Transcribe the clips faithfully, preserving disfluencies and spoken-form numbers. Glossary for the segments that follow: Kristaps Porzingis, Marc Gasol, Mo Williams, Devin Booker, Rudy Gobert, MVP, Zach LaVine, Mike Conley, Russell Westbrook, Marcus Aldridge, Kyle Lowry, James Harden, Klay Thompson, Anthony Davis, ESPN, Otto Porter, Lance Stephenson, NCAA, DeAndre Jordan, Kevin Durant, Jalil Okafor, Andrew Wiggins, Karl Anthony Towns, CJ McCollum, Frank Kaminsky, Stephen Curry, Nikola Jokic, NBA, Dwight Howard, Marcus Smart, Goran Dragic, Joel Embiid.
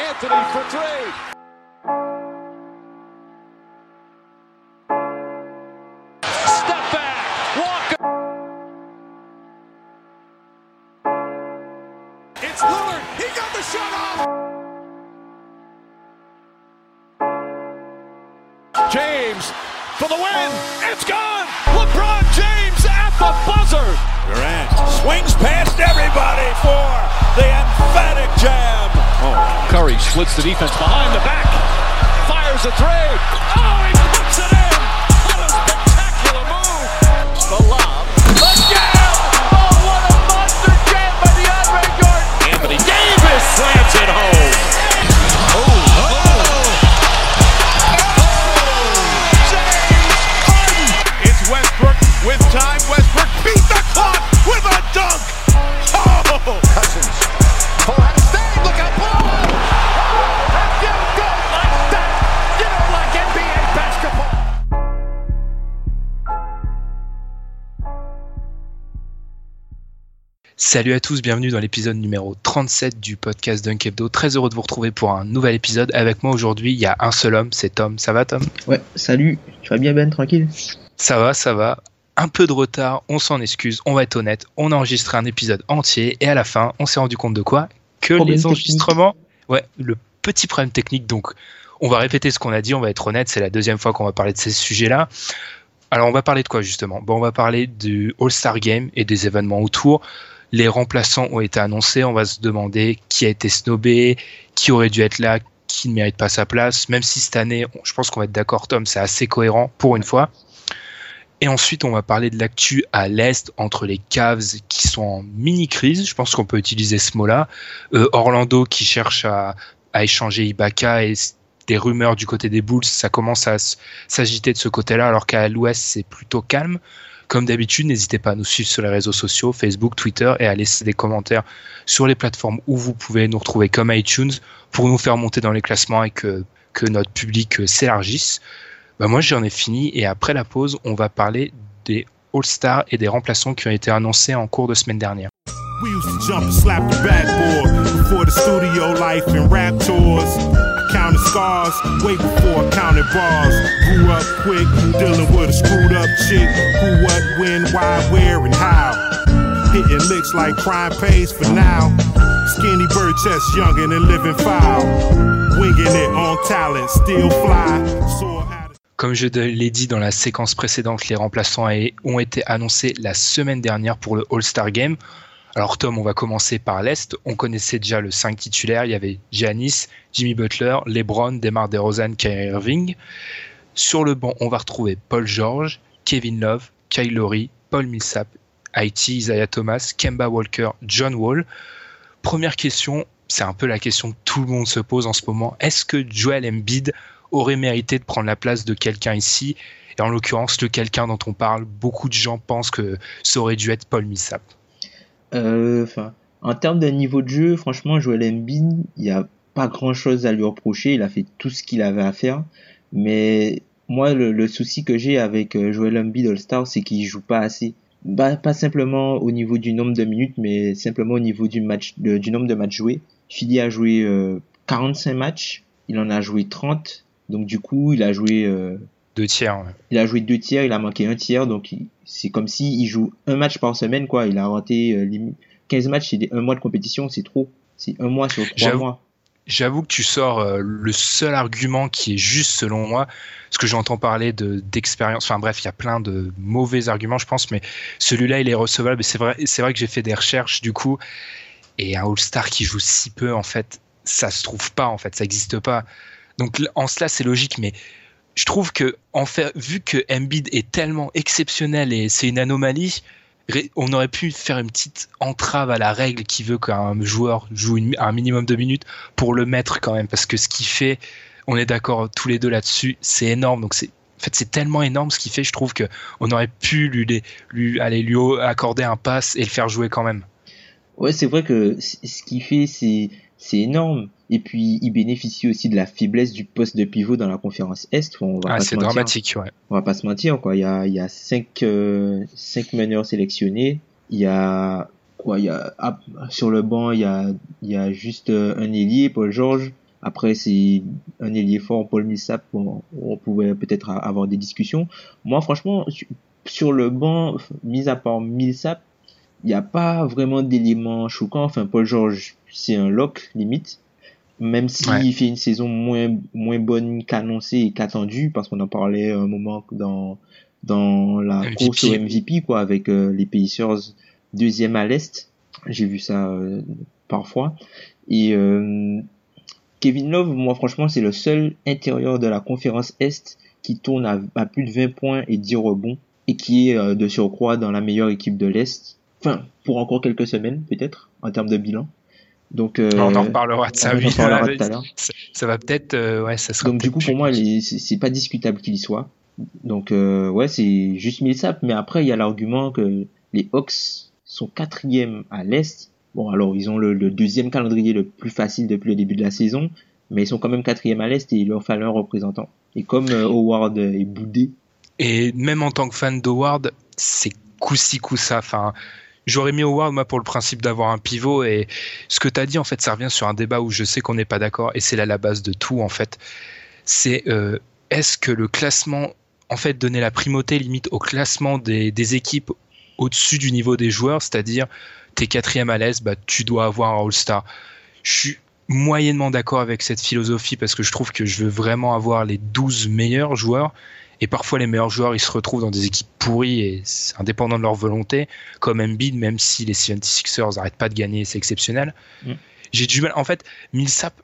Anthony for three. James for the win. It's gone. LeBron James at the buzzer. Durant swings past everybody for the emphatic jab. Oh, Curry splits the defense behind the back. Fires a three. Oh, he puts it in. What a spectacular move. The lob. The jab. Oh, what a monster jab by DeAndre Jordan. Anthony Davis slams it home. Oh, oh. Westbrook with time. Westbrook beat the clock with a dunk. Oh! Cousins. Pull out of state. Look out. Pull. Oh! And you go like that. You know, like N B A basketball. Salut à tous. Bienvenue dans l'épisode numéro trente-sept du podcast Dunk Hebdo. Très heureux de vous retrouver pour un nouvel épisode. Avec moi aujourd'hui, il y a un seul homme. C'est Tom. Ça va, Tom? Ouais, salut. Tu vas bien, Ben? Tranquille? Ça va, ça va. Un peu de retard, on s'en excuse, on va être honnête. On a enregistré un épisode entier et à la fin, on s'est rendu compte de quoi? Que problème les enregistrements... Technique. Ouais, le petit problème technique. Donc, on va répéter ce qu'on a dit, on va être honnête. C'est la deuxième fois qu'on va parler de ces sujets-là. Alors, on va parler de quoi justement? Bon, on va parler du All-Star Game et des événements autour. Les remplaçants ont été annoncés. On va se demander qui a été snobé, qui aurait dû être là, qui ne mérite pas sa place. Même si cette année, je pense qu'on va être d'accord, Tom, c'est assez cohérent pour une fois. Et ensuite, on va parler de l'actu à l'Est entre les Cavs qui sont en mini-crise. Je pense qu'on peut utiliser ce mot-là. Euh, Orlando qui cherche à, à échanger Ibaka et des rumeurs du côté des Bulls. Ça commence à s'agiter de ce côté-là, alors qu'à l'Ouest, c'est plutôt calme. Comme d'habitude, n'hésitez pas à nous suivre sur les réseaux sociaux, Facebook, Twitter, et à laisser des commentaires sur les plateformes où vous pouvez nous retrouver comme iTunes pour nous faire monter dans les classements et que, que notre public s'élargisse. Bah moi j'en ai fini et après la pause on va parler des All-Stars et des remplaçants qui ont été annoncés en cours de semaine dernière. We used to jump and slap the backboard before the studio life and rap tours. I counted scars way before I counted bars. Grew up quick, dealing with a screwed up chick. Who, what, when, why, where and how. Hitting licks like crime pays for now. Skinny bird chest, youngin' and living foul. Winging it on talent, still fly. So Comme je l'ai dit dans la séquence précédente, les remplaçants ont été annoncés la semaine dernière pour le All-Star Game. Alors Tom, on va commencer par l'Est. On connaissait déjà le cinq titulaires. Il y avait Giannis, Jimmy Butler, LeBron, DeMar DeRozan, Kyrie Irving. Sur le banc, on va retrouver Paul George, Kevin Love, Kyle Lowry, Paul Millsap, Haïti, Isaiah Thomas, Kemba Walker, John Wall. Première question, c'est un peu la question que tout le monde se pose en ce moment. Est-ce que Joel Embiid aurait mérité de prendre la place de quelqu'un ici? Et en l'occurrence, le quelqu'un dont on parle, beaucoup de gens pensent que ça aurait dû être Paul Millsap. Euh, en termes de niveau de jeu, franchement, Joel Embiid, il n'y a pas grand-chose à lui reprocher. Il a fait tout ce qu'il avait à faire. Mais moi, le, le souci que j'ai avec Joel Embiid All-Star, c'est qu'il ne joue pas assez. Bah, pas simplement au niveau du nombre de minutes, mais simplement au niveau du, match, de, du nombre de matchs joués. Philly a joué euh, quarante-cinq matchs. Il en a joué trente. Donc du coup, il a joué euh, deux tiers. Ouais. Il a joué deux tiers, il a manqué un tiers, donc il, c'est comme si il joue un match par semaine, quoi. Il a raté euh, les quinze matchs, c'est un mois de compétition, c'est trop. C'est un mois sur trois j'avoue, mois. J'avoue que tu sors euh, le seul argument qui est juste selon moi, ce que j'entends parler de d'expérience. Enfin bref, il y a plein de mauvais arguments, je pense, mais celui-là, il est recevable. C'est vrai, c'est vrai que j'ai fait des recherches du coup, et un All-Star qui joue si peu, en fait, ça se trouve pas, en fait, ça n'existe pas. Donc en cela c'est logique, mais je trouve que en fait, vu que Embiid est tellement exceptionnel et c'est une anomalie, on aurait pu faire une petite entrave à la règle qui veut qu'un joueur joue une, un minimum de minutes pour le mettre quand même, parce que ce qu'il fait, on est d'accord tous les deux là-dessus, c'est énorme. Donc c'est, en fait, c'est tellement énorme ce qu'il fait, je trouve qu'on aurait pu lui, lui, lui, aller, lui accorder un pass et le faire jouer quand même. Ouais, c'est vrai que ce qu'il fait, c'est, c'est énorme. Et puis, il bénéficie aussi de la faiblesse du poste de pivot dans la conférence Est. On va ah, pas c'est se mentir. Dramatique, ouais. On va pas se mentir, quoi. Il y a, il y a cinq, euh, cinq meneurs sélectionnés. Il y a, quoi, il y a, ah, sur le banc, il y a, il y a juste euh, un ailier, Paul George. Après, c'est un ailier fort, Paul Millsap. On, on pouvait peut-être avoir des discussions. Moi, franchement, sur le banc, mis à part Millsap, il n'y a pas vraiment d'éléments choquants. Enfin, Paul George, c'est un lock, limite. Même s'il ouais. fait une saison moins, moins bonne qu'annoncée et qu'attendue, parce qu'on en parlait un moment dans, dans la M V P. Course au M V P, quoi, avec euh, les Pacers deuxième à l'Est. J'ai vu ça euh, parfois. Et, euh, Kevin Love, moi, franchement, c'est le seul intérieur de la conférence Est qui tourne à, à plus de vingt points et dix rebonds et qui est euh, de surcroît dans la meilleure équipe de l'Est. Enfin, pour encore quelques semaines, peut-être, en termes de bilan. Donc, euh, on en reparlera de ça, oui. Parlera de ça, ça va peut-être, euh, ouais, ça sera. Donc, du coup, pour moi, les, c'est, c'est pas discutable qu'il y soit. Donc, euh, ouais, c'est juste Millsap. Mais après, il y a l'argument que les Hawks sont quatrième à l'Est. Bon, alors, ils ont le, le deuxième calendrier le plus facile depuis le début de la saison. Mais ils sont quand même quatrième à l'Est et il leur fallait un représentant. Et comme euh, Howard est boudé. Et même en tant que fan d'Howard, c'est coup-ci, coup-ça. Enfin, j'aurais mis Howard, moi, pour le principe d'avoir un pivot. Et ce que tu as dit, en fait, ça revient sur un débat où je sais qu'on n'est pas d'accord. Et c'est là la base de tout, en fait. C'est euh, est-ce que le classement, en fait, donner la primauté limite au classement des, des équipes au-dessus du niveau des joueurs, c'est-à-dire, t'es quatrième à l'aise, bah, tu dois avoir un All-Star. Je suis moyennement d'accord avec cette philosophie parce que je trouve que je veux vraiment avoir les douze meilleurs joueurs. Et parfois, les meilleurs joueurs, ils se retrouvent dans des équipes pourries et indépendant de leur volonté, comme Embiid, même si les soixante-seize ers n'arrêtent pas de gagner, c'est exceptionnel. Mmh. J'ai du mal. En fait, Millsap,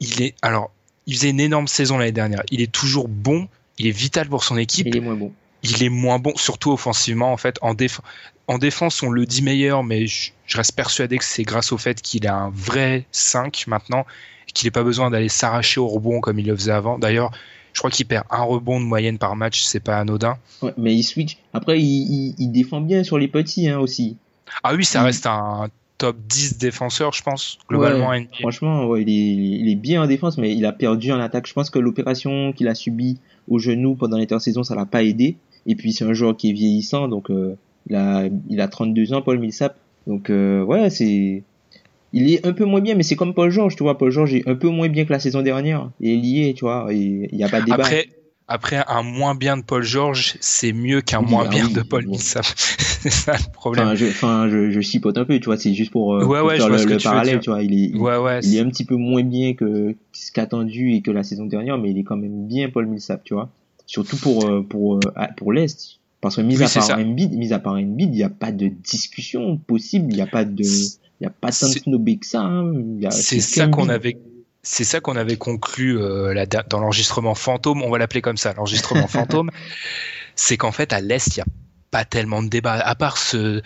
il est, alors, il faisait une énorme saison l'année dernière. Il est toujours bon, il est vital pour son équipe. Il est moins bon. Il est moins bon, surtout offensivement, en fait. En, déf- en défense, on le dit meilleur, mais je, je reste persuadé que c'est grâce au fait qu'il a un vrai cinq maintenant et qu'il n'ait pas besoin d'aller s'arracher au rebond comme il le faisait avant. D'ailleurs, je crois qu'il perd un rebond de moyenne par match, c'est pas anodin. Ouais, mais il switch. Après, il, il, il défend bien sur les petits hein, aussi. Ah oui, ça il... reste un top dix défenseur, je pense, globalement. Ouais, franchement, ouais, il, est, il est bien en défense, mais il a perdu en attaque. Je pense que l'opération qu'il a subie au genou pendant l'intersaison, ça l'a pas aidé. Et puis, c'est un joueur qui est vieillissant, donc euh, il, a, il a trente-deux ans, Paul Millsap. Donc, euh, ouais, c'est... Il est un peu moins bien, mais c'est comme Paul George, tu vois. Paul George est un peu moins bien que la saison dernière. Il est lié, tu vois. Il n'y a pas de débat. Après, après, un moins bien de Paul George, c'est mieux qu'un oui, moins ah, bien oui, de Paul Millsap. C'est ça le problème. Enfin, je, enfin, je, je chipote un peu, tu vois. C'est juste pour, ouais, pour ouais, faire le, le parallèle, tu vois. Il est, ouais, ouais, il, il est un petit peu moins bien que ce qu'attendu et que la saison dernière, mais il est quand même bien Paul Millsap, tu vois. Surtout pour, pour, pour, pour l'Est. Parce que mis oui, à part Embiid, mis à part Embiid, il n'y a pas de discussion possible. Il n'y a pas de... Il n'y a pas tant de snobé que ça. Hein. Y a, c'est, c'est, ça qu'on avait, c'est ça qu'on avait conclu euh, la, dans l'enregistrement fantôme. On va l'appeler comme ça, l'enregistrement fantôme. C'est qu'en fait, à l'Est, il n'y a pas tellement de débat. À part ce,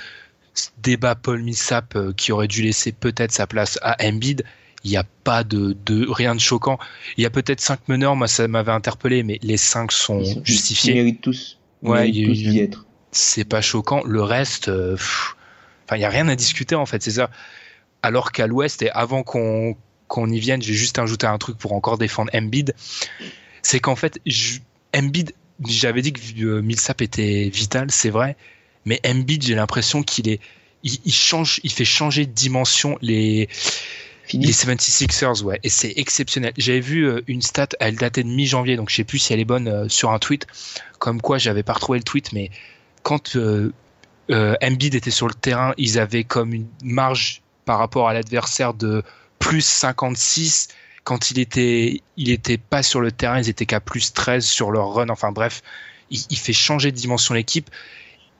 ce débat Paul Millsap euh, qui aurait dû laisser peut-être sa place à Embiid, il n'y a pas de, de, rien de choquant. Il y a peut-être cinq meneurs, moi ça m'avait interpellé, mais les cinq sont, sont justifiés. Ils méritent tous. Ils ouais, méritent tous d'y être. C'est pas choquant. Le reste... Euh, pff, Enfin, il n'y a rien à discuter, en fait, c'est ça. Alors qu'à l'Ouest, et avant qu'on, qu'on y vienne, j'ai juste ajouté un truc pour encore défendre Embiid. C'est qu'en fait, je, Embiid, j'avais dit que Millsap était vital, c'est vrai. Mais Embiid, j'ai l'impression qu'il est, il, il change, il fait changer de dimension les, les soixante-seize ers, ouais. Et c'est exceptionnel. J'avais vu une stat, elle datait de mi-janvier, donc je ne sais plus si elle est bonne euh, sur un tweet. Comme quoi, je n'avais pas retrouvé le tweet, mais quand... Euh, Euh, Embiid était sur le terrain, ils avaient comme une marge par rapport à l'adversaire de plus cinquante-six. Quand il était, il était pas sur le terrain, ils étaient qu'à plus treize sur leur run. Enfin bref, il, il fait changer de dimension l'équipe.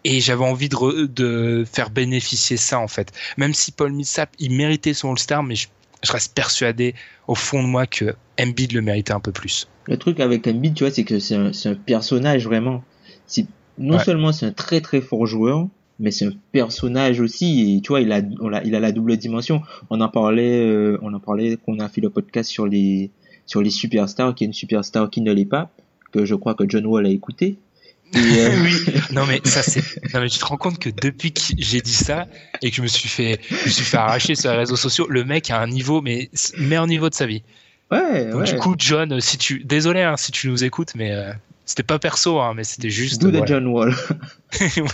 Et j'avais envie de, re, de faire bénéficier ça en fait. Même si Paul Millsap, il méritait son All-Star, mais je, je reste persuadé au fond de moi que Embiid le méritait un peu plus. Le truc avec Embiid, tu vois, c'est que c'est un, c'est un personnage vraiment. C'est, non ouais. seulement c'est un très très fort joueur. mais c'est un personnage aussi, et tu vois, il a, on a il a la double dimension. On en parlait, euh, on en parlait quand on a fait le podcast sur les sur les superstars, qui est une superstar qui ne l'est pas, que je crois que John Wall a écouté. Et euh... oui. Non mais ça c'est. Non mais tu te rends compte que depuis que j'ai dit ça et que je me suis fait, je me suis fait arracher sur les réseaux sociaux, le mec a un niveau, mais meilleur niveau de sa vie. Ouais. Donc, ouais. Du coup, John, si tu, désolé hein, si tu nous écoutes, mais euh, c'était pas perso, hein, mais c'était juste. D'où voilà. De John Wall. Ouais.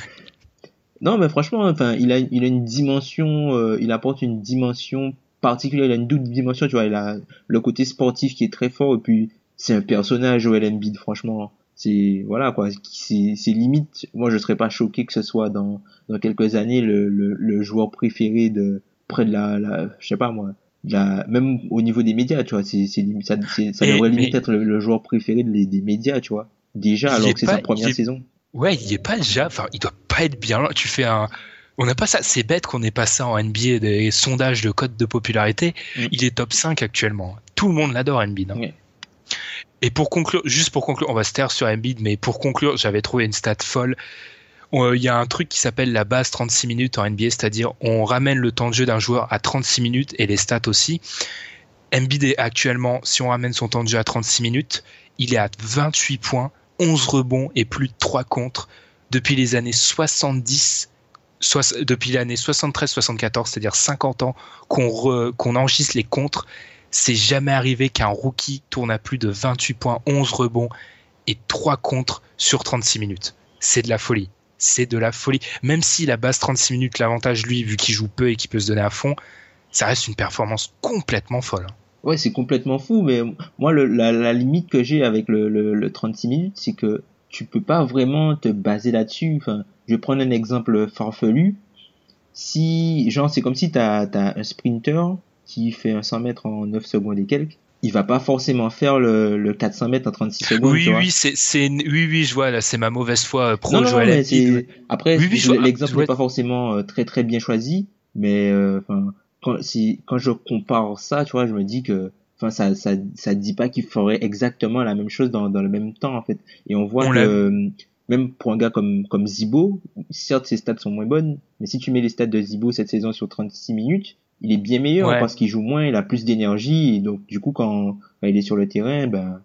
Non mais franchement, enfin, il a, il a une dimension, euh, il apporte une dimension particulière, il a une double dimension, tu vois, il a le côté sportif qui est très fort et puis c'est un personnage, Joel Embiid, franchement. C'est voilà quoi, c'est, c'est limite. Moi, je serais pas choqué que ce soit dans dans quelques années le le, le joueur préféré de près de la, la je sais pas moi, de la, même au niveau des médias, tu vois. C'est c'est limite ça, c'est, ça devrait limite mais... être le, le joueur préféré des, des médias, tu vois. Déjà, il alors que c'est pas, sa première il... saison. Ouais, il est pas déjà. Enfin, il doit pas être bien loin. Tu fais un. On n'a pas ça. C'est bête qu'on ait pas ça en N B A, des sondages de cote de popularité. Mmh. Il est top cinq actuellement. Tout le monde l'adore, Embiid. Hein. Ouais. Et pour conclure, juste pour conclure, on va se taire sur Embiid, mais pour conclure, j'avais trouvé une stat folle. Il y a un truc qui s'appelle la base trente-six minutes en N B A, c'est-à-dire on ramène le temps de jeu d'un joueur à trente-six minutes et les stats aussi. Embiid est actuellement, si on ramène son temps de jeu à trente-six minutes, il est à vingt-huit points, onze rebonds et plus de trois contres depuis les années soixante-dix, so, depuis l'année soixante-treize soixante-quatorze, c'est-à-dire cinquante ans qu'on, re, qu'on enregistre les contres. C'est jamais arrivé qu'un rookie tourne à plus de vingt-huit points, onze rebonds et trois contres sur trente-six minutes. C'est de la folie. C'est de la folie. Même si la base trente-six minutes, l'avantage, lui, vu qu'il joue peu et qu'il peut se donner à fond, ça reste une performance complètement folle. Ouais, c'est complètement fou, mais moi, le, la, la limite que j'ai avec le, le, le trente-six minutes, c'est que tu peux pas vraiment te baser là-dessus. Enfin, je vais prendre un exemple farfelu. Si, genre, c'est comme si t'as, t'as un sprinter qui fait un cent mètres en neuf secondes et quelques, il va pas forcément faire le, le quatre cents mètres en trente-six secondes. Oui, tu vois. Oui, c'est, c'est, oui, oui, je vois, là, c'est ma mauvaise foi pro. Non, non, Joel mais c'est, après, oui, oui, je, l'exemple n'est vois... pas forcément très, très bien choisi, mais, euh, enfin, quand, si, quand je compare ça, tu vois, je me dis que, enfin, ça, ça, ça dit pas qu'il ferait exactement la même chose dans, dans le même temps, en fait. Et on voit on que, l'a... même pour un gars comme, comme Zibo, certes, ses stats sont moins bonnes, mais si tu mets les stats de Zibo cette saison sur trente-six minutes, il est bien meilleur ouais. parce qu'il joue moins, il a plus d'énergie, et donc du coup quand bah, il est sur le terrain, bah,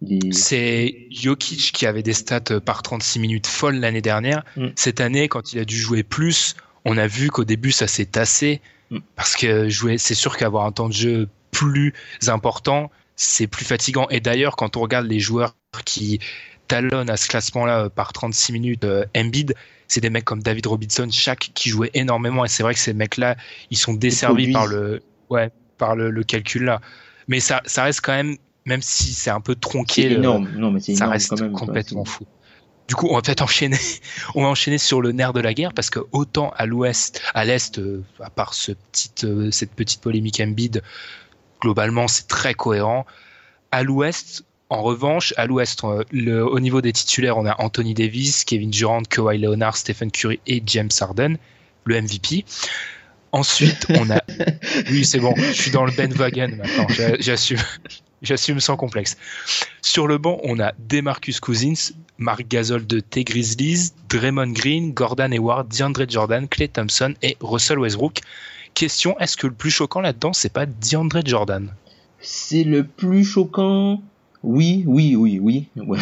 il est... c'est Jokic qui avait des stats par trente-six minutes folles l'année dernière. Mm. Cette année, quand il a dû jouer plus, on a vu qu'au début ça s'est tassé mm. parce que jouer, c'est sûr qu'avoir un temps de jeu plus important, c'est plus fatigant. Et d'ailleurs, quand on regarde les joueurs qui talonnent à ce classement-là par trente-six minutes, euh, Embiid. C'est des mecs comme David Robinson, Shaq, qui jouaient énormément. Et c'est vrai que ces mecs-là, ils sont desservis par le, ouais, par le, le calcul-là. Mais ça, ça reste quand même, même si c'est un peu tronqué, c'est énorme. Le, non, mais c'est ça énorme, reste quand même, complètement toi, fou. Du coup, on va peut-être enchaîner, on va enchaîner sur le nerf de la guerre, parce que autant à l'ouest, à l'est, euh, à part ce petit, euh, cette petite polémique Embiid, globalement, c'est très cohérent. À l'ouest... En revanche, à l'Ouest, on, le, au niveau des titulaires, on a Anthony Davis, Kevin Durant, Kawhi Leonard, Stephen Curry et James Harden, le M V P. Ensuite, on a... Oui, c'est bon, je suis dans le bandwagon maintenant, j'assume, j'assume sans complexe. Sur le banc, on a DeMarcus Cousins, Marc Gasol de T. Grizzlies, Draymond Green, Gordon Hayward, DeAndre Jordan, Klay Thompson et Russell Westbrook. Question, est-ce que le plus choquant là-dedans, c'est pas DeAndre Jordan ? C'est le plus choquant... Oui, oui, oui, oui. Ouais.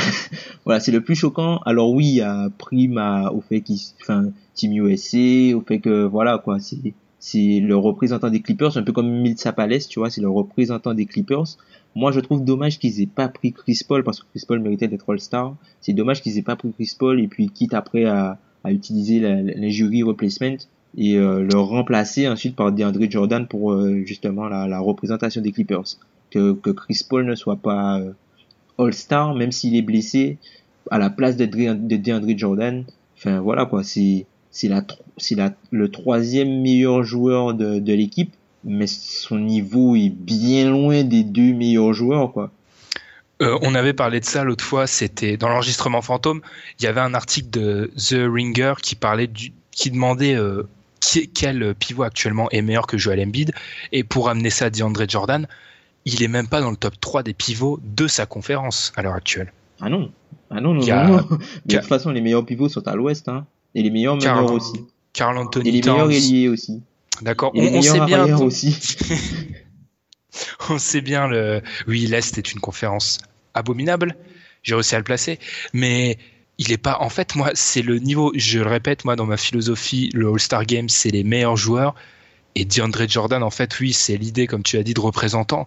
Voilà, c'est le plus choquant. Alors oui, il y a prime à, au fait qu'il, enfin, Team U S A, au fait que voilà quoi, c'est, c'est le représentant des Clippers, un peu comme Millsap à l'Est, tu vois, c'est le représentant des Clippers. Moi, je trouve dommage qu'ils aient pas pris Chris Paul parce que Chris Paul méritait d'être All-Star. C'est dommage qu'ils aient pas pris Chris Paul et puis quitte après à, à utiliser la, l'injury replacement et euh, le remplacer ensuite par DeAndre Jordan pour euh, justement la, la représentation des Clippers. Que, que Chris Paul ne soit pas euh, All-Star, même s'il est blessé, à la place de, Dre, de DeAndre Jordan. Enfin voilà quoi, c'est c'est la c'est la le troisième meilleur joueur de de l'équipe, mais son niveau est bien loin des deux meilleurs joueurs quoi. Euh, on avait parlé de ça l'autre fois, c'était dans l'enregistrement fantôme. Il y avait un article de The Ringer qui parlait du qui demandait euh, qui, quel pivot actuellement est meilleur que Joel Embiid, et pour amener ça à DeAndre Jordan. Il est même pas dans le top trois des pivots de sa conférence à l'heure actuelle. Ah non, ah non, non, a, non, non. De toute façon, les meilleurs pivots sont à l'ouest, hein. Et les meilleurs meneurs aussi. Karl Anthony Towns. Il est lié aussi. D'accord. On, on sait bien aussi. on sait bien le. Oui, là c'était une conférence abominable. J'ai réussi à le placer, mais il est pas. En fait, moi, c'est le niveau. Je le répète, moi, dans ma philosophie, le All-Star Game, c'est les meilleurs joueurs. Et DeAndre Jordan, en fait, oui, c'est l'idée, comme tu as dit, de représentant.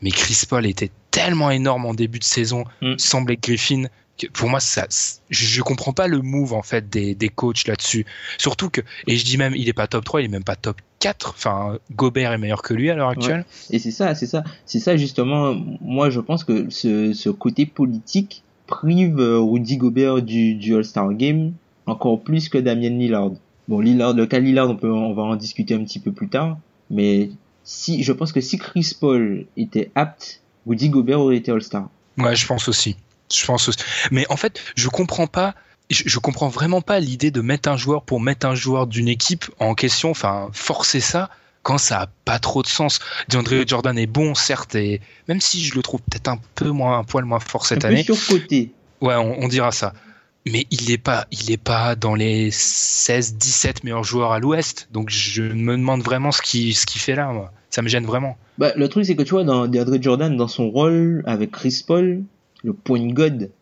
Mais Chris Paul était tellement énorme en début de saison, mm. sans Blake Griffin, que pour moi, ça, je ne comprends pas le move en fait, des, des coachs là-dessus. Surtout que, et je dis même, il n'est pas top trois, il n'est même pas top quatre. Enfin, Gobert est meilleur que lui à l'heure actuelle. Ouais. Et c'est ça, c'est ça. C'est ça, justement, moi, je pense que ce, ce côté politique prive Rudy Gobert du, du All-Star Game encore plus que Damien Lillard. Bon, Lillard, le cas Lillard, on, peut, on va en discuter un petit peu plus tard, mais si, je pense que si Chris Paul était apte, Rudy Gobert aurait été All-Star. Ouais, je pense aussi. Je pense aussi. Mais en fait, je comprends pas, je, je comprends vraiment pas l'idée de mettre un joueur pour mettre un joueur d'une équipe en question, enfin, forcer ça quand ça n'a pas trop de sens. DeAndre Jordan est bon, certes, et même si je le trouve peut-être un peu moins, un poil moins fort cette un année. Un peu surcoté. Ouais, on, on dira ça. Mais il n'est pas, il est pas dans les seize dix-sept meilleurs joueurs à l'Ouest. Donc je me demande vraiment ce qu'il ce qu'il fait là. Moi. Ça me gêne vraiment. Bah, le truc, c'est que tu vois, dans DeAndre Jordan, dans son rôle avec Chris Paul, le point god,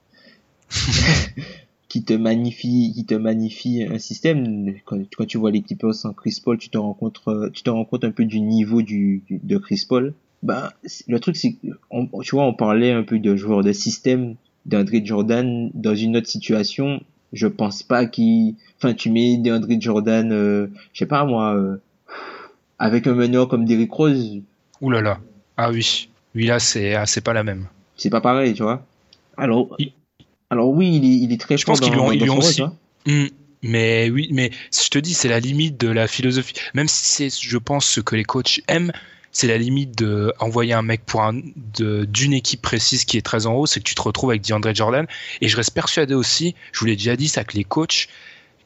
qui, te magnifie, qui te magnifie un système. Quand, quand tu vois les Clippers sans Chris Paul, tu te rends compte, tu te rends compte un peu du niveau du, du, de Chris Paul. Bah, le truc, c'est que tu vois, on parlait un peu de joueurs de système. DeAndre Jordan dans une autre situation, je pense pas qu'il. Enfin, tu mets DeAndre Jordan, euh, je sais pas moi, euh, avec un meneur comme Derrick Rose. Ouh là là, ah oui, lui là c'est ah, c'est pas la même. C'est pas pareil, tu vois. Alors, il... alors oui, il est, il est très. Je pense qu'ils l'ont, ils l'ont aussi. Mmh, mais oui, mais je te dis, c'est la limite de la philosophie. Même si c'est, je pense, ce que les coachs aiment. C'est la limite d'envoyer un mec pour un, de, d'une équipe précise qui est très en haut, c'est que tu te retrouves avec DeAndre Jordan. Et je reste persuadé aussi, je vous l'ai déjà dit, ça que les coachs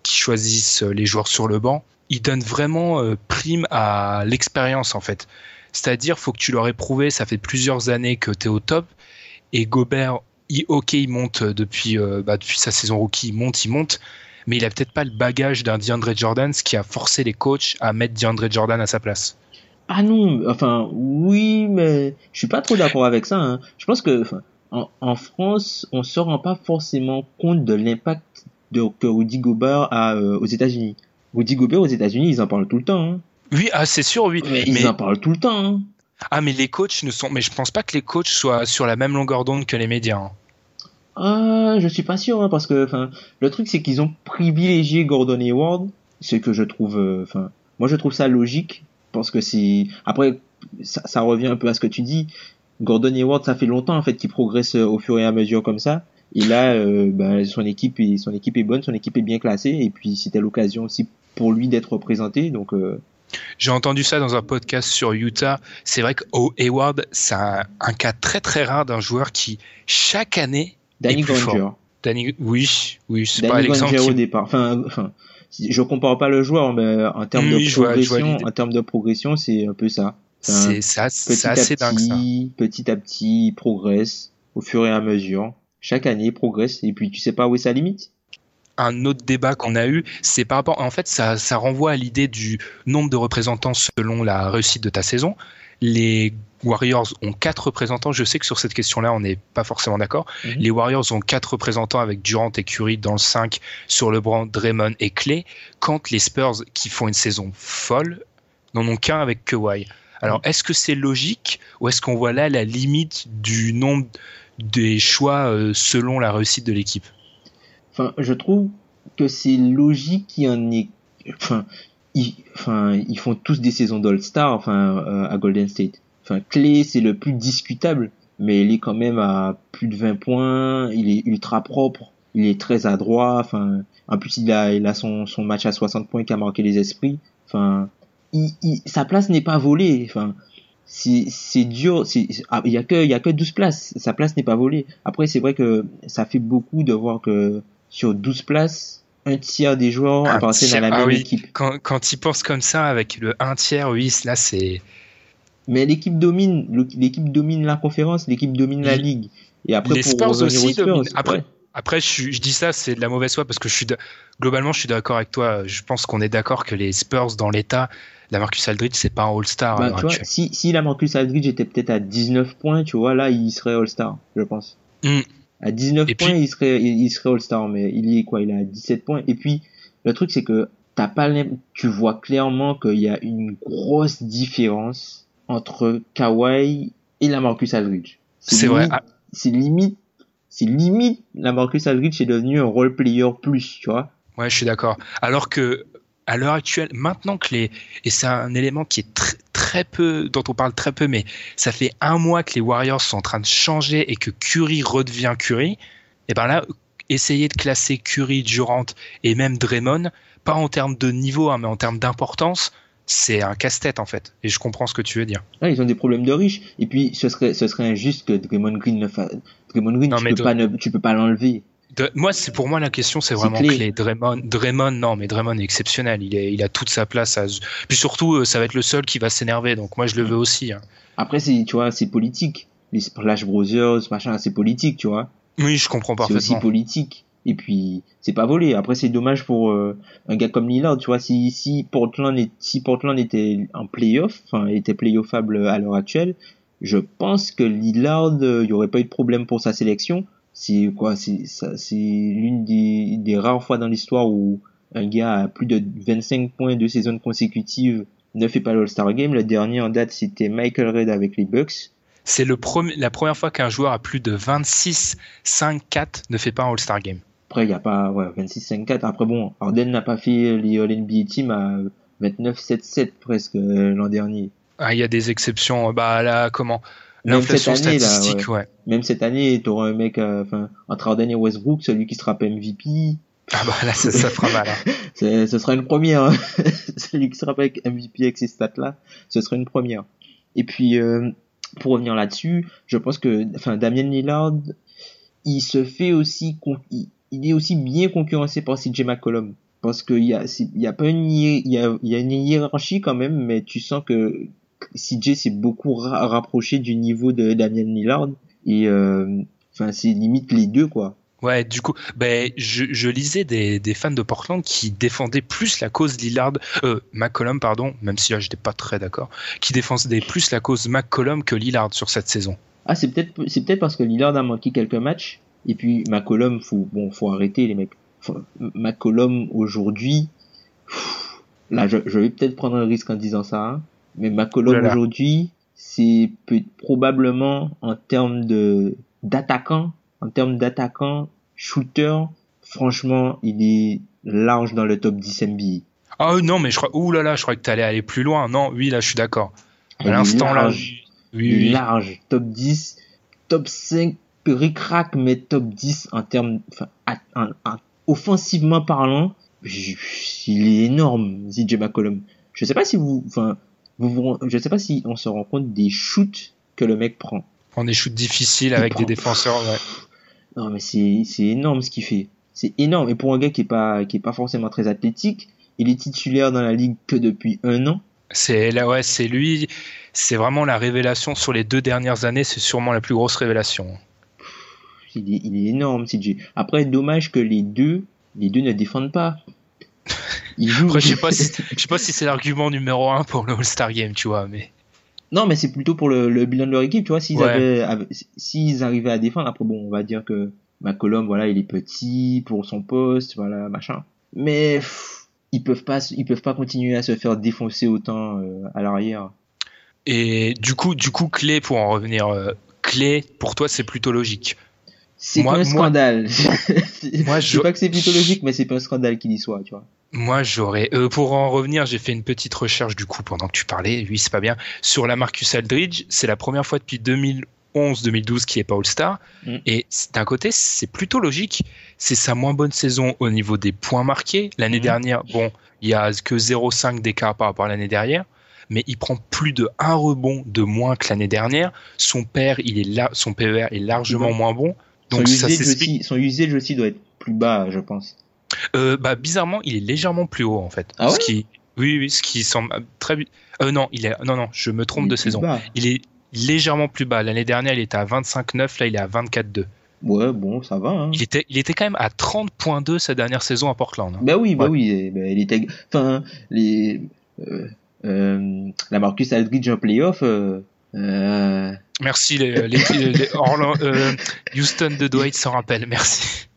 qui choisissent les joueurs sur le banc, ils donnent vraiment euh, prime à l'expérience en fait. C'est-à-dire, il faut que tu leur aies prouvé, ça fait plusieurs années que tu es au top. Et Gobert, il, ok, il monte depuis, euh, bah, depuis sa saison rookie, il monte, il monte. Mais il n'a peut-être pas le bagage d'un DeAndre Jordan, ce qui a forcé les coachs à mettre DeAndre Jordan à sa place. Ah non, enfin oui, mais je suis pas trop d'accord avec ça. Hein. Je pense que enfin, en, en France, on se rend pas forcément compte de l'impact de que Rudy Gobert a euh, aux États-Unis. Rudy Gobert aux États-Unis, ils en parlent tout le temps. Hein. Oui, ah c'est sûr, oui. Mais, mais... ils en parlent tout le temps. Hein. Ah mais les coachs ne sont, mais je pense pas que les coachs soient sur la même longueur d'onde que les médias. Hein. Ah, je suis pas sûr hein, parce que enfin le truc c'est qu'ils ont privilégié Gordon Hayward, ce que je trouve, enfin euh, moi je trouve ça logique. Je pense que c'est après ça, ça revient un peu à ce que tu dis. Gordon Hayward, ça fait longtemps en fait qu'il progresse au fur et à mesure comme ça. Et là, euh, ben, son équipe est son équipe est bonne, son équipe est bien classée. Et puis c'était l'occasion aussi pour lui d'être représenté. Donc euh... j'ai entendu ça dans un podcast sur Utah. C'est vrai que Hayward, c'est un, un cas très très rare d'un joueur qui chaque année Danny est plus Granger. Fort. Danny, oui, oui, c'est Danny pas l'exemple qui... au départ. Enfin, enfin. Je compare pas le joueur, mais en termes oui, de progression, en termes de progression, c'est un peu ça. Enfin, c'est ça, c'est assez dingue ça. Petit à petit, il progresse au fur et à mesure. Chaque année, il progresse et puis tu sais pas où est sa limite. Un autre débat qu'on a eu, c'est par rapport, en fait, ça, ça renvoie à l'idée du nombre de représentants selon la réussite de ta saison. Les Warriors ont quatre représentants. Je sais que sur cette question-là, on n'est pas forcément d'accord. Mm-hmm. Les Warriors ont quatre représentants avec Durant et Curry dans le cinq, sur LeBron, Draymond et Klay. Quand les Spurs, qui font une saison folle, n'en ont qu'un avec Kawhi. Alors, mm-hmm. Est-ce que c'est logique ou est-ce qu'on voit là la limite du nombre des choix euh, selon la réussite de l'équipe ? Enfin, je trouve que c'est logique qu'il y en ait... Enfin, ils, enfin, ils font tous des saisons d'All-Star enfin, euh, à Golden State. Enfin, Klay, c'est le plus discutable, mais il est quand même à plus de vingt points, il est ultra propre, il est très adroit, enfin, en plus, il a, il a son, son match à soixante points qui a marqué les esprits, enfin, il, il, sa place n'est pas volée, enfin, c'est, c'est dur, c'est, ah, il y a que, il y a que douze places, sa place n'est pas volée. Après, c'est vrai que ça fait beaucoup de voir que sur douze places, un tiers des joueurs appartiennent à la même ah, oui. équipe. Quand, quand ils pensent comme ça, avec le un tiers, oui, là, c'est... Mais l'équipe domine, l'équipe domine la conférence, l'équipe domine la ligue. Et après, les pour Spurs aussi Spurs, dominent. Après, ouais. Après, je, je dis ça, c'est de la mauvaise foi parce que je suis de, globalement, je suis d'accord avec toi. Je pense qu'on est d'accord que les Spurs, dans l'état, la Marcus Aldridge, c'est pas un All-Star. Bah, tu vois, si, si la Marcus Aldridge était peut-être à dix-neuf points, tu vois, là, il serait All-Star, je pense. Mm. À dix-neuf et points, puis... il serait, il, il serait All-Star, mais il est quoi? Il est à dix-sept points. Et puis, le truc, c'est que t'as pas l'im... tu vois clairement qu'il y a une grosse différence entre Kawhi et la Marcus Aldridge. C'est, c'est limite, vrai. C'est limite. C'est limite, la Marcus Aldridge est devenue un role player plus, tu vois. Ouais, je suis d'accord. Alors que, à l'heure actuelle, maintenant que les, et c'est un élément qui est très, très peu, dont on parle très peu, mais ça fait un mois que les Warriors sont en train de changer et que Curry redevient Curry, et ben là, essayer de classer Curry, Durant et même Draymond, pas en termes de niveau, hein, mais en termes d'importance, c'est un casse-tête en fait, et je comprends ce que tu veux dire. Ah, ils ont des problèmes de riches, et puis ce serait, ce serait injuste que Draymond Green ne fasse. Draymond Green, non, tu, peux de... pas ne... tu peux pas l'enlever. De... Moi, c'est pour moi la question, c'est, c'est vraiment clé. clé. Draymond, Draymond, non, mais Draymond est exceptionnel. Il est, il a toute sa place. À... Puis surtout, ça va être le seul qui va s'énerver. Donc moi, je le veux aussi. Hein. Après, c'est, tu vois, c'est politique. Les Splash Brothers, machin, c'est politique, tu vois. Oui, je comprends parfaitement. C'est aussi politique. Et puis, c'est pas volé. Après, c'est dommage pour euh, un gars comme Lillard, tu vois. Si, si Portland, est, si Portland était en playoff, enfin, était playoffable à l'heure actuelle, je pense que Lillard, il euh, n'y aurait pas eu de problème pour sa sélection. C'est quoi, c'est, ça, c'est l'une des, des rares fois dans l'histoire où un gars a plus de vingt-cinq points de saison consécutive ne fait pas l'All-Star Game. Le dernier en date, c'était Michael Red avec les Bucks. C'est le premier, la première fois qu'un joueur a plus de vingt-six cinq quatre ne fait pas un All-Star Game. Après, il n'y a pas ouais, vingt-six cinq quatre. Après, bon, Harden n'a pas fait les All-N B A Team à vingt-neuf sept sept presque l'an dernier. Ah, il y a des exceptions. Bah là, comment l'inflation même cette année, statistique, là, ouais. ouais. Même cette année, t'auras un mec, enfin, euh, entre Harden et Westbrook, celui qui sera pas M V P. Ah bah là, ça, ça fera mal. Hein. C'est, ce sera une première. Hein. Celui qui sera pas M V P avec ces stats-là, ce sera une première. Et puis, euh, pour revenir là-dessus, je pense que, enfin, Damien Lillard, il se fait aussi, con- il, il est aussi bien concurrencé par C J McCollum. Parce que il y a, il y a pas une, il y a, il y a une hiérarchie quand même, mais tu sens que C J s'est beaucoup ra- rapproché du niveau de Damien Lillard et enfin euh, c'est limite les deux quoi. Ouais, du coup, ben je, je lisais des, des fans de Portland qui défendaient plus la cause Lillard, euh, McCollum pardon, même si là j'étais pas très d'accord, qui défendaient plus la cause McCollum que Lillard sur cette saison. Ah c'est peut-être c'est peut-être parce que Lillard a manqué quelques matchs et puis McCollum faut bon faut arrêter les mecs. Faut, McCollum aujourd'hui, pff, là je, je vais peut-être prendre un risque en disant ça. Hein. Mais McCollum voilà. Aujourd'hui, c'est peut, probablement en termes de d'attaquant, en termes d'attaquant, shooter, franchement, il est large dans le top dix N B A. Ah non, mais je crois, ouh là là, je crois que t'allais aller plus loin. Non, oui, là, je suis d'accord. À il l'instant large, là, oui, oui. large, top dix, top cinq, ric-rac, mais top dix en termes, enfin, à, à, à, offensivement parlant, je, il est énorme, C J McCollum. Je sais pas si vous, enfin. Vous, vous, je sais pas si on se rend compte des shoots que le mec prend. Prend des shoots difficiles il avec prend. Des défenseurs. Ouais. Non mais c'est c'est énorme ce qu'il fait. C'est énorme et pour un gars qui est pas qui est pas forcément très athlétique, il est titulaire dans la ligue que depuis un an. C'est là ouais c'est lui, c'est vraiment la révélation sur les deux dernières années, c'est sûrement la plus grosse révélation. Il est, il est énorme C J. Après dommage que les deux les deux ne défendent pas. Après, je sais pas si, je sais pas si c'est l'argument numéro un pour le All-Star Game, tu vois, mais. Non, mais c'est plutôt pour le, le bilan de leur équipe, tu vois, s'ils ouais. avaient, s'ils arrivaient à défendre, après bon, on va dire que McCollum, voilà, il est petit pour son poste, voilà, machin. Mais, pff, ils peuvent pas, ils peuvent pas continuer à se faire défoncer autant euh, à l'arrière. Et du coup, du coup, Klay, pour en revenir, euh, Klay, pour toi, c'est plutôt logique. C'est moi, pas un scandale. Moi, moi, je sais pas que c'est plutôt logique, mais c'est pas un scandale qu'il y soit, tu vois. Moi, j'aurais. Euh, pour en revenir, j'ai fait une petite recherche du coup pendant que tu parlais. Oui, c'est pas bien. Sur la Marcus Aldridge, c'est la première fois depuis deux mille onze deux mille douze qu'il n'est pas All-Star. Mm. Et d'un côté, c'est plutôt logique. C'est sa moins bonne saison au niveau des points marqués. L'année mm. dernière, bon, il y a que zéro virgule cinq d'écart par rapport à l'année dernière. Mais il prend plus de un rebond de moins que l'année dernière. Son père, il est là, son P E R est largement mm. moins bon. Donc son ça usage aussi, son usage aussi doit être plus bas, je pense. Euh, bah bizarrement, il est légèrement plus haut en fait. Ah ce ouais qui, oui, oui, ce qui semble très. Euh, non, il est. Non, non, je me trompe de saison. Bas. Il est légèrement plus bas. L'année dernière, il était à vingt-cinq neuf. Là, il est à vingt-quatre deux. Ouais, bon, ça va. Hein. Il était, il était quand même à trente virgule deux cette dernière saison à Portland. Hein. Bah oui, bah ouais. oui. Bah, il était, enfin, les, euh, euh, la Marcus Aldridge en playoff. Euh, euh... Merci les, les, les, les Orlando, euh, Houston de Dwight s'en rappelle. Merci.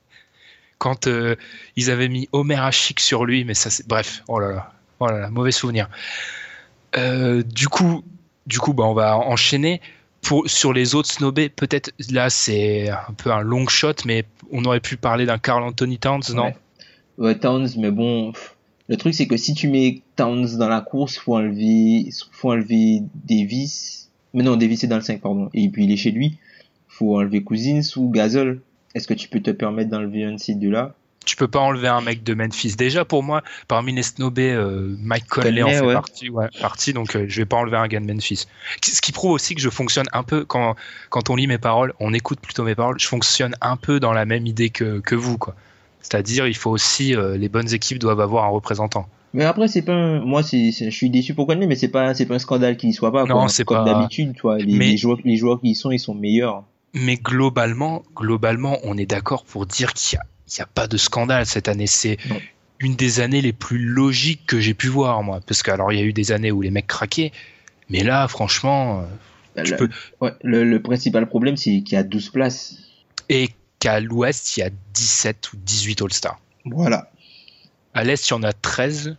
Quand euh, ils avaient mis Omer Hachik sur lui, mais ça, c'est... bref, oh là là, oh là là, mauvais souvenir. Euh, du coup, du coup, bah, on va enchaîner. Pour, sur les autres snobés, peut-être là c'est un peu un long shot, mais on aurait pu parler d'un Karl Anthony Towns, ouais. non Ouais, Towns, mais bon, le truc c'est que si tu mets Towns dans la course, il faut enlever, faut enlever Davis. Mais non, Davis est dans le cinq, pardon, et puis il est chez lui. Il faut enlever Cousins ou Gasol. Est-ce que tu peux te permettre d'enlever un de ces deux-là? Tu peux pas enlever un mec de Memphis. Déjà, pour moi, parmi les snobés, euh, Mike Conley en fait ouais. partie, ouais, partie, donc euh, je vais pas enlever un gars de Memphis. Ce qui prouve aussi que je fonctionne un peu, quand, quand on lit mes paroles, on écoute plutôt mes paroles, je fonctionne un peu dans la même idée que, que vous, quoi. C'est-à-dire, il faut aussi, euh, les bonnes équipes doivent avoir un représentant. Mais après, c'est pas un... moi, c'est... je suis déçu pour Conley, mais c'est pas, c'est pas un scandale qu'il y soit pas. Non, quoi. C'est Comme pas... d'habitude, toi, les, mais... les, joueurs, les joueurs qui y sont, ils sont meilleurs. Mais globalement, globalement, on est d'accord pour dire qu'il y a Il n'y a pas de scandale cette année. C'est non. une des années les plus logiques que j'ai pu voir, moi. Parce que, alors, il y a eu des années où les mecs craquaient, mais là, franchement, bah, tu le, peux... ouais, le, le principal problème, c'est qu'il y a douze places. Et qu'à l'ouest, il y a dix-sept ou dix-huit All-Stars. Voilà. À l'est, il y en a treize.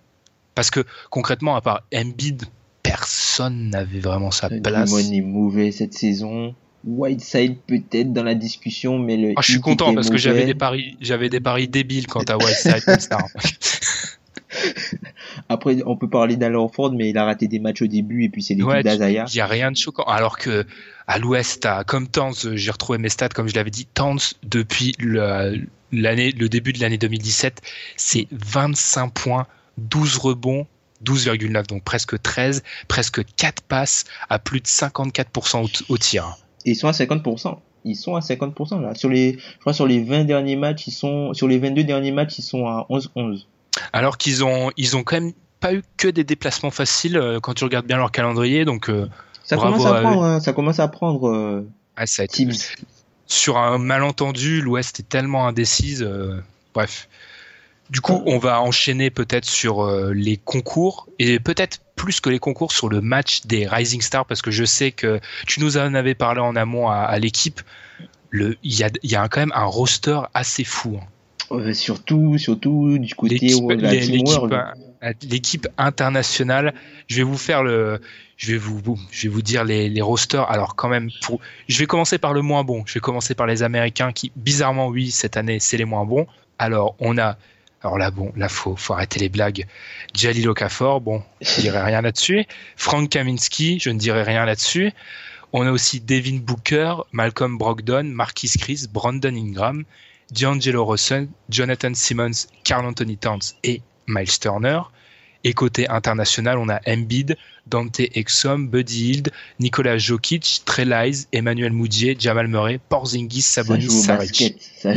Parce que, concrètement, à part Embiid, personne n'avait vraiment sa le place. Draymond est mauvais cette saison. Whiteside peut-être dans la discussion, mais le. Ah, je suis content parce mauvais. que j'avais des paris, j'avais des paris débiles quant à Whiteside. Comme ça. Après, on peut parler d'Alorford, mais il a raté des matchs au début et puis c'est l'équipe ouais, d'Azaya. Il y a rien de choquant. Alors que à l'Ouest, à, comme Towns, j'ai retrouvé mes stats comme je l'avais dit. Towns depuis le, l'année, le début de l'année deux mille dix-sept, c'est vingt-cinq points, douze rebonds. douze virgule neuf, donc presque treize, presque quatre passes à plus de cinquante-quatre pour cent au, au tir. Ils sont à cinquante pour cent. Ils sont à cinquante pour cent là. Sur les, je crois sur les vingt derniers matchs, ils sont sur les vingt-deux derniers matchs, ils sont à onze onze. Alors qu'ils ont, ils ont quand même pas eu que des déplacements faciles euh, quand tu regardes bien leur calendrier. Donc euh, ça, commence à à prendre, hein, ça commence à prendre. Euh, ah, ça commence à prendre. Sur un malentendu, l'Ouest est tellement indécise. Euh, bref. Du coup, on va enchaîner peut-être sur euh, les concours et peut-être plus que les concours sur le match des Rising Stars parce que je sais que tu nous en avais parlé en amont à, à l'équipe. Il y a, y a quand même un roster assez fou. Hein. Euh, surtout, surtout du côté l'équipe, où, la l'équipe, l'équipe internationale. Je vais vous faire le, je vais vous, boum, je vais vous dire les, les rosters. Alors quand même, pour, je vais commencer par le moins bon. Je vais commencer par les Américains qui, bizarrement, oui, cette année, c'est les moins bons. Alors on a Alors là, bon, là, faut, faut arrêter les blagues. Jalil Okafor, bon, je ne dirai rien là-dessus. Frank Kaminsky, je ne dirai rien là-dessus. On a aussi Devin Booker, Malcolm Brogdon, Marquise Chris, Brandon Ingram, D'Angelo Russell, Jonathan Simmons, Karl Anthony Towns et Miles Turner. Et côté international, on a Embiid, Dante Exum, Buddy Hield, Nikola Jokic, Trey Lyles, Emmanuel Mudiay, Jamal Murray, Porzingis, Sabonis, Saric. Ça,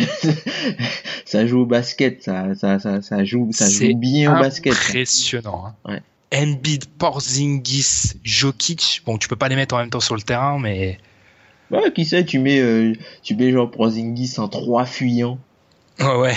ça joue au basket, ça, ça, ça, ça joue, ça joue bien au basket. C'est impressionnant. Hein. Ouais. Embiid, Porzingis, Jokic. Bon, tu peux pas les mettre en même temps sur le terrain, mais. Ouais, qui sait, tu mets, euh, tu mets genre Porzingis en trois fuyants. Oh ouais.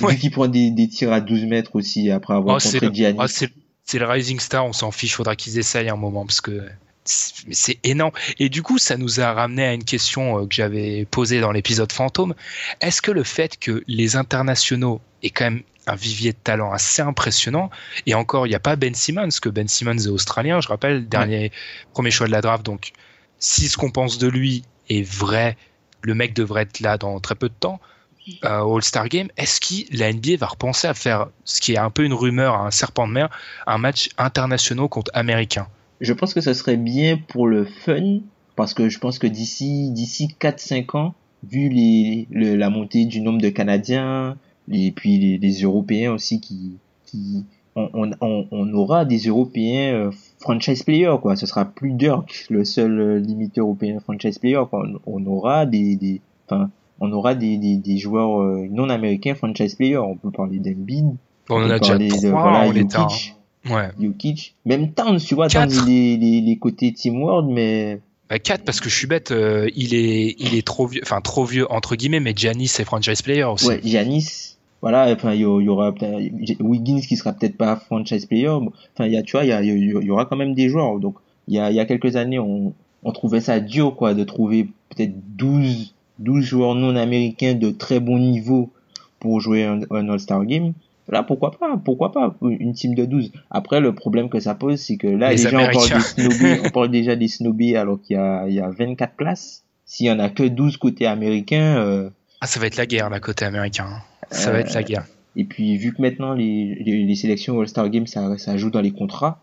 ouais. Qui prend des, des tirs à douze mètres aussi après avoir oh, contre c'est le, Giannis. Oh, c'est, c'est le Rising Star, on s'en fiche, faudra qu'ils essayent un moment parce que c'est, c'est énorme. Et du coup, ça nous a ramené à une question que j'avais posée dans l'épisode fantôme. Est-ce que le fait que les internationaux aient quand même un vivier de talent assez impressionnant, et encore, il n'y a pas Ben Simmons, que Ben Simmons est australien, je rappelle, dernier, ouais. premier choix de la draft, donc si ce qu'on pense de lui est vrai, le mec devrait être là dans très peu de temps. Euh, All-Star Game, est-ce que la N B A va repenser à faire, ce qui est un peu une rumeur, un serpent de mer, un match international contre américain? Je pense que ça serait bien pour le fun, parce que je pense que d'ici, d'ici quatre cinq ans, vu les, le, la montée du nombre de Canadiens, et puis les, les Européens aussi, qui, qui on, on, on, on aura des Européens euh, franchise players, quoi. Ce sera plus Dirk, le seul euh, limité européen franchise player, quoi. On, on aura des, des, enfin, on aura des, des, des joueurs non américains franchise players. On peut parler d'Embiid. On, on en a déjà trois. Voilà, Jokic. Ouais. Jokic. Même Towns, tu vois, Towns, il est, il est, il est côté Team World, mais Bah quatre parce que je suis bête, euh, il est il est trop vieux, enfin trop vieux entre guillemets, mais Giannis c'est franchise player aussi. Ouais, Giannis, voilà, enfin il y, y aura Wiggins qui sera peut-être pas franchise player, enfin il y a tu vois il y, y, y aura quand même des joueurs. Donc il y a il y a quelques années on on trouvait ça dur quoi de trouver peut-être douze douze joueurs non américains de très bon niveau pour jouer un, un All-Star Game. Là, pourquoi pas, pourquoi pas, une team de douze. Après, le problème que ça pose, c'est que là, les déjà, on parle, des snobbies, on parle déjà des snobbies, alors qu'il y a, il y a vingt-quatre places. S'il y en a que douze côté américain, euh... Ah, ça va être la guerre, là, côté américain. Ça euh... va être la guerre. Et puis, vu que maintenant, les, les, les sélections All-Star Game, ça, ça joue dans les contrats,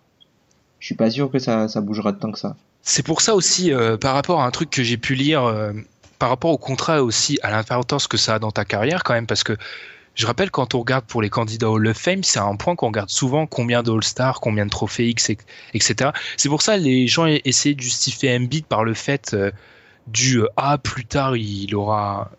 je suis pas sûr que ça, ça bougera tant que ça. C'est pour ça aussi, euh, par rapport à un truc que j'ai pu lire, euh, par rapport au contrat aussi, à l'importance que ça a dans ta carrière, quand même, parce que, je rappelle, quand on regarde pour les candidats au Hall of Fame, c'est un point qu'on regarde souvent, combien de All-Star, combien de trophées X, et cetera. C'est pour ça que les gens essaient de justifier Embiid par le fait euh, du euh, « Ah, plus tard, il, aura,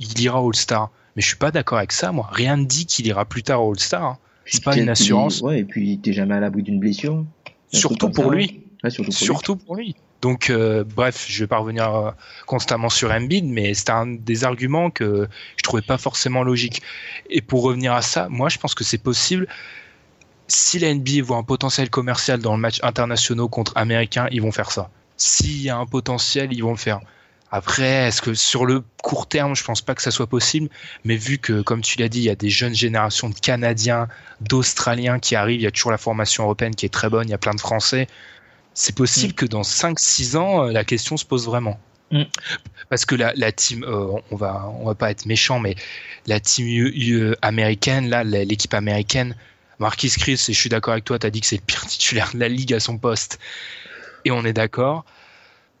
il ira All-Star ». Mais je ne suis pas d'accord avec ça, moi. Rien ne dit qu'il ira plus tard All-Star. Hein. Ce n'est pas une assurance. Ouais, et puis, tu n'es jamais à l'abri d'une blessure. Surtout pour, ça, lui. Ouais, surtout pour surtout lui. Surtout pour lui. Donc, euh, bref, je ne vais pas revenir euh, constamment sur Embiid, mais c'était un des arguments que je ne trouvais pas forcément logique. Et pour revenir à ça, moi, je pense que c'est possible. Si la N B A voit un potentiel commercial dans le match international contre américain, ils vont faire ça. S'il y a un potentiel, ils vont le faire. Après, est-ce que sur le court terme, je ne pense pas que ça soit possible, mais vu que, comme tu l'as dit, il y a des jeunes générations de Canadiens, d'Australiens qui arrivent, il y a toujours la formation européenne qui est très bonne, il y a plein de Français... C'est possible mmh. que dans cinq six ans, la question se pose vraiment. Mmh. Parce que la, la team, euh, on va, on va pas être méchant, mais la team U, U américaine, là, l'équipe américaine, Marquis Chris, et je suis d'accord avec toi, tu as dit que c'est le pire titulaire de la ligue à son poste. Et on est d'accord.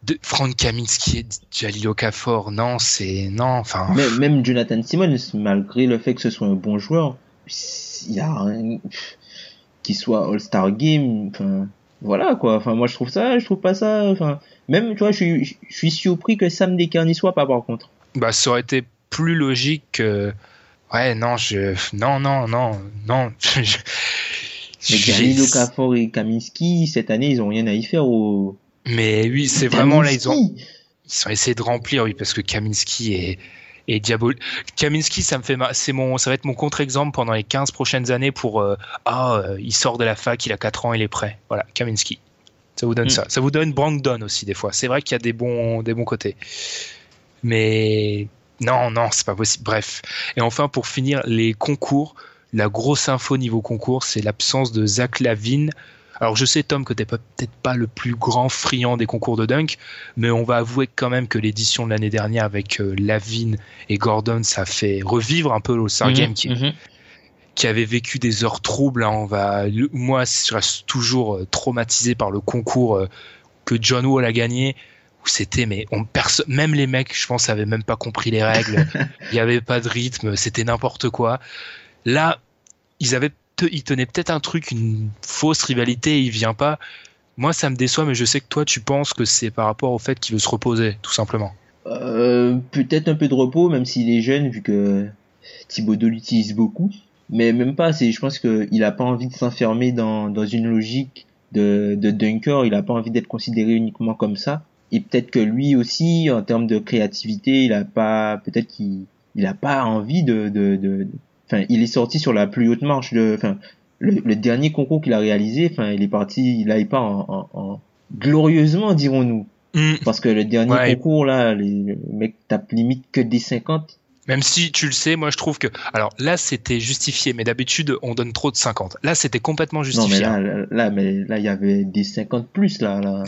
De, Frank Kaminsky et Jalil Okafor, non, c'est. Non, enfin. Même, même Jonathan Simmons, malgré le fait que ce soit un bon joueur, il y a un. Qu'il soit All-Star Game, enfin. Voilà quoi, enfin moi je trouve ça, je trouve pas ça, enfin même tu vois, je suis, je suis surpris que Sam Dekker n'y soit pas par contre. Bah ça aurait été plus logique que... Ouais non, je... Non, non, non, non. je... Mais Jalil Okafor et Kaminsky, cette année ils ont rien à y faire au... Mais oui, c'est Kaminsky. Vraiment là, ils ont... Ils ont essayé de remplir, oui, parce que Kaminsky est... Et Diabol... Kaminsky, ça me fait ma... c'est mon, ça va être mon contre-exemple pendant les quinze prochaines années pour euh... ah euh, il sort de la fac, il a quatre ans, il est prêt. Voilà, Kaminsky. Ça vous donne mm. ça. Ça vous donne Brandon aussi des fois. C'est vrai qu'il y a des bons des bons côtés. Mais non non, c'est pas possible. Bref. Et enfin pour finir les concours, la grosse info niveau concours, c'est l'absence de Zach LaVine. Alors je sais Tom que t'es pas, peut-être pas le plus grand friand des concours de dunk, mais on va avouer quand même que l'édition de l'année dernière avec euh, Lavine et Gordon, ça fait revivre un peu l'All-Star mmh, Game qui, mmh. qui avait vécu des heures troubles. Hein, on va, le, moi, je reste toujours euh, traumatisé par le concours euh, que John Wall a gagné. Où c'était, mais on perso- même les mecs, je pense, n'avaient même pas compris les règles. Il n'y avait pas de rythme, c'était n'importe quoi. Là, ils avaient il tenait peut-être un truc, une fausse rivalité et il vient pas. Moi ça me déçoit, mais je sais que toi tu penses que c'est par rapport au fait qu'il veut se reposer tout simplement. Euh, peut-être un peu de repos, même s'il est jeune vu que Thibodeau l'utilise beaucoup, mais même pas, c'est, je pense qu'il a pas envie de s'enfermer dans, dans une logique de, de dunker, il a pas envie d'être considéré uniquement comme ça, et peut-être que lui aussi en termes de créativité il a pas, peut-être qu'il il a pas envie de, de, de Enfin, il est sorti sur la plus haute marche de, enfin, le, le dernier concours qu'il a réalisé, enfin, il est parti, là, il part en, en, en glorieusement, dirons-nous. Mmh. Parce que le dernier ouais, concours, là, les mecs tapent limite que des cinquante. Même si, tu le sais, moi, je trouve que, alors, là, c'était justifié, mais d'habitude, on donne trop de cinquante. Là, c'était complètement justifié. Non, mais là, là, mais là, il y avait des cinquante plus, là, là. Dans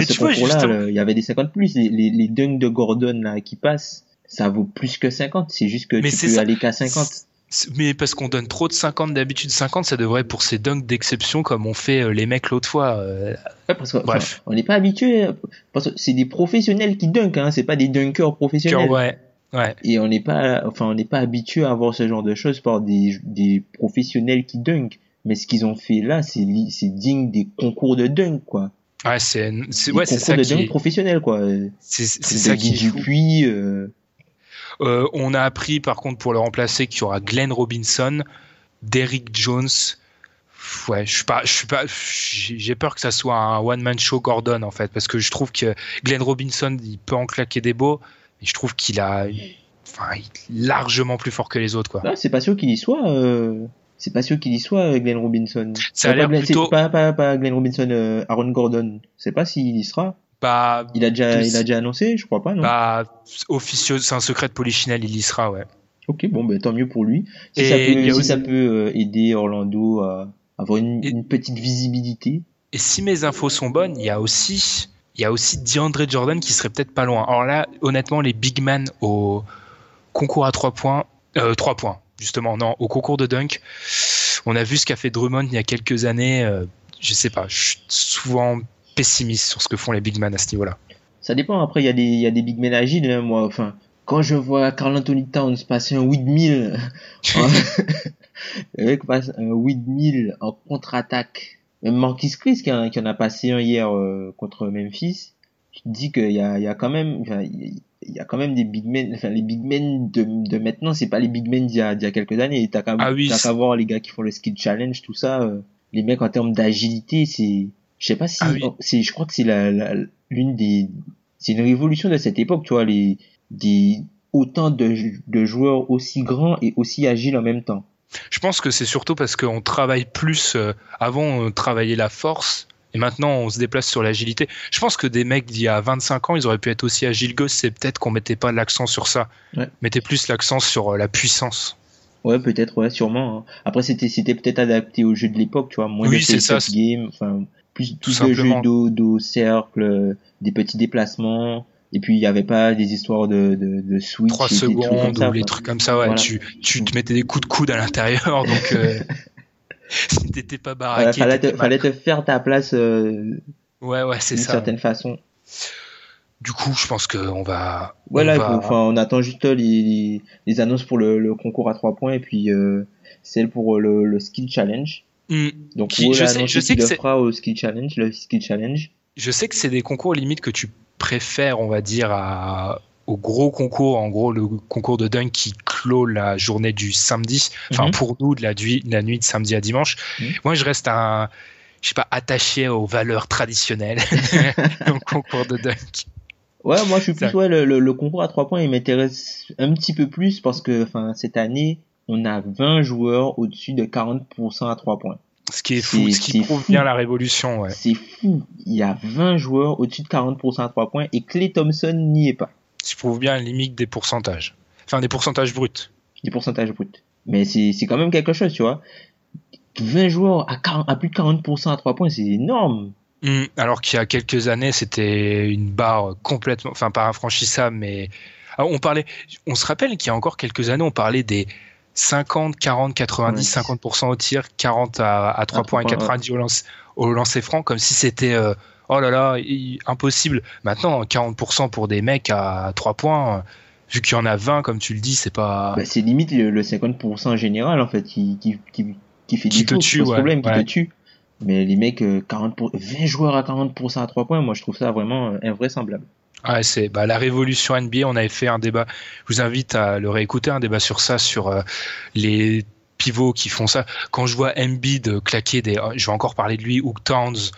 mais ce concours-là, il y avait des cinquante plus. Les, les, les dunks de Gordon, là, qui passent. Ça vaut plus que cinquante, c'est juste que mais tu peux ça. Aller qu'à cinquante. C'est... Mais parce qu'on donne trop de cinquante, d'habitude cinquante, ça devrait être pour ces dunks d'exception comme on fait euh, les mecs l'autre fois. Euh... Ouais, parce que, bref. On n'est pas habitué, parce que c'est des professionnels qui dunkent, hein, c'est pas des dunkers professionnels. Ouais. Ouais. Et on n'est pas, enfin, on n'est pas habitué à voir ce genre de choses par des, des professionnels qui dunkent. Mais ce qu'ils ont fait là, c'est, li... c'est digne des concours de dunk, quoi. Ouais, c'est, c'est, des ouais, c'est ça de qui. Concours de dunk professionnels, quoi. C'est, c'est, c'est ça qui. Dupuis, euh... Euh, on a appris par contre pour le remplacer qu'il y aura Glenn Robinson, Derrick Jones, ouais, je suis pas, je suis pas, j'ai peur que ça soit un one-man show Gordon en fait, parce que je trouve que Glenn Robinson, il peut en claquer des beaux, et je trouve qu'il a, enfin, il est largement plus fort que les autres quoi. Non, c'est pas sûr qu'il y soit. Euh... C'est pas sûr qu'il y soit Glenn Robinson. Ça a l'air pas, plutôt... pas, pas, pas Glenn Robinson, euh, Aaron Gordon. Je sais pas s'il y sera. Bah, il a déjà, il a déjà annoncé, je crois pas, non? Bah, officieux, c'est un secret de Polichinelle, il y sera, ouais. Ok, bon, ben bah, tant mieux pour lui. Si, ça peut, si aussi... ça peut aider Orlando à avoir une, et... une petite visibilité. Et si mes infos sont bonnes, il y a aussi, il y a aussi DeAndre Jordan qui serait peut-être pas loin. Alors là, honnêtement, les big man au concours à trois points, euh, trois points. Justement, non, au concours de dunk, on a vu ce qu'a fait Drummond il y a quelques années. Euh, je sais pas, je suis souvent pessimiste sur ce que font les big men à ce niveau-là. Ça dépend. Après, il y a des, il y a des big men agiles. Hein, moi, enfin, quand je vois Karl Anthony Towns passer un windmill, le mec passe un windmill en contre-attaque. Même Marcus Chris qui en, qui en a passé un hier euh, contre Memphis. Tu te dis qu'il y a, il y a quand même. Il y a quand même des big men, enfin les big men de, de maintenant, c'est pas les big men d'il y a, d'il y a quelques années. T'as qu'à, ah oui, t'as qu'à voir les gars qui font le skill challenge, tout ça. Euh, les mecs en termes d'agilité, c'est, je sais pas si, ah oui. c'est, je crois que c'est la, la, l'une des, c'est une révolution de cette époque, tu vois, les, des, autant de, de joueurs aussi grands et aussi agiles en même temps. Je pense que c'est surtout parce qu'on travaille plus, euh, avant on travaillait la force. Et maintenant, on se déplace sur l'agilité. Je pense que des mecs d'il y a vingt-cinq ans, ils auraient pu être aussi agiles que, c'est peut-être qu'on mettait pas l'accent sur ça. Ouais. Mettez plus l'accent sur la puissance. Ouais, peut-être, ouais, sûrement. Hein. Après, c'était, c'était peut-être adapté au jeu de l'époque, tu vois. Moins oui, c'est ça. Game, enfin, plus tout le jeu d'eau, d'eau, cercle, des petits déplacements. Et puis, il n'y avait pas des histoires de, de, de switch. Trois secondes ça, ou les trucs comme ça, ouais. Voilà. Tu, tu te mettais des coups de coude à l'intérieur, donc... Euh... Si t'étais pas baraqué, voilà, fallait, t'étais te, fallait te faire ta place euh, ouais, ouais, c'est d'une ça. Certaine façon. Du coup, je pense qu'on va. Voilà, on, va... Enfin, on attend juste les, les annonces pour le, le concours à trois points et puis euh, celle pour le, le Skill Challenge. Mmh. Donc, qui, je sais, je sais que c'est... au Skill Challenge, le Skill Challenge. Je sais que c'est des concours limite que tu préfères, on va dire, à. Au gros concours, en gros le concours de dunk qui clôt la journée du samedi, enfin mm-hmm. pour nous de la, du- la nuit de samedi à dimanche. Mm-hmm. Moi je reste un, je sais pas, attaché aux valeurs traditionnelles au concours de dunk. Ouais, moi je suis plus, ouais, le, le, le concours à trois points il m'intéresse un petit peu plus parce que enfin cette année on a vingt joueurs au-dessus de quarante pour cent à trois points. Ce qui est fou, c'est, ce qui prouve fou. bien la révolution. Ouais. C'est fou, il y a vingt joueurs au-dessus de quarante pour cent à trois points et Klay Thompson n'y est pas. Je prouve bien la limite des pourcentages. Enfin, des pourcentages bruts. Des pourcentages bruts. Mais c'est, c'est quand même quelque chose, tu vois. vingt joueurs à, quarante, à plus de quarante pour cent à trois points, c'est énorme. Mmh, alors qu'il y a quelques années, c'était une barre complètement... Enfin, pas infranchissable, mais... Alors, on parlait... On se rappelle qu'il y a encore quelques années, on parlait des cinquante, quarante, quatre-vingt-dix, ouais. cinquante pour cent au tir, quarante à, à trois, trois points et quatre-vingt-dix ouais. au, lance, au lancer franc, comme si c'était... Euh, oh là là, impossible. Maintenant, quarante pour cent pour des mecs à trois points, vu qu'il y en a vingt, comme tu le dis, c'est pas... Bah, c'est limite le, le cinquante pour cent général, en fait, qui, qui, qui, qui fait qui du tout, ce ouais, problème, ouais. qui te tue. Mais les mecs, quarante pour... vingt joueurs à quarante pour cent à trois points, moi, je trouve ça vraiment invraisemblable. Ah, c'est bah, la révolution N B A, on avait fait un débat, je vous invite à le réécouter, un débat sur ça, sur euh, les pivots qui font ça. Quand je vois Embiid claquer des... Je vais encore parler de lui, ou Towns...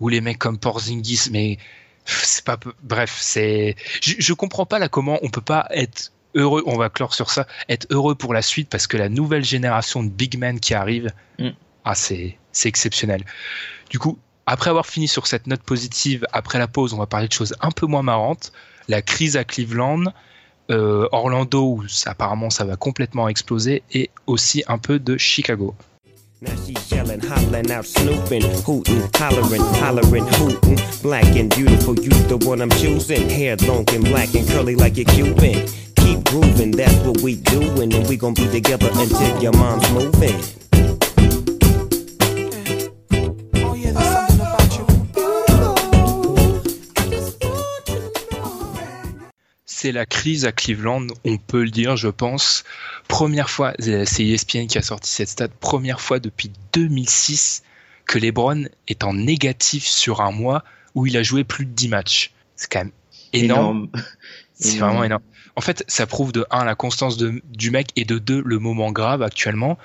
ou les mecs comme Porzingis, mais c'est pas bref, c'est je, je comprends pas là comment on peut pas être heureux, on va clore sur ça, être heureux pour la suite parce que la nouvelle génération de big men qui arrive, mm. ah c'est c'est exceptionnel. Du coup, après avoir fini sur cette note positive, après la pause, on va parler de choses un peu moins marrantes, la crise à Cleveland, euh, Orlando où ça, apparemment ça va complètement exploser et aussi un peu de Chicago. Now she's yelling, hollering out, snooping, hooting, hollering, hollering, hooting. Black and beautiful, you the one I'm choosing. Hair long and black and curly like a Cuban. Keep grooving, that's what we doing, and we gon' be together until your mom's moving. C'est la crise à Cleveland, on peut le dire, je pense. Première fois, c'est E S P N qui a sorti cette stat, première fois depuis deux mille six que LeBron est en négatif sur un mois où il a joué plus de dix matchs. C'est quand même énorme. énorme. C'est énorme. Vraiment énorme. En fait, ça prouve de un la constance de, du mec et de deux le moment grave actuellement.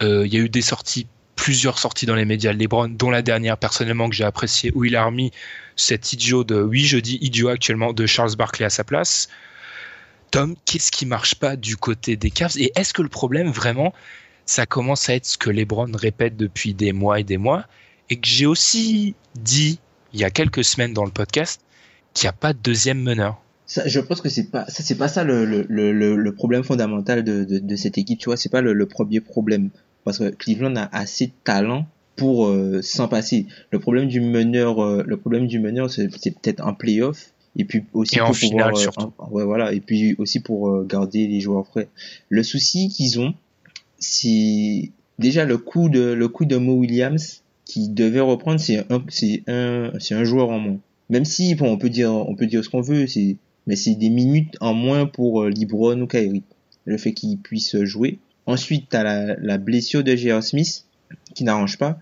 Il euh, y a eu des sorties plusieurs sorties dans les médias de LeBron, dont la dernière personnellement que j'ai appréciée, où il a remis cet idiot de, oui je dis idiot actuellement, de Charles Barkley à sa place. Tom, qu'est-ce qui marche pas du côté des Cavs? Et est-ce que le problème vraiment, ça commence à être ce que LeBron répète depuis des mois et des mois, et que j'ai aussi dit il y a quelques semaines dans le podcast, qu'il n'y a pas de deuxième meneur. Ça, je pense que c'est pas ça, c'est pas ça le le le, le problème fondamental de, de de cette équipe. Tu vois, c'est pas le, le premier problème, parce que Cleveland a assez de talent pour euh, s'en passer. Le problème du meneur, euh, le problème du meneur, c'est, c'est peut-être un playoff. Et puis aussi et pour pouvoir, finale, euh, un, ouais voilà, et puis aussi pour euh, garder les joueurs frais. Le souci qu'ils ont, c'est déjà le coup de le coup de Mo Williams qui devait reprendre, c'est un c'est un c'est un joueur en moins. Même si bon, on peut dire on peut dire ce qu'on veut, c'est mais c'est des minutes en moins pour euh, LeBron ou Kyrie, le fait qu'ils puissent jouer. Ensuite, t'as la, la blessure de J R. Smith qui n'arrange pas.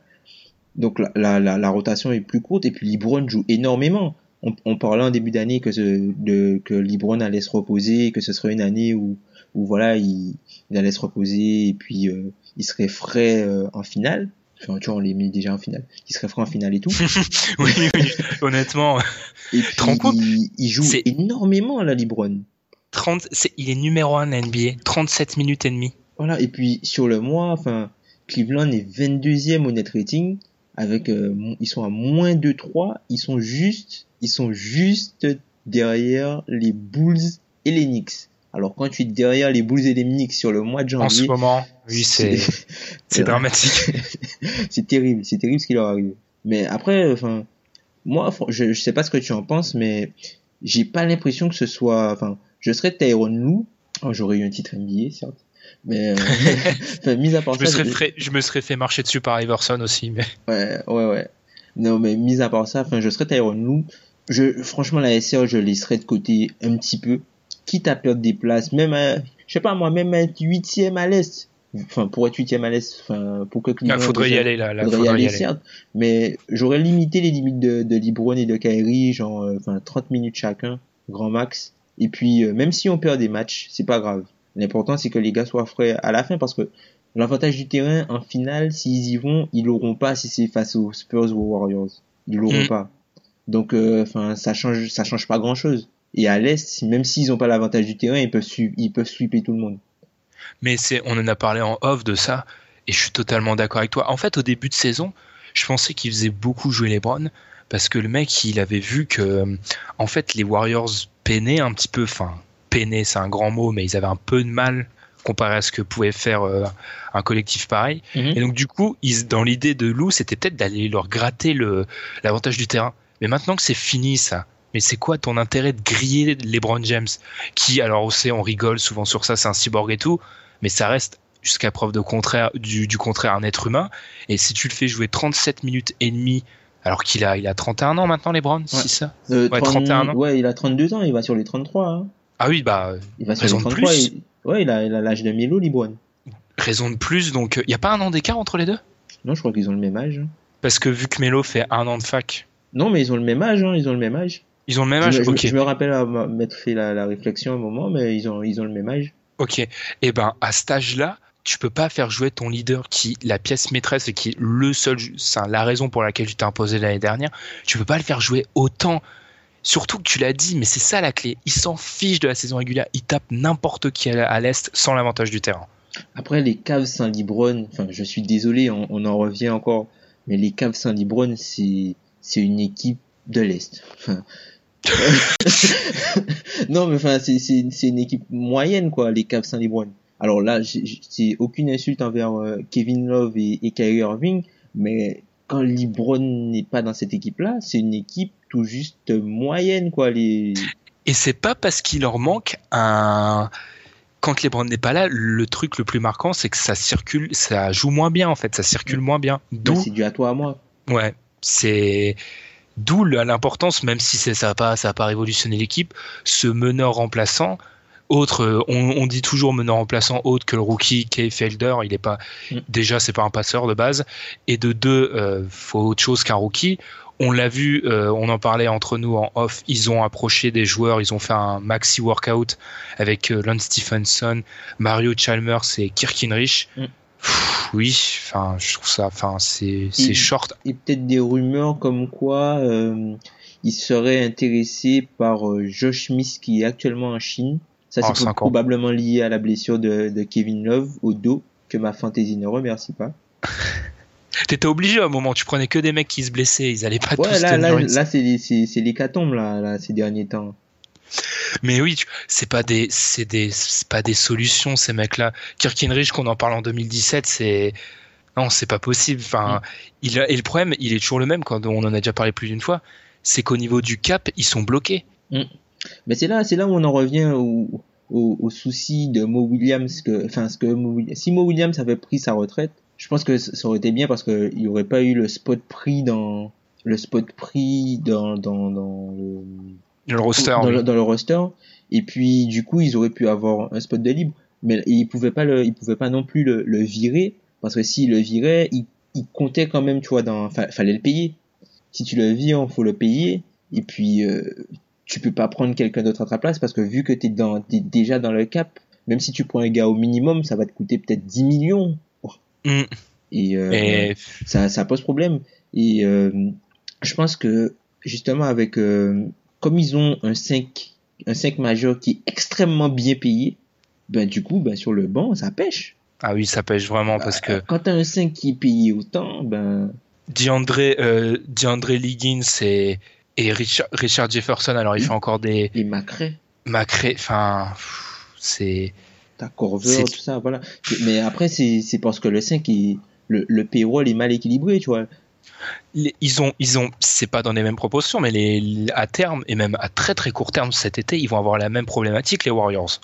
Donc la la la, la rotation est plus courte et puis LeBron joue énormément. On, on parlait en début d'année que, ce, de, que LeBron allait se reposer, que ce serait une année où, où voilà, il, il allait se reposer et puis euh, il serait frais euh, en finale. Enfin, tu vois, on les met déjà en finale. Il serait frais en finale et tout. oui, oui, honnêtement. Et puis, trente il, il joue c'est... énormément, là, LeBron. trente, c'est, il est numéro un de la N B A, trente-sept minutes et demie. Voilà, et puis sur le mois, enfin, Cleveland est vingt-deuxième au net rating. Avec, euh, ils sont à moins de trois, ils sont juste, ils sont juste derrière les Bulls et les Knicks. Alors quand tu es derrière les Bulls et les Knicks sur le mois de janvier, en ce moment, oui c'est c'est, c'est dramatique, c'est terrible, c'est terrible ce qui leur arrive. Mais après, enfin, moi, je, je sais pas ce que tu en penses, mais j'ai pas l'impression que ce soit, enfin, je serais Tyronn Lue, oh, j'aurais eu un titre N B A certes. Mais euh, enfin, mis à part je, me ça, fait, je me serais fait marcher dessus par Iverson aussi, mais ouais ouais ouais non mais mis à part ça, enfin je serais Tyronn Lue, je franchement la S R je laisserais de côté un petit peu, quitte à perdre des places, même à, je sais pas moi, même à être huitième à l'est, enfin pour être huitième à l'est, enfin pour que Cleveland, il faudrait y aller là, là faudrait, faudrait y aller, y aller. Certes, mais j'aurais limité les limites de, de LeBron et de Kyrie, genre enfin trente minutes chacun grand max, et puis euh, même si on perd des matchs c'est pas grave. L'important, c'est que les gars soient frais à la fin, parce que l'avantage du terrain, en finale, s'ils y vont, ils l'auront pas si c'est face aux Spurs ou aux Warriors. Ils l'auront mmh. pas. Donc, enfin, euh, ça change, ça change pas grand chose. Et à l'Est, même s'ils ont pas l'avantage du terrain, ils peuvent, su- ils peuvent sweeper tout le monde. Mais c'est, on en a parlé en off de ça, et je suis totalement d'accord avec toi. En fait, au début de saison, je pensais qu'ils faisaient beaucoup jouer LeBron, parce que le mec, il avait vu que, en fait, les Warriors peinaient un petit peu, enfin, peiner, c'est un grand mot, mais ils avaient un peu de mal comparé à ce que pouvait faire euh, un collectif pareil. Mm-hmm. Et donc, du coup, ils, dans l'idée de Lou, c'était peut-être d'aller leur gratter le, l'avantage du terrain. Mais maintenant que c'est fini, ça, mais c'est quoi ton intérêt de griller LeBron James qui, alors, on sait, on rigole souvent sur ça, c'est un cyborg et tout, mais ça reste, jusqu'à preuve de contraire, du, du contraire, un être humain. Et si tu le fais jouer trente-sept minutes et demie, alors qu'il a, il a trente et un ans maintenant, LeBron, ouais. si ça euh, ouais, trente et un ans. Ouais, il a trente-deux ans, il va sur les trente-trois. Hein. Ah oui, bah, il va raison de plus. Et... Ouais, il a, il a l'âge de Melo, LeBron. Raison de plus, donc il euh, n'y a pas un an d'écart entre les deux ? Non, je crois qu'ils ont le même âge. Parce que vu que Melo fait un an de fac. Non, mais ils ont le même âge, hein, ils ont le même âge. Ils ont le même âge, je, je, ok. Je me rappelle m'être fait la, la réflexion à un moment, mais ils ont, ils ont le même âge. Ok, et ben à cet âge-là, tu peux pas faire jouer ton leader qui, la pièce maîtresse, et qui est le seul, c'est la raison pour laquelle tu t'es imposé l'année dernière, tu peux pas le faire jouer autant. Surtout que tu l'as dit, mais c'est ça la clé. Ils s'en fichent de la saison régulière. Ils tapent n'importe qui à l'Est sans l'avantage du terrain. Après, les Cavs sans LeBron, enfin, je suis désolé, on, on en revient encore, mais les Cavs sans LeBron, c'est, c'est une équipe de l'Est. Enfin, non, mais enfin, c'est, c'est, c'est une équipe moyenne, quoi, les Cavs sans LeBron. Alors là, j'ai, j'ai aucune insulte envers euh, Kevin Love et, et Kyrie Irving, mais quand LeBron n'est pas dans cette équipe-là, c'est une équipe tout juste moyenne, quoi. Les... Et c'est pas parce qu'il leur manque un... Quand LeBron n'est pas là, le truc le plus marquant, c'est que ça circule, ça joue moins bien, en fait. Ça circule moins bien. D'où... Mais c'est dû à toi, à moi. Ouais, c'est... D'où l'importance, même si c'est, ça n'a pas, ça n'a pas révolutionné l'équipe, ce meneur remplaçant... Autre, on, on dit toujours meneur remplaçant autre que le rookie Kay Felder, il est pas mm. déjà c'est pas un passeur de base, et de deux, euh, faut autre chose qu'un rookie. On l'a vu, euh, on en parlait entre nous en off. Ils ont approché des joueurs, ils ont fait un maxi workout avec euh, Lance Stephenson, Mario Chalmers et Kirk Hinrich. Mm. Pff, oui, enfin, je trouve ça, enfin, c'est, c'est et, short. Et peut-être des rumeurs comme quoi euh, il serait intéressé par euh, Josh Smith qui est actuellement en Chine. Ça, c'est ah, probablement lié à la blessure de, de Kevin Love au dos, que ma fantasy ne remercie pas. T'étais obligé à un moment, tu prenais que des mecs qui se blessaient, ils allaient pas ouais, tous là, tenir là, une... là, c'est, c'est, c'est l'hécatombe, là, là, ces derniers temps. Mais oui, tu... c'est pas des, c'est des, c'est pas des solutions, ces mecs-là. Kirk Hinrich, qu'on en parle en deux mille dix-sept, c'est... Non, c'est pas possible. Enfin, mm. il a... Et le problème, il est toujours le même, quand on en a déjà parlé plus d'une fois, c'est qu'au niveau du cap, ils sont bloqués. Mm. Mais c'est là, c'est là où on en revient au, au, au souci de Mo Williams. Que, enfin, ce que Mo, si Mo Williams avait pris sa retraite, je pense que ça aurait été bien parce qu'il n'y aurait pas eu le spot pris dans le spot pris dans dans dans le, le roster, dans, oui. dans, dans le roster. Et puis du coup, ils auraient pu avoir un spot de libre, mais ils pouvaient pas le, ils pouvaient pas non plus le, le virer parce que s'ils le viraient, ils il comptaient quand même, tu vois, dans, fa, fallait le payer. Si tu le vires, faut le payer. Et puis euh, tu peux pas prendre quelqu'un d'autre à ta place parce que vu que t'es dans, t'es déjà dans le cap, même si tu prends un gars au minimum, ça va te coûter peut-être dix millions. Oh. Mm. Et, euh, Et... Ça, ça pose problème. Et euh, je pense que justement avec, euh, comme ils ont un cinq, un cinq majeur qui est extrêmement bien payé, ben du coup, ben sur le banc, ça pêche. Ah oui, ça pêche vraiment parce euh, que... Quand t'as un cinq qui est payé autant, ben... DeAndre, euh, DeAndre Liggins, c'est... Et Richard, Richard Jefferson, alors il fait encore des... Et Macré. Macré, enfin... C'est... T'as Corver, tout ça, voilà. Mais après, c'est, c'est parce que le cinq, est, le, le payroll est mal équilibré, tu vois. Les, ils ont... ils ont, c'est pas dans les mêmes proportions, mais les, à terme, et même à très très court terme cet été, ils vont avoir la même problématique, les Warriors.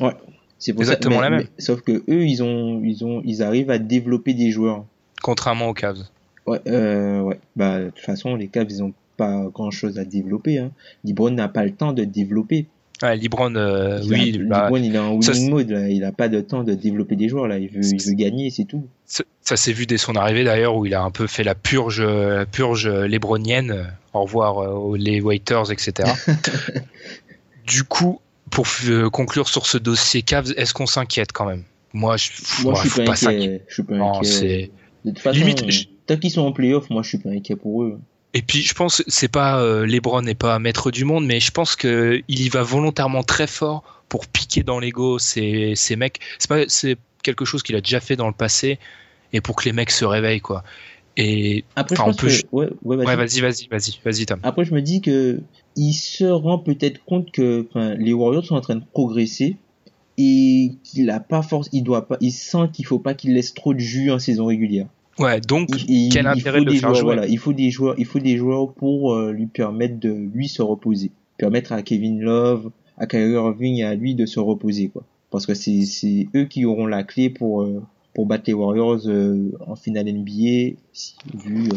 Ouais, c'est pour exactement ça, mais, la même. Mais, sauf qu'eux, ils, ont, ils, ont, ils arrivent à développer des joueurs. Contrairement aux Cavs. Ouais, euh, ouais. Bah, de toute façon, les Cavs, ils ont... pas grand chose à développer, hein. LeBron n'a pas le temps de développer. Ah, LeBron, euh, oui, LeBron bah, il est en winning ça, mode, là. Il n'a pas de temps de développer des joueurs, là. Il veut, il veut gagner, c'est tout. Ça, ça s'est vu dès son arrivée d'ailleurs, où il a un peu fait la purge, la purge lebronienne, au revoir euh, les waiters, et cetera. Du coup, pour euh, conclure sur ce dossier Cavs, est-ce qu'on s'inquiète quand même? Moi, je, pff, moi, ouais, je suis pas inquiet. Je suis pas non, inquiet. C'est... De toute façon, limite, je... tant qu'ils sont en playoff, moi, je suis pas inquiet pour eux. Et puis je pense c'est pas euh, LeBron n'est pas maître du monde, mais je pense que il y va volontairement très fort pour piquer dans l'ego ces ces mecs. C'est pas c'est quelque chose qu'il a déjà fait dans le passé et pour que les mecs se réveillent, quoi. Et après je pense peut... que... ouais, ouais, vas-y. ouais vas-y vas-y vas-y vas-y Tom. Après je me dis que il se rend peut-être compte que les Warriors sont en train de progresser et qu'il a pas force, il doit pas, il sent qu'il faut pas qu'il laisse trop de jus en saison régulière. Ouais, donc il, quel il intérêt de le faire joueurs, jouer voilà, il faut des joueurs, il faut des joueurs pour euh, lui permettre de lui se reposer, permettre à Kevin Love, à Kyrie Irving et à lui de se reposer, quoi. Parce que c'est c'est eux qui auront la clé pour euh, pour battre les Warriors euh, en finale N B A, si, vu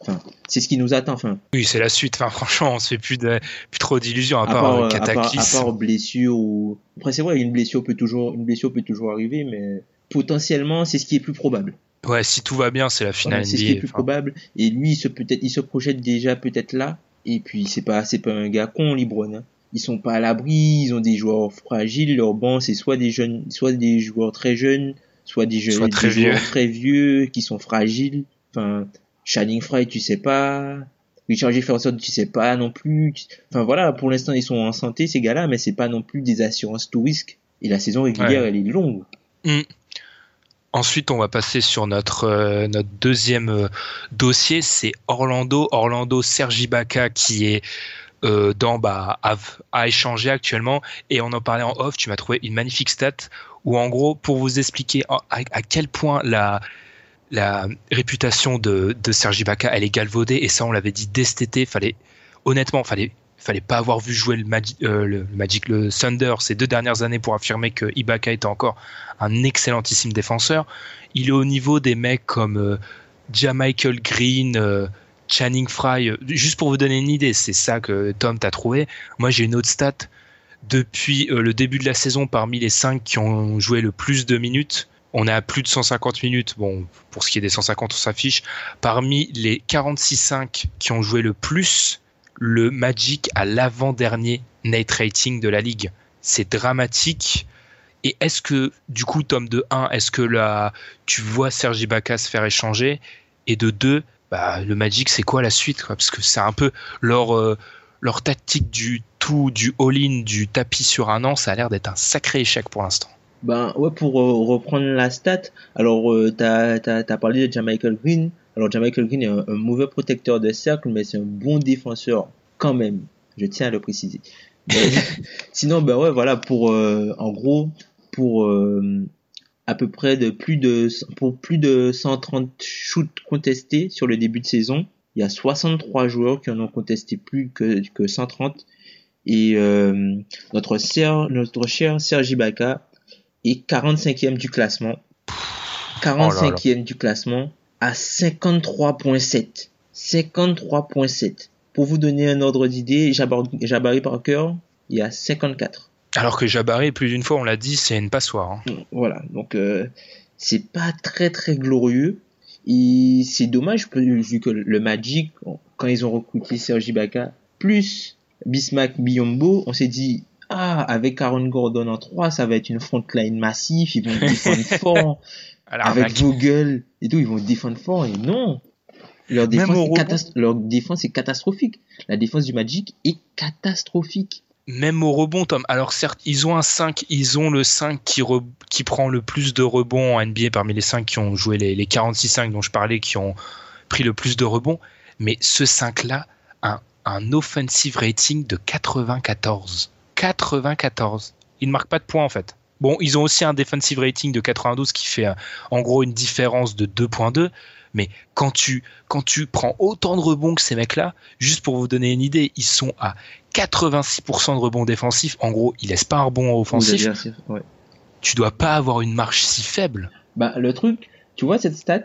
enfin, euh, c'est ce qui nous attend, enfin. Oui, c'est la suite, enfin franchement, on se fait plus de plus trop d'illusions à, à part, part euh, cataclysme, à part, à part blessure ou après c'est vrai, une blessure peut toujours une blessure peut toujours arriver, mais potentiellement, c'est ce qui est plus probable. Ouais, si tout va bien, c'est la finale. Ouais, c'est ce qui est plus enfin... probable. Et lui, il se peut-être, il se projette déjà peut-être là. Et puis, c'est pas, c'est pas un gars con, LeBron. Hein. Ils sont pas à l'abri. Ils ont des joueurs fragiles. Leur banc, c'est soit des jeunes, soit des joueurs très jeunes, soit des, jeunes, soit très des joueurs très vieux qui sont fragiles. Enfin, Channing Frye, tu sais pas. Richard Jefferson, tu sais pas non plus. Enfin voilà, pour l'instant, ils sont en santé ces gars-là, mais c'est pas non plus des assurances tout risque. Et la saison régulière, ouais. Elle est longue. Mm. Ensuite, on va passer sur notre euh, notre deuxième euh, dossier, c'est Orlando. Orlando, Serge Ibaka qui est euh, dans bah à, à échanger actuellement. Et on en parlait en off. Tu m'as trouvé une magnifique stat où, en gros, pour vous expliquer à, à quel point la la réputation de de Serge Ibaka elle est galvaudée. Et ça, on l'avait dit dès cet été. Fallait honnêtement, fallait fallait pas avoir vu jouer le Magic, euh, le, le Magic, le Thunder ces deux dernières années pour affirmer que Ibaka était encore un excellentissime défenseur. Il est au niveau des mecs comme euh, Jamichael Green, euh, Channing Frye. Euh, juste pour vous donner une idée, c'est ça que Tom t'a trouvé. Moi, j'ai une autre stat. Depuis euh, le début de la saison, parmi les cinq qui ont joué le plus de minutes, on est à plus de cent cinquante minutes. Bon, pour ce qui est des cent cinquante, on s'affiche. Parmi les quarante-six cinq qui ont joué le plus, le Magic à l'avant-dernier net rating de la ligue. C'est dramatique. Et est-ce que, du coup, tome de un, est-ce que là, tu vois Serge Ibaka se faire échanger? Et de deux, bah, le Magic, c'est quoi la suite, quoi? Parce que c'est un peu leur, euh, leur tactique du tout, du all-in, du tapis sur un an, ça a l'air d'être un sacré échec pour l'instant. Ben ouais, pour euh, reprendre la stat, alors euh, t'as, t'as, t'as parlé de Jamichael Green. Alors Jamichael Green est un, un mauvais protecteur de cercle, mais c'est un bon défenseur quand même, je tiens à le préciser. Mais, sinon, ben ouais, voilà, pour euh, en gros, pour euh, à peu près de plus de pour plus de cent trente shoots contestés sur le début de saison, il y a soixante-trois joueurs qui en ont contesté plus que, que cent trente. Et euh, notre, Serge, notre cher Serge Ibaka et quarante-cinquième du classement. quarante-cinquième oh là là. du classement à cinquante-trois virgule sept. cinquante-trois virgule sept. Pour vous donner un ordre d'idée, Jabari, Jabari Parker, il y a cinquante-quatre. Alors que Jabari, plus d'une fois, on l'a dit, c'est une passoire. Hein. Voilà, donc euh, c'est pas très très glorieux. Et c'est dommage, vu que le Magic, quand ils ont recruté Serge Ibaka, plus Bismack Biyombo, on s'est dit... Ah, avec Aaron Gordon en trois, ça va être une frontline massive, ils vont défendre fort. Alors, avec Vogel et tout, ils vont défendre fort. Et non, leur défense, est catas- leur défense est catastrophique. La défense du Magic est catastrophique. Même au rebond, Tom. Alors certes, ils ont un cinq, ils ont le cinq qui, re- qui prend le plus de rebonds en N B A parmi les cinq qui ont joué les, les quarante-six cinq dont je parlais, qui ont pris le plus de rebonds. Mais ce cinq-là a un, un offensive rating de quatre-vingt-quatorze. quatre-vingt-quatorze. Ils ne marquent pas de points en fait. Bon, ils ont aussi un defensive rating de quatre-vingt-douze qui fait en gros une différence de deux virgule deux. Mais quand tu, quand tu prends autant de rebonds que ces mecs-là, juste pour vous donner une idée, ils sont à quatre-vingt-six pour cent de rebonds défensifs. En gros, ils ne laissent pas un rebond offensif. Bien, ouais. Tu ne dois pas avoir une marge si faible. Bah, le truc, tu vois cette stat,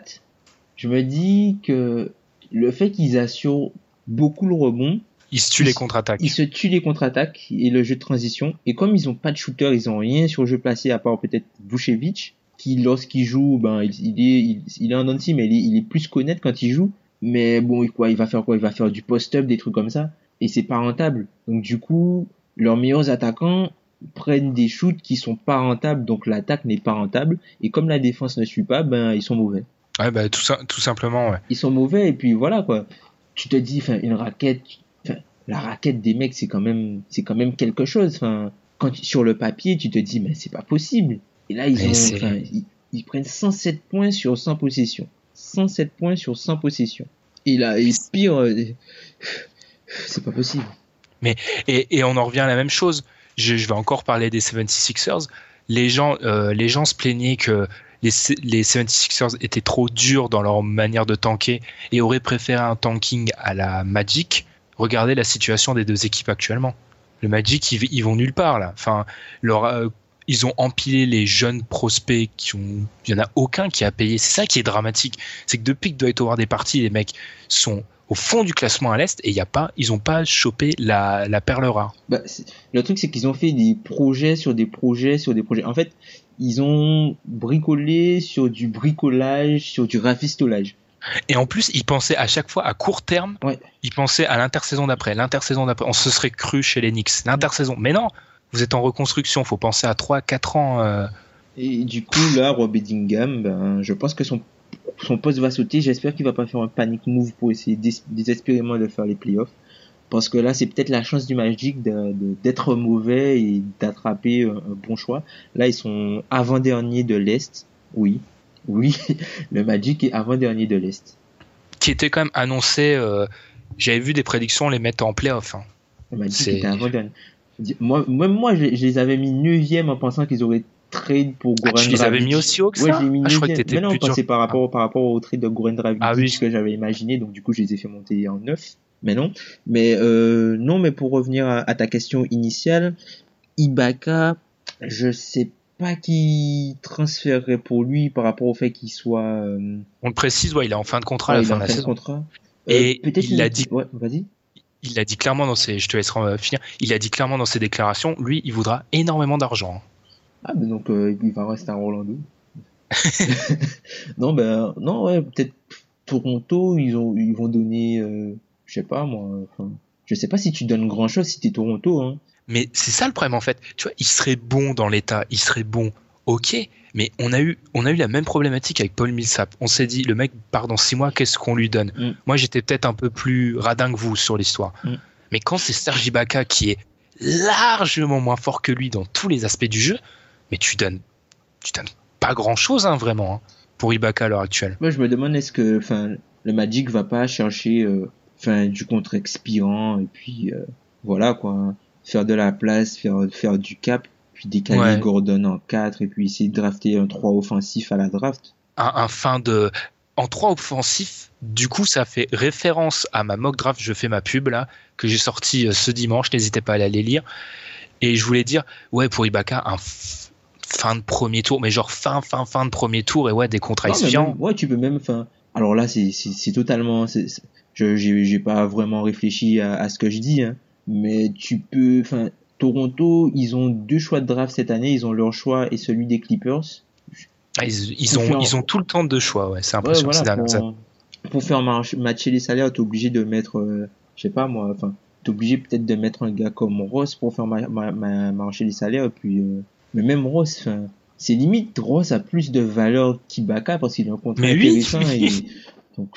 je me dis que le fait qu'ils assurent beaucoup le rebond, Ils se tuent les contre-attaques. Ils se tuent les contre-attaques et le jeu de transition. Et comme ils n'ont pas de shooter, ils n'ont rien sur le jeu placé à part peut-être Vucevic, qui lorsqu'il joue, ben il, il est il, il est en anti, mais il est, il est plus connaître quand il joue. Mais bon, quoi, il va faire quoi Il va faire du post-up, des trucs comme ça. Et c'est pas rentable. Donc du coup, leurs meilleurs attaquants prennent des shoots qui sont pas rentables. Donc l'attaque n'est pas rentable. Et comme la défense ne suit pas, ben ils sont mauvais. Ouais, ben tout ça, tout simplement. Ouais. Ils sont mauvais et puis voilà quoi. Tu te dis, enfin une raquette. La raquette des mecs, c'est quand même, c'est quand même quelque chose. Enfin, quand tu, sur le papier, tu te dis, mais c'est pas possible. Et là, ils, ont, enfin, ils, ils prennent cent sept points sur cent possessions. cent sept points sur cent possessions. Et là, et pire, euh, c'est pas possible. Mais, et, et on en revient à la même chose. Je, je vais encore parler des soixante-seize ers. Les gens, euh, les gens se plaignaient que les, les soixante-seize ers étaient trop durs dans leur manière de tanker et auraient préféré un tanking à la Magic. Regardez la situation des deux équipes actuellement. Le Magic, ils, ils vont nulle part là. Enfin, leur, euh, ils ont empilé les jeunes prospects qui ont. Il n'y en a aucun qui a payé. C'est ça qui est dramatique. C'est que depuis que Dwight Howard est parti, les mecs sont au fond du classement à l'est et y a pas, ils n'ont pas chopé la, la perle rare. Bah, le truc, c'est qu'ils ont fait des projets sur des projets sur des projets. En fait, ils ont bricolé sur du bricolage, sur du rafistolage. Et en plus, ils pensaient à chaque fois à court terme, ouais. Ils pensaient à l'intersaison d'après, l'intersaison d'après. On se serait cru chez les Knicks, l'intersaison. Mais non, vous êtes en reconstruction, il faut penser à trois à quatre ans. Euh... Et du coup, là, Rob Edingham, ben, je pense que son, son poste va sauter. J'espère qu'il ne va pas faire un panic move pour essayer dés- désespérément de faire les playoffs. Parce que là, c'est peut-être la chance du Magic de, de, d'être mauvais et d'attraper un, un bon choix. Là, ils sont avant-dernier de l'Est, oui. Oui, le Magic est avant-dernier de l'Est. Qui était quand même annoncé, euh, j'avais vu des prédictions les mettre en play-off. Hein. Le Magic c'est... était avant-dernier. Moi, même moi, je, je les avais mis neuvième en pensant qu'ils auraient trade pour Goran Dragic. Ah, tu les avais mis aussi haut que ça? Ouais, je les ai mis ah, je crois que t'étais plus dur. Mais non, pensait par rapport, par rapport au trade de Goran Dragic ah, oui. que j'avais imaginé, donc du coup, je les ai fait monter en neuf. Mais non. Mais euh, non, mais pour revenir à, à ta question initiale, Ibaka, je sais pas. Pas qu'il transférerait pour lui par rapport au fait qu'il soit. Euh... On le précise, ouais, il est en fin de contrat à ouais, la fin de la saison. Contrat. Et euh, il l'a dit. Ouais, vas-y. Il l'a dit clairement dans ses. Je te laisse finir. Il l'a dit clairement dans ses déclarations. Lui, il voudra énormément d'argent. Ah ben donc euh, il va rester à Orlando. non ben non ouais peut-être Toronto ils ont ils vont donner euh, je sais pas moi. Enfin, je sais pas si tu donnes grand chose si t'es Toronto hein. Mais c'est ça le problème en fait. Tu vois, il serait bon dans l'état, il serait bon, ok, mais on a eu, on a eu la même problématique avec Paul Millsap. On s'est dit, le mec part dans six mois, qu'est-ce qu'on lui donne ? Mm. Moi, j'étais peut-être un peu plus radin que vous sur l'histoire. Mm. Mais quand c'est Serge Ibaka qui est largement moins fort que lui dans tous les aspects du jeu, mais tu donnes, tu donnes pas grand-chose hein, vraiment hein, pour Ibaka à l'heure actuelle. Moi, je me demande, est-ce que le Magic va pas chercher euh, du contre-expirant et puis euh, voilà quoi. Faire de la place, faire, faire du cap, puis décaler ouais. Gordon en quatre, et puis essayer de drafter un trois offensif à la draft. Un, un fin de... En trois offensif, du coup, ça fait référence à ma mock draft, je fais ma pub, là, que j'ai sortie ce dimanche, n'hésitez pas à aller lire. Et je voulais dire, ouais, pour Ibaka, un f- fin de premier tour, mais genre fin, fin, fin de premier tour, et ouais, des contrats expirants. Ouais, tu peux même... Fin... Alors là, c'est, c'est, c'est totalement... C'est, c'est... Je, j'ai, j'ai pas vraiment réfléchi à, à ce que je dis, hein. Mais tu peux... Enfin, Toronto, ils ont deux choix de draft cette année. Ils ont leur choix et celui des Clippers. Ah, ils, ils, ont, faire... ils ont tout le temps deux choix, ouais. C'est impressionnant. Ouais, voilà, pour, ça... pour faire marche, matcher les salaires, t'es obligé de mettre... Euh, je sais pas, moi... Enfin, t'es obligé peut-être de mettre un gars comme Ross pour faire ma, ma, ma, marcher les salaires. Puis, euh, mais même Ross, enfin... C'est limite, Ross a plus de valeur qu'Ibaka parce qu'il a un contrat mais intéressant. Oui. Et, donc,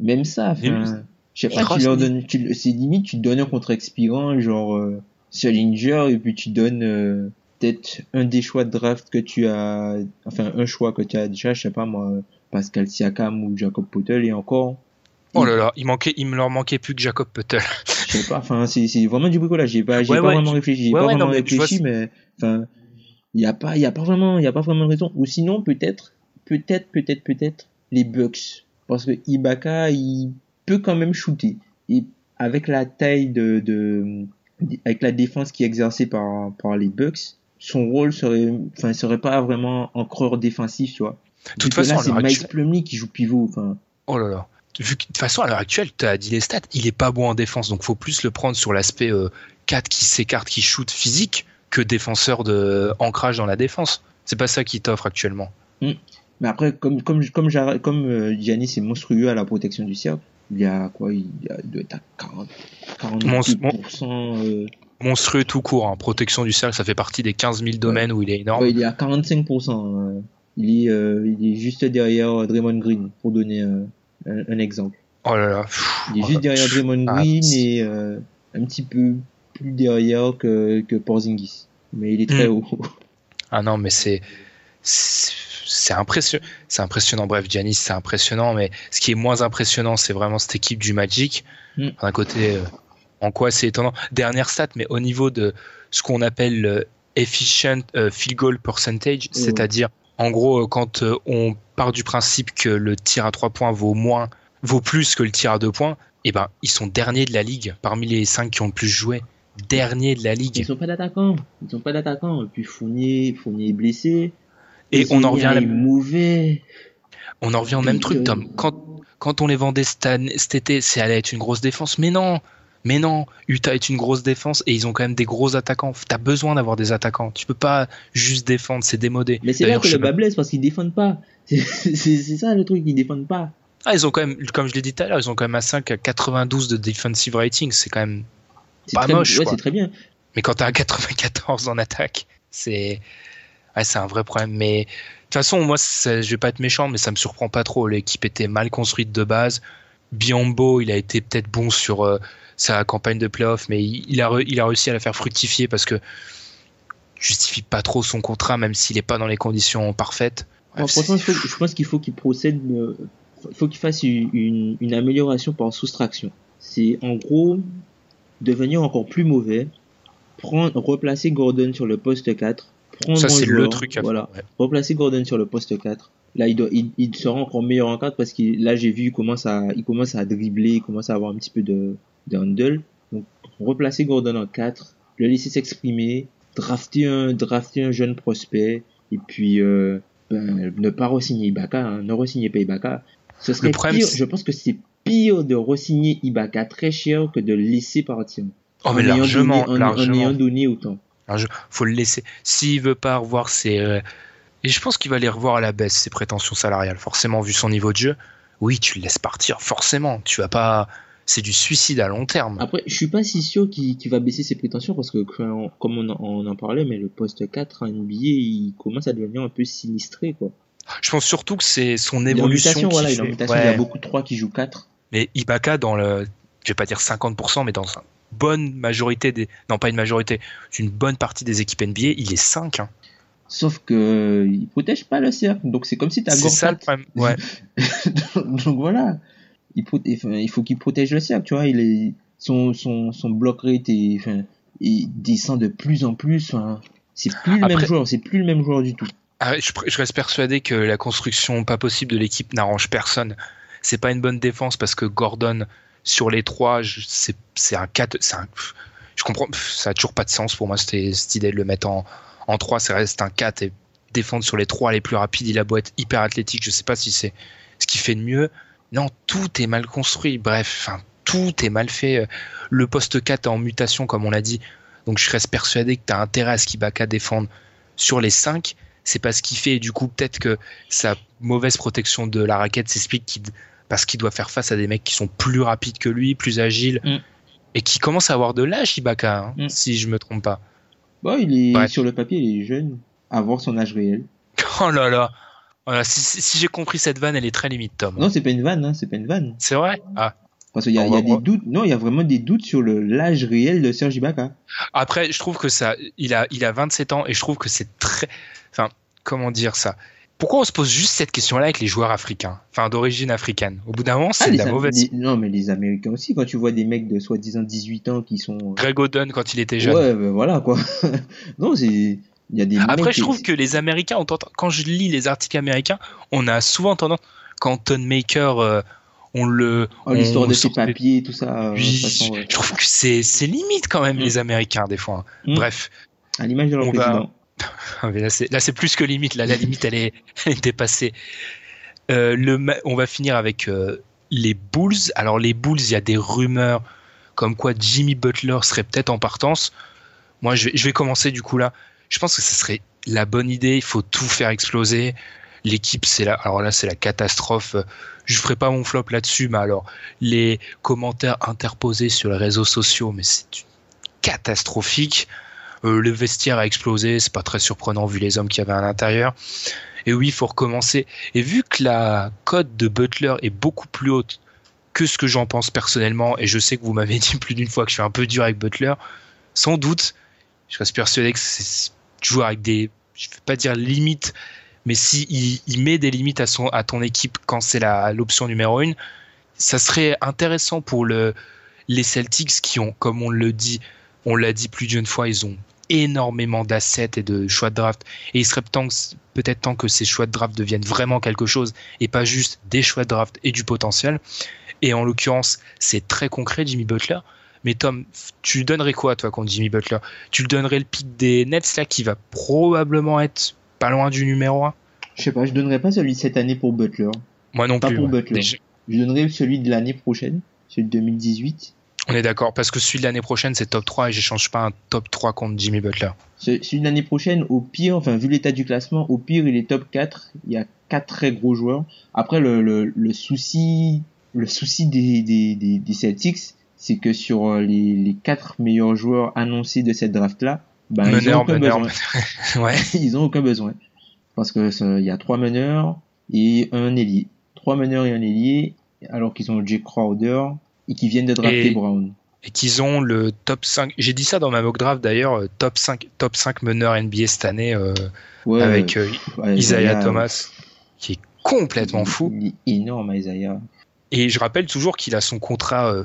même ça, enfin... Je sais pas, Ross, tu leur donnes, tu, c'est limite, tu donnes un contrat expirant, genre euh, Sullinger, et puis tu donnes euh, peut-être un des choix de draft que tu as, enfin un choix que tu as déjà, je sais pas moi, Pascal Siakam ou Jacob Poeltl, et encore. Oh là là, il manquait, il me leur manquait plus que Jacob Poeltl. Je sais pas, enfin c'est, c'est vraiment du bricolage. J'ai pas, j'ai ouais, pas ouais, vraiment tu... réfléchi, j'ai ouais, pas ouais, vraiment non, mais réfléchi, mais enfin, il y a pas, il y a pas vraiment, il y a pas vraiment de raison. Ou sinon peut-être, peut-être, peut-être, peut-être les Bucks, parce que Ibaka, il peut quand même shooter, et avec la taille de, de, de avec la défense qui est exercée par par les Bucks, son rôle serait enfin serait pas vraiment encore défensif, tu vois. De toute façon, là, c'est Mike actuelle... Plumlee qui joue pivot, enfin. Oh là là. Vu que, de toute façon, à l'heure actuelle, tu as dit les stats, il est pas bon en défense, donc faut plus le prendre sur l'aspect euh, quatre qui s'écarte, qui shoot physique, que défenseur de ancrage dans la défense. C'est pas ça qu'il t'offre actuellement. Mmh. Mais après, comme comme comme comme, comme euh, Giannis est monstrueux à la protection du cercle. Il y a quoi, il doit être à quarante, quarante-huit pour cent Mon, euh... monstrueux tout court, hein. Protection du cercle, ça fait partie des quinze mille domaines, ouais, où il est énorme. Ouais, il est à quarante-cinq pour cent Euh, il, est, euh, il est juste derrière Draymond Green, pour donner euh, un, un exemple. Oh là là. Pff, il est juste derrière pff, Draymond Green ah, et euh, un petit peu plus derrière que, que Porzingis. Mais il est très mmh. haut. Ah non, mais c'est... c'est... C'est, impression... c'est impressionnant, bref Giannis c'est impressionnant, mais ce qui est moins impressionnant c'est vraiment cette équipe du Magic mm. d'un côté, euh, en quoi c'est étonnant. Dernière stat, mais au niveau de ce qu'on appelle euh, efficient euh, field goal percentage, mm. c'est-à-dire en gros quand euh, on part du principe que le tir à trois points vaut, moins, vaut plus que le tir à deux points, et ben, ils sont derniers de la ligue parmi les cinq qui ont le plus joué, derniers de la ligue. Ils n'ont pas d'attaquants, ils n'ont pas d'attaquants, et puis Fournier, Fournier est blessé. Et on en, revient la... on en revient au même truc, Tom. Quand, quand on les vendait cet été, c'est allait être une grosse défense. Mais non, mais non, Utah est une grosse défense et ils ont quand même des gros attaquants. T'as besoin d'avoir des attaquants. Tu peux pas juste défendre, c'est démodé. Mais c'est là que le bas blesse parce qu'ils défendent pas. C'est, c'est, c'est ça le truc, ils défendent pas. Ah, ils ont quand même, comme je l'ai dit tout à l'heure, ils ont quand même un cinq à quatre-vingt-douze de defensive rating. C'est quand même c'est pas très, moche. Ouais, c'est très bien. Mais quand t'as un quatre-vingt-quatorze en attaque, c'est... Ouais, c'est un vrai problème, mais de toute façon, moi, ça, je vais pas être méchant, mais ça me surprend pas trop. L'équipe était mal construite de base. Biyombo, il a été peut-être bon sur euh, sa campagne de playoff, mais il, il, a re, il a réussi à la faire fructifier parce que justifie pas trop son contrat, même s'il n'est pas dans les conditions parfaites. Bref, bon, franchement, faut, je pense qu'il faut qu'il procède, euh, faut qu'il fasse une, une amélioration par soustraction. C'est en gros devenir encore plus mauvais, prendre, replacer Gordon sur le poste quatre. Ça, c'est joueur, le truc à voilà. faire. Ouais. Replacer Gordon sur le poste quatre. Là, il, doit, il, il sera encore meilleur en quatre parce que là, j'ai vu, il commence, à, il commence à dribbler, il commence à avoir un petit peu de, de handle. Donc, replacer Gordon en quatre, le laisser s'exprimer, drafter un, drafter un jeune prospect, et puis euh, ben, ne pas re-signer Ibaka, hein, ne re-signer pas Ibaka. Ce serait pire, je pense que c'est pire de re-signer Ibaka très cher que de le laisser partir. Oh, mais en largement, donné, en, largement. En ayant donné autant. Alors, je, faut le laisser. S'il veut pas revoir ses... Euh, et je pense qu'il va les revoir à la baisse, ses prétentions salariales. Forcément, vu son niveau de jeu, oui, tu le laisses partir. Forcément, tu vas pas... c'est du suicide à long terme. Après, je suis pas si sûr qu'il, qu'il va baisser ses prétentions parce que, comme on en, on en parlait, mais le poste quatre en N B A, il commence à devenir un peu sinistré, quoi. Je pense surtout que c'est son évolution. Qui voilà, fait... ouais. Il y a beaucoup de trois qui jouent quatre. Mais Ibaka, dans le, je vais pas dire cinquante pour cent, mais dans une bonne majorité des, non pas une majorité, une bonne partie des équipes N B A, il est cinq. Hein. Sauf que il protège pas le cercle, donc c'est comme si t'as Gortat. C'est ça le problème. Ouais. donc, donc voilà, il, pro... enfin, il faut qu'il protège le cercle, tu vois. Il est son son son block rate est, enfin, il descend de plus en plus. Enfin, c'est plus le Après... même joueur, c'est plus le même joueur du tout. Ah, je, je reste persuadé que la construction pas possible de l'équipe n'arrange personne. C'est pas une bonne défense parce que Gordon sur les trois, je, c'est, c'est un quatre. C'est un, je comprends, ça a toujours pas de sens pour moi cette, cette idée de le mettre en, en trois. Ça reste un quatre et défendre sur les trois les plus rapides. Il a beau être hyper athlétique, je sais pas si c'est ce qu'il fait de mieux. Non, tout est mal construit. Bref, enfin, tout est mal fait. Le poste quatre est en mutation, comme on l'a dit. Donc je reste persuadé que t'as intérêt à ce qu'Ibaka défende sur les cinq. C'est pas ce qu'il fait et du coup peut-être que sa mauvaise protection de la raquette s'explique qu'il, parce qu'il doit faire face à des mecs qui sont plus rapides que lui, plus agiles mm. et qui commencent à avoir de l'âge Ibaka, hein, mm. si je me trompe pas. Bon, il est Bref. Sur le papier, il est jeune, à voir son âge réel. Oh là là, oh là si, si, si j'ai compris cette vanne, elle est très limite, Tom. Non, c'est pas une vanne, hein, c'est pas une vanne. C'est vrai. Ah. Parce qu'il y a, bon, y a bon, des bon. doutes, non, il y a vraiment des doutes sur le, l'âge réel de Serge Ibaka. Après, je trouve que ça, il a, il a vingt-sept ans et je trouve que c'est très. Enfin, comment dire ça ? Pourquoi on se pose juste cette question-là avec les joueurs africains, enfin d'origine africaine ? Au bout d'un moment, c'est ah, de la Am- mauvaise. Les... Non, mais les Américains aussi, quand tu vois des mecs de soi-disant dix-huit ans qui sont. Greg Oden quand il était jeune. Ouais, ben voilà quoi. non, c'est. Il y a des. Après, je trouve qui... que les Américains, ont tendance... quand je lis les articles américains, on a souvent tendance, quand Ton Maker, euh, on le. Oh, on... l'histoire de ses papiers, tout ça. Euh, oui, façon, ouais. Je trouve que c'est, c'est limite quand même mmh. les Américains des fois. Hein. Mmh. Bref. À l'image de leur président. Va... Là c'est, là, c'est plus que limite. Là, la limite, elle est, elle est dépassée. Euh, le, on va finir avec euh, les Bulls. Alors, les Bulls, il y a des rumeurs comme quoi Jimmy Butler serait peut-être en partance. Moi, je vais, je vais commencer du coup là. Je pense que ce serait la bonne idée. Il faut tout faire exploser. L'équipe, c'est là. Alors là, c'est la catastrophe. Je ferai pas mon flop là-dessus, mais alors les commentaires interposés sur les réseaux sociaux, mais c'est catastrophique. Euh, le vestiaire a explosé, c'est pas très surprenant vu les hommes qu'il y avait à l'intérieur. Et oui, il faut recommencer. Et vu que la cote de Butler est beaucoup plus haute que ce que j'en pense personnellement, et je sais que vous m'avez dit plus d'une fois que je suis un peu dur avec Butler, sans doute, je reste persuadé que c'est jouer avec des, je vais pas dire limites, mais si il, il met des limites à son, à ton équipe quand c'est la, l'option numéro une, ça serait intéressant pour le, les Celtics qui ont, comme on le dit, on l'a dit plus d'une fois, ils ont énormément d'assets et de choix de draft. Et il serait temps que, peut-être temps que ces choix de draft deviennent vraiment quelque chose et pas juste des choix de draft et du potentiel. Et en l'occurrence, c'est très concret, Jimmy Butler. Mais Tom, tu donnerais quoi, toi, contre Jimmy Butler ? Tu le donnerais le pick des Nets, là, qui va probablement être pas loin du numéro un ? Je sais pas, je donnerais pas celui de cette année pour Butler. Moi non pas plus. Pas pour ouais. Butler. Déjà. Je donnerais celui de l'année prochaine, celui de deux mille dix-huit. On est d'accord, parce que celui de l'année prochaine, c'est top trois et j'échange pas un top trois contre Jimmy Butler. Celui de l'année prochaine, au pire, enfin vu l'état du classement, au pire, il est top quatre. Il y a quatre très gros joueurs. Après, le, le, le souci, le souci des, des, des, des Celtics, c'est que sur les, les quatre meilleurs joueurs annoncés de cette draft-là, ben, meneur, ils n'ont aucun meneur, besoin. Meneur. ouais. Ils n'ont aucun besoin. Parce qu'il y a trois meneurs et un ailier. Trois meneurs et un ailier, alors qu'ils ont Jake Crowder... Et qui viennent de drafter et, Brown. Et qu'ils ont le top cinq. J'ai dit ça dans ma mock draft d'ailleurs, top cinq, top cinq meneurs N B A cette année euh, ouais, avec euh, ouais, Isaiah ouais. Thomas, qui est complètement il, fou. Il est énorme, Isaiah. Et je rappelle toujours qu'il a son contrat euh,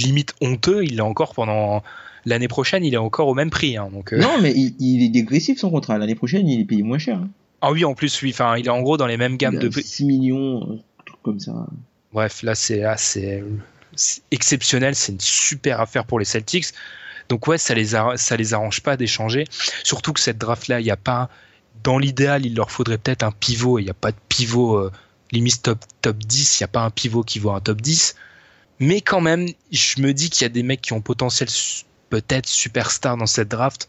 limite honteux. Il l'a encore pendant l'année prochaine, il est encore au même prix. Hein, donc, euh... Non, mais il, il est dégressif son contrat. L'année prochaine, il est payé moins cher. Hein. Ah oui, en plus, oui. Enfin, il est en gros dans les mêmes gammes de prix. six millions, un truc comme ça. Bref, là, c'est. Là, c'est... C'est exceptionnel, c'est une super affaire pour les Celtics. Donc ouais, ça les a, ça les arrange pas d'échanger. Surtout que cette draft-là, il y a pas. Dans l'idéal, il leur faudrait peut-être un pivot. Il y a pas de pivot euh, limite top top dix. Il y a pas un pivot qui vaut un top dix. Mais quand même, je me dis qu'il y a des mecs qui ont potentiel peut-être superstar dans cette draft.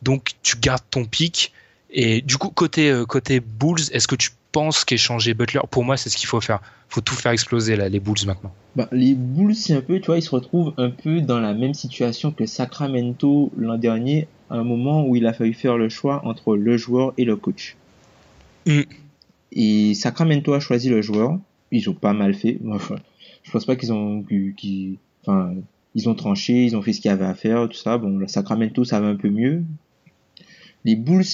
Donc tu gardes ton pick Et du coup, côté, euh, côté Bulls, est-ce que tu penses qu'échanger Butler, pour moi, c'est ce qu'il faut faire. Il faut tout faire exploser, là, les Bulls, maintenant. Bah, les Bulls, c'est un peu, tu vois, ils se retrouvent un peu dans la même situation que Sacramento l'an dernier, à un moment où il a fallu faire le choix entre le joueur et le coach. Mm. Et Sacramento a choisi le joueur. Ils ont pas mal fait. Enfin, je pense pas qu'ils ont... Qu'ils, enfin, ils ont tranché, ils ont fait ce qu'il y avait à faire, tout ça. Bon, le Sacramento, ça va un peu mieux. Les Bulls...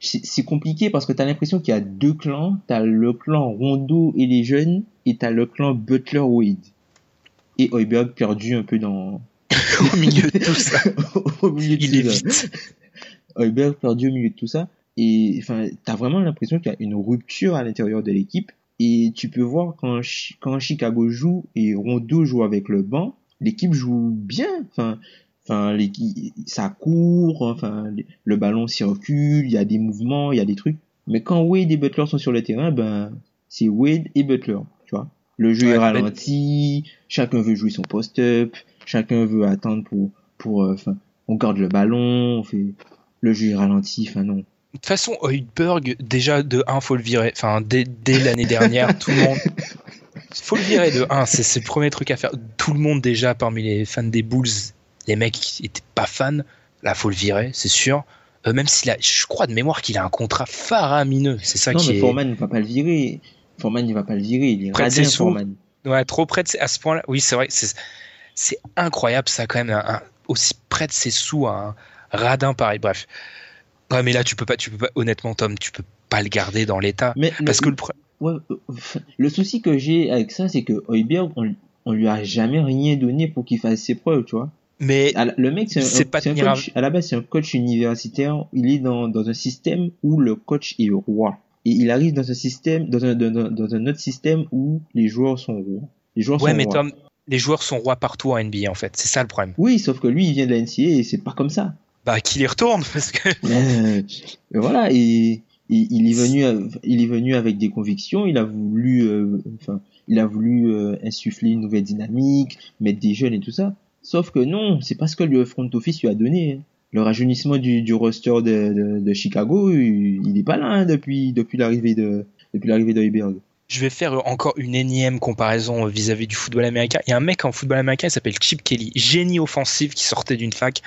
C'est compliqué parce que t'as l'impression qu'il y a deux clans. T'as le clan Rondo et les jeunes, et t'as le clan Butler-Wade. Et Hoiberg perdu un peu dans... au milieu de tout ça. au milieu de Il tout est ça. Hoiberg perdu au milieu de tout ça. Et enfin, t'as vraiment l'impression qu'il y a une rupture à l'intérieur de l'équipe. Et tu peux voir quand, quand Chicago joue et Rondo joue avec le banc, l'équipe joue bien. Enfin... Enfin, les, ça court, enfin, le ballon circule, il y a des mouvements, il y a des trucs. Mais quand Wade et Butler sont sur le terrain, ben, c'est Wade et Butler, tu vois. Le jeu ouais, est ralenti, ben... chacun veut jouer son post-up, chacun veut attendre pour, pour, enfin, euh, on garde le ballon, on fait, le jeu est ralenti, enfin, non. De toute façon, Hoiberg, déjà, de un, faut le virer, enfin, dès, dès l'année dernière, tout le monde... Faut le virer de un, c'est, c'est le premier truc à faire. Tout le monde, déjà, parmi les fans des Bulls, les mecs n'étaient pas fans, là faut le virer, c'est sûr. Euh, même s'il a, je crois de mémoire qu'il a un contrat faramineux, c'est ça non, qui. Non, mais Foreman est... ne va pas le virer. Foreman ne va pas le virer, il est radin Foreman. Ouais, trop près de ses... à ce point-là. Oui, c'est vrai, c'est, c'est incroyable ça quand même, un... aussi près de ses sous à un radin pareil. Bref. Ouais, mais là tu peux pas, tu peux pas. Honnêtement, Tom, tu peux pas le garder dans l'état. Mais parce le... que le... Ouais, le souci que j'ai avec ça, c'est que Hoiberg, on, on lui a jamais rien donné pour qu'il fasse ses preuves, tu vois. Mais le mec, c'est, un, c'est pas c'est un coach, à la base, c'est un coach universitaire. Il est dans, dans un système où le coach est roi. Et il arrive dans un système, dans un, dans, dans un autre système où les joueurs sont rois. Les joueurs ouais, sont mais rois. Tom, les joueurs sont rois partout en N B A, en fait. C'est ça le problème. Oui, sauf que lui, il vient de la N C A A et c'est pas comme ça. Bah, qu'il y retourne, parce que. euh, voilà, et, et il est venu, il est venu avec des convictions. Il a voulu, euh, enfin, il a voulu euh, insuffler une nouvelle dynamique, mettre des jeunes et tout ça. Sauf que non, c'est pas ce que le front office lui a donné. Le rajeunissement du, du roster de, de, de Chicago, il n'est pas là hein, depuis, depuis l'arrivée de depuis l'arrivée de Hoiberg. Je vais faire encore une énième comparaison vis-à-vis du football américain. Il y a un mec en football américain qui s'appelle Chip Kelly, génie offensif qui sortait d'une fac.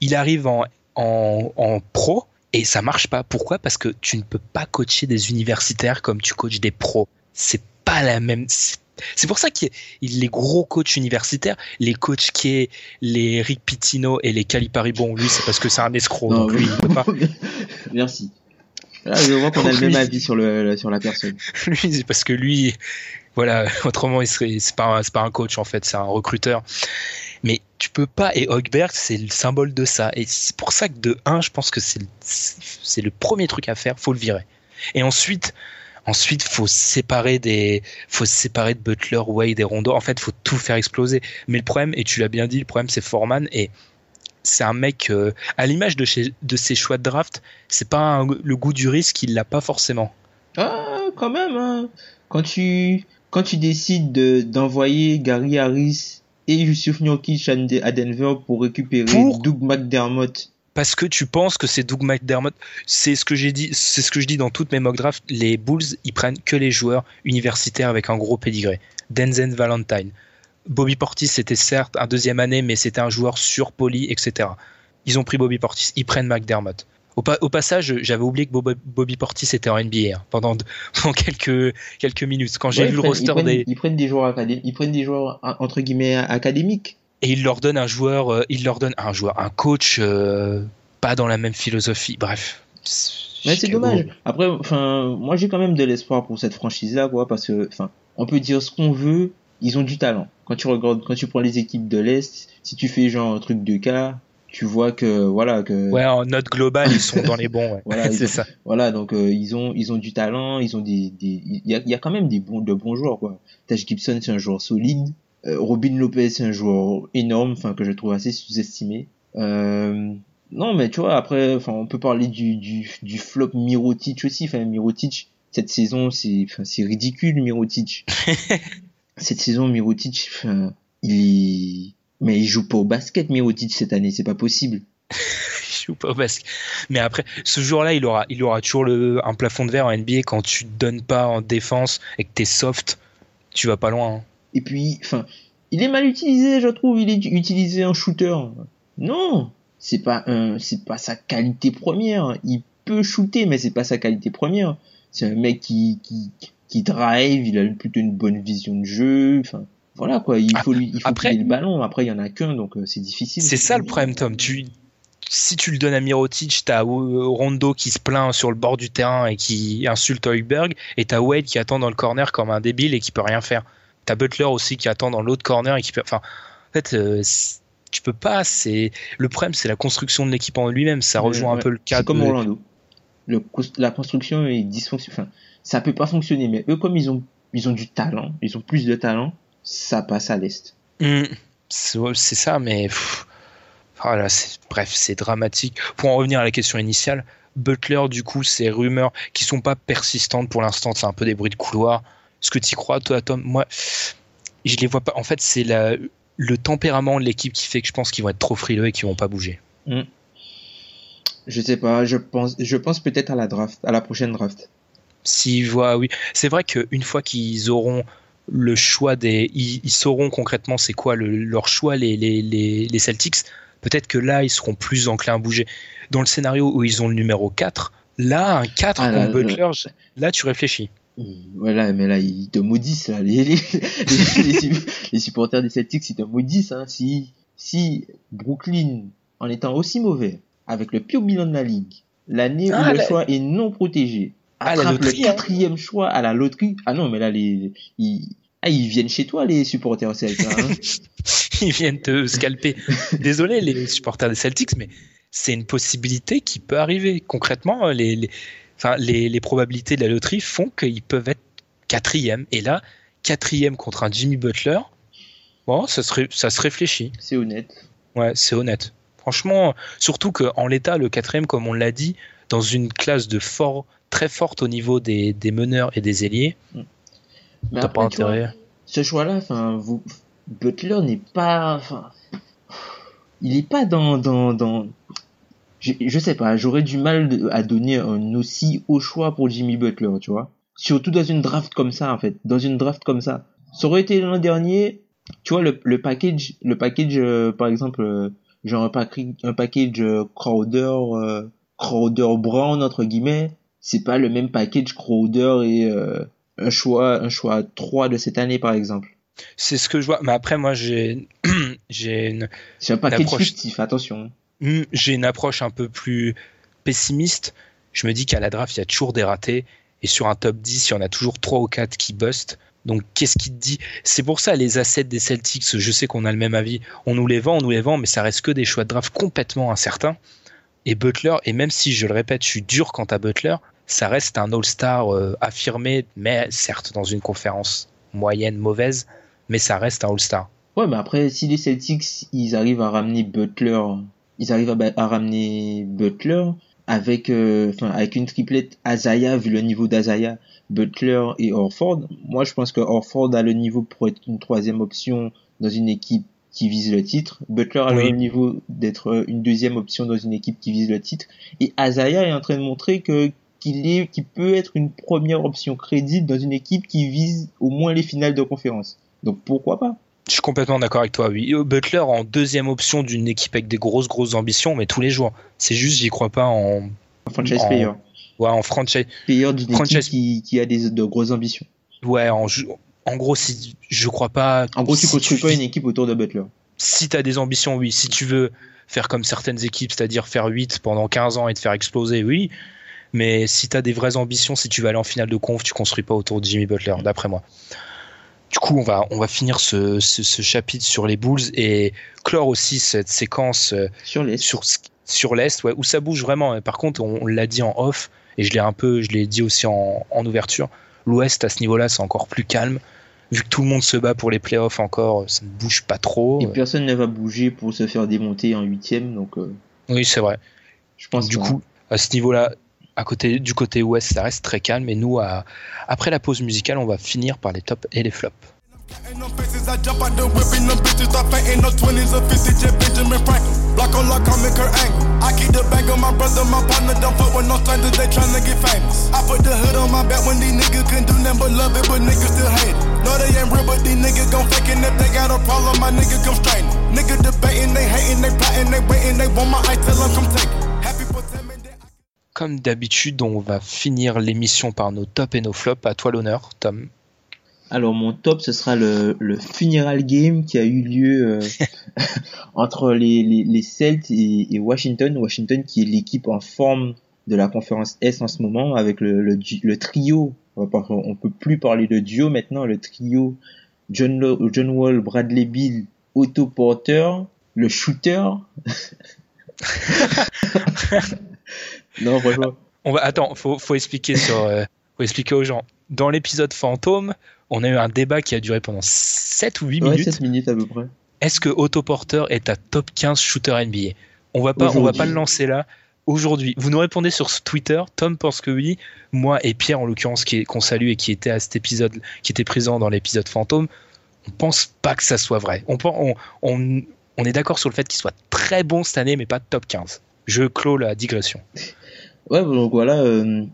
Il arrive en, en, en pro et ça marche pas. Pourquoi ? Parce que tu ne peux pas coacher des universitaires comme tu coaches des pros. C'est pas la même... C'est pour ça que les gros coachs universitaires, les coachs qui est les Rick Pitino et les Calipari, bon, lui, c'est parce que c'est un escroc. Non, donc lui, oui. Il peut pas. Merci. Là, je vois qu'on a lui, le même avis sur, le, sur la personne. Lui, c'est parce que lui, voilà, autrement, il serait, c'est pas, un, c'est pas un coach en fait, c'est un recruteur. Mais tu peux pas, et Hoiberg, c'est le symbole de ça. Et c'est pour ça que de un, je pense que c'est, c'est le premier truc à faire, faut le virer. Et ensuite. Ensuite, faut se séparer des, faut se séparer de Butler, Wade et Rondo. En fait, faut tout faire exploser. Mais le problème, et tu l'as bien dit, le problème, c'est Foreman et c'est un mec euh, à l'image de, chez, de ses choix de draft. C'est pas un, le goût du risque, il l'a pas forcément. Ah, quand même. Hein. Quand tu, quand tu décides de, d'envoyer Gary Harris et Yusuf Nurkic à Denver pour récupérer pour... Doug McDermott. Parce que tu penses que c'est Doug McDermott, c'est ce que j'ai dit, c'est ce que je dis dans toutes mes mock drafts. Les Bulls, ils prennent que les joueurs universitaires avec un gros pédigré. Denzel Valentine, Bobby Portis, c'était certes un deuxième année, mais c'était un joueur surpoli, et cetera. Ils ont pris Bobby Portis, ils prennent McDermott. Au, pa- au passage, j'avais oublié que Bob- Bobby Portis était en N B A hein, pendant, de, pendant quelques, quelques minutes. Quand j'ai ouais, vu prennent, le roster ils prennent, des, ils prennent des joueurs académiques, ils prennent des joueurs entre guillemets académiques. Et il leur donne un joueur, euh, il leur donne un joueur, un coach euh, pas dans la même philosophie. Bref. Mais c'est dommage. Après, enfin, moi j'ai quand même de l'espoir pour cette franchise-là, quoi, parce que, enfin, on peut dire ce qu'on veut, ils ont du talent. Quand tu regardes, quand tu prends les équipes de l'Est, si tu fais genre un truc de cas, tu vois que, voilà, que. Ouais, en note globale, ils sont dans les bons. Ouais. Voilà, c'est ont, ça. Voilà, donc euh, ils ont, ils ont du talent, ils ont des, des, il y a, il y a quand même des bons, de bons joueurs, quoi. Taj Gibson, c'est un joueur solide. Robin Lopez, c'est un joueur énorme, enfin que je trouve assez sous-estimé. Euh, non, mais tu vois, après, enfin, on peut parler du du du flop Mirotic aussi. Enfin, Mirotic cette saison, c'est enfin c'est ridicule, Mirotic. Cette saison, Mirotic, enfin, il est... mais il joue pas au basket, Mirotic cette année, c'est pas possible. joue pas au basket. Mais après, ce joueur-là, il aura, il aura toujours le, un plafond de verre en N B A. Quand tu te donnes pas en défense et que t'es soft, tu vas pas loin. Hein. Et puis, enfin, il est mal utilisé, je trouve. Il est utilisé en shooter. Non, c'est pas, un, c'est pas sa qualité première. Il peut shooter, mais c'est pas sa qualité première. C'est un mec qui, qui, qui drive. Il a plutôt une bonne vision de jeu. Enfin. Voilà quoi, il faut lui, il faut après, le ballon. Après, il y en a qu'un, donc c'est difficile. C'est ça le problème, Tom. Tu, si tu le donnes à Mirotic, t'as Rondo qui se plaint sur le bord du terrain et qui insulte Hoiberg, et t'as Wade qui attend dans le corner comme un débile et qui peut rien faire. T'as Butler aussi qui attend dans l'autre corner et qui peut. Enfin, en fait, euh, tu peux pas. C'est le problème, c'est la construction de l'équipe en lui-même. Ça rejoint ouais, un ouais. peu le cas. C'est de... comme Orlando. Le, la construction est dysfonctionnelle. Enfin, ça peut pas fonctionner. Mais eux, comme ils ont, ils ont du talent, ils ont plus de talent. Ça passe à l'est. Mmh, c'est, c'est ça, mais pff, voilà, c'est, bref, c'est dramatique. Pour en revenir à la question initiale, Butler, du coup, ces rumeurs qui sont pas persistantes pour l'instant, c'est un peu des bruits de couloir. Est-ce que tu y crois, toi, Tom ? Moi, je les vois pas. En fait, c'est la, le tempérament de l'équipe qui fait que je pense qu'ils vont être trop frileux et qu'ils vont pas bouger. Mmh. Je sais pas. Je pense, je pense peut-être à la draft, à la prochaine draft. Si, voilà, oui. C'est vrai qu'une fois qu'ils auront le choix des, ils, ils sauront concrètement c'est quoi le, leur choix, les, les, les, les Celtics, peut-être que là ils seront plus enclins à bouger. Dans le scénario où ils ont le numéro quatre, là un quatre ah, contre Butler, là, là tu réfléchis. Voilà, mais là ils te maudissent là. Les, les, les, les, les supporters des Celtics ils te maudissent hein. si, si Brooklyn en étant aussi mauvais avec le pire bilan de la ligue l'année ah, où là, le choix est non protégé à la loterie, le quatrième hein. choix à la loterie. Ah non, mais là, les, ils, ah, ils viennent chez toi, les supporters des Celtics. Hein. Ils viennent te scalper. Désolé, les supporters des Celtics, mais c'est une possibilité qui peut arriver. Concrètement, les, les, enfin, les, les probabilités de la loterie font qu'ils peuvent être quatrième. Et là, quatrième contre un Jimmy Butler, bon, ça se, ça se réfléchit. C'est honnête. Ouais, c'est honnête. Franchement, surtout qu'en l'état, le quatrième, comme on l'a dit, dans une classe de fort... très forte au niveau des, des meneurs et des ailiers. Hum. T'as après, pas intérêt. Vois, ce choix-là, enfin, vous, Butler n'est pas, il est pas dans, dans, dans, je, je sais pas, j'aurais du mal à donner un aussi haut choix pour Jimmy Butler, tu vois. Surtout dans une draft comme ça, en fait, dans une draft comme ça. Ça aurait été l'an dernier, tu vois, le, le package, le package, euh, par exemple, euh, genre un package, un package euh, Crowder, euh, Crowder Brown entre guillemets. C'est pas le même package Crowder et euh, un choix un choix trois de cette année par exemple. C'est ce que je vois, mais après moi j'ai j'ai une c'est un package fictif, attention. J'ai une approche un peu plus pessimiste. Je me dis qu'à la draft, il y a toujours des ratés et sur un top dix, il y en a toujours trois ou quatre qui bustent. Donc qu'est-ce qui te dit ? C'est pour ça les assets des Celtics, je sais qu'on a le même avis, on nous les vend, on nous les vend mais ça reste que des choix de draft complètement incertains. Et Butler, et même si je le répète, je suis dur quant à Butler, ça reste un all-star euh, affirmé, mais certes dans une conférence moyenne, mauvaise, mais ça reste un all-star. Ouais, mais après, si les Celtics, ils arrivent à ramener Butler, ils arrivent à, à ramener Butler avec, euh, avec une triplette Azaya, vu le niveau d'Azaya, Butler et Horford, moi je pense que Horford a le niveau pour être une troisième option dans une équipe qui vise le titre. Butler a oui. le niveau d'être une deuxième option dans une équipe qui vise le titre. Et Azaya est en train de montrer que, qu'il est, qu'il peut être une première option crédible dans une équipe qui vise au moins les finales de conférence. Donc pourquoi pas ? Je suis complètement d'accord avec toi. Oui. Butler en deuxième option d'une équipe avec des grosses, grosses ambitions, mais tous les jours. C'est juste, j'y crois pas en... en franchise en, player. Ouais, en franchise... player d'une franchise... équipe qui, qui a des, de grosses ambitions. Ouais, en... En gros, si je crois pas. En gros, si tu construis tu, pas une équipe autour de Butler. Si t'as des ambitions, oui. Si tu veux faire comme certaines équipes, c'est-à-dire faire huit pendant quinze ans et te faire exploser, oui. Mais si t'as des vraies ambitions, si tu veux aller en finale de conf, tu construis pas autour de Jimmy Butler, d'après moi. Du coup, on va on va finir ce ce, ce chapitre sur les Bulls et clore aussi cette séquence sur l'est. Sur, sur l'est, ouais, où ça bouge vraiment. Par contre, on, on l'a dit en off et je l'ai un peu, je l'ai dit aussi en, en ouverture. L'Ouest à ce niveau-là, c'est encore plus calme. Vu que tout le monde se bat pour les playoffs encore, ça ne bouge pas trop. Et personne ne va bouger pour se faire démonter en huitième, donc. Euh... Oui, c'est vrai. Je pense. Du pas. coup, à ce niveau-là, à côté du côté Ouest, ça reste très calme. Et nous, à... après la pause musicale, on va finir par les tops et les flops. make her angry. I keep the bank on my brother, my partner. Don't fuck with no strangers, they tryna get famous. I put the hood on my back when these niggas couldn't do nothing but love it, but niggas still hate it. No, they ain't real, but these niggas gon' fake it. If they got a problem, my nigga come straight. Nigga debating, they hating, they plotting, they waiting, they want my ice, tell them come take it. Comme d'habitude, on va finir l'émission par nos tops et nos flops. À toi l'honneur, Tom. Alors mon top, ce sera le, le funeral game qui a eu lieu euh, entre les, les, les Celtics et, et Washington. Washington qui est l'équipe en forme de la conférence Est en ce moment avec le, le, le trio. On ne peut plus parler de duo maintenant. Le trio John, Lo- John Wall, Bradley Beal, Otto Porter, le shooter. Non, franchement. On va, attends, faut, faut expliquer sur, euh, faut expliquer aux gens. Dans l'épisode fantôme, on a eu un débat qui a duré pendant sept ou huit ouais, minutes. sept minutes à peu près. Est-ce que Otto Porter est à top quinze shooter N B A? On va pas, aujourd'hui. on va pas le lancer là. Aujourd'hui, vous nous répondez sur Twitter. Tom pense que oui. Moi et Pierre, en l'occurrence, qui est, qu'on salue et qui était à cet épisode, qui était présent dans l'épisode fantôme, on pense pas que ça soit vrai. On, on, on, on est d'accord sur le fait qu'il soit très bon cette année, mais pas top quinze. Je clôt la digression. Ouais, donc voilà, euh,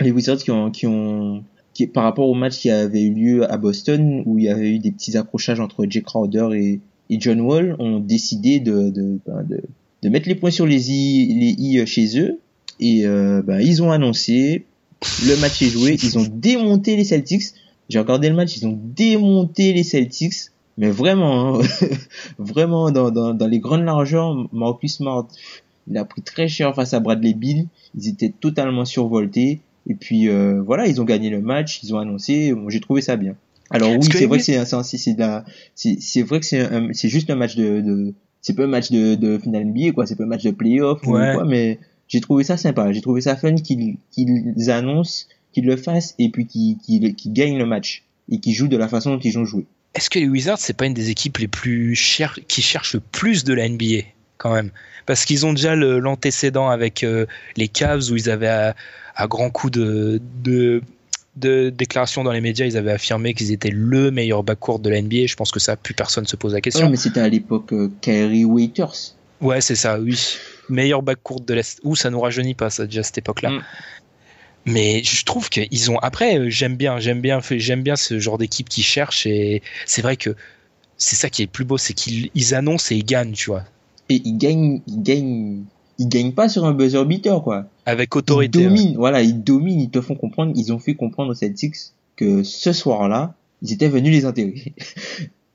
les Wizards qui ont, qui ont, qui par rapport au match qui avait eu lieu à Boston, où il y avait eu des petits accrochages entre Jay Crowder et, et John Wall, ont décidé de, de, de, de mettre les points sur les i, les i chez eux, et euh, bah, ils ont annoncé, le match est joué, ils ont démonté les Celtics. J'ai regardé le match, ils ont démonté les Celtics. Mais vraiment, hein, vraiment dans, dans, dans les grandes largeurs, Marcus Smart. Il a pris très cher face à Bradley Beal. Ils étaient totalement survoltés. Et puis, euh, voilà, ils ont gagné le match. Ils ont annoncé. Bon, j'ai trouvé ça bien. Alors oui, c'est vrai, que c'est, c'est, c'est, de la, c'est, c'est vrai que c'est un, c'est juste un match de... de c'est pas un match de, de finale N B A, quoi. C'est pas un match de play-off ouais. ou quoi. Mais j'ai trouvé ça sympa. J'ai trouvé ça fun qu'ils, qu'ils annoncent, qu'ils le fassent et puis qu'ils, qu'ils, qu'ils gagnent le match. Et qu'ils jouent de la façon dont ils ont joué. Est-ce que les Wizards, c'est pas une des équipes les plus chères, qui cherchent le plus de la N B A quand même, parce qu'ils ont déjà le, l'antécédent avec euh, les Cavs où ils avaient à, à grands coups de, de, de déclarations dans les médias, ils avaient affirmé qu'ils étaient le meilleur backcourt de la N B A. Je pense que ça, plus personne se pose la question. Ouais, mais c'était à l'époque euh, Kyrie Waiters. Ouais, c'est ça, oui. Meilleur backcourt de l'Est. Ouh, ça nous rajeunit pas, ça, déjà, cette époque-là. Mm. Mais je trouve qu'ils ont... Après, j'aime bien, j'aime bien, j'aime bien ce genre d'équipe qui cherche, et c'est vrai que c'est ça qui est le plus beau, c'est qu'ils ils annoncent et ils gagnent, tu vois. Et ils gagnent, ils gagnent, ils gagnent pas sur un buzzer beater, quoi. Avec autorité. Ils dominent, ouais. voilà, ils dominent, ils te font comprendre, ils ont fait comprendre aux Celtics que ce soir-là, ils étaient venus les enterrer.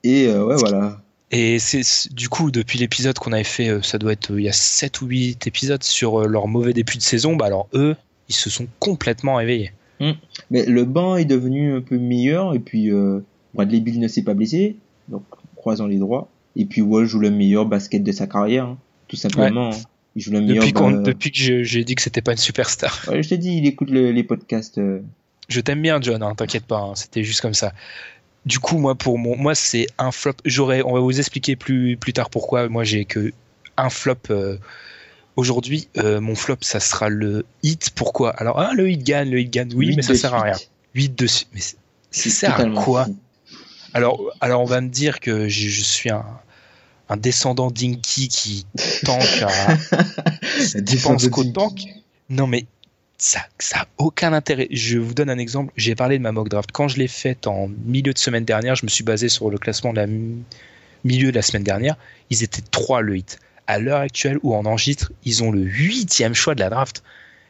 Et euh, ouais, voilà. Et c'est, du coup, depuis l'épisode qu'on avait fait, ça doit être, il y a sept ou huit épisodes sur leur mauvais début de saison, bah alors eux, ils se sont complètement réveillés. Mmh. Mais le banc est devenu un peu meilleur, et puis euh, Bradley Beal ne s'est pas blessé, donc croisons les doigts. Et puis Wall joue le meilleur basket de sa carrière, hein. Tout simplement. Ouais. Hein. Il joue le meilleur. Depuis, bah, depuis que je, j'ai dit que c'était pas une superstar. Ouais, je t'ai dit, il écoute le, les podcasts. Euh... Je t'aime bien, John. Hein, t'inquiète pas. Hein, c'était juste comme ça. Du coup, moi pour mon, moi c'est un flop. J'aurais, on va vous expliquer plus plus tard pourquoi. Moi j'ai que un flop euh, aujourd'hui. Euh, mon flop, ça sera le hit. Pourquoi? Alors ah, le hit gagne, le hit gagne. Oui, mais ça sert à rien. huit de suite. Mais ça sert à quoi? Alors, alors, on va me dire que je, je suis un, un descendant d'Inky qui tank à dépense qu'au tank. Non, mais ça n'a aucun intérêt. Je vous donne un exemple. J'ai parlé de ma mock draft. Quand je l'ai faite en milieu de semaine dernière, je me suis basé sur le classement de la mi- milieu de la semaine dernière. Ils étaient trois le hit. À l'heure actuelle où on enregistre, ils ont le huitième choix de la draft.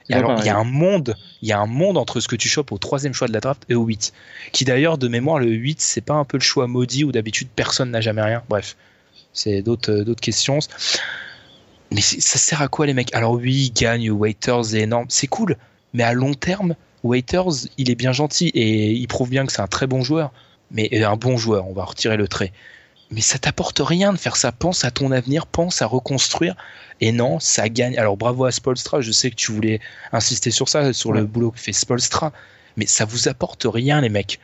Et alors, il y a un monde, il y a un monde entre ce que tu chopes au troisième choix de la draft et au huit. Qui d'ailleurs, de mémoire, le huit, c'est pas un peu le choix maudit où d'habitude personne n'a jamais rien. Bref, c'est d'autres, d'autres questions. Mais ça sert à quoi, les mecs? Alors oui, il gagne, Waiters est énorme, c'est cool. Mais à long terme, Waiters, il est bien gentil et il prouve bien que c'est un très bon joueur. Mais un bon joueur, on va retirer le trait. Mais ça t'apporte rien de faire ça. Pense à ton avenir, pense à reconstruire. Et non, ça gagne. Alors bravo à Spoelstra, je sais que tu voulais insister sur ça, sur ouais. le boulot que fait Spoelstra. Mais ça vous apporte rien, les mecs.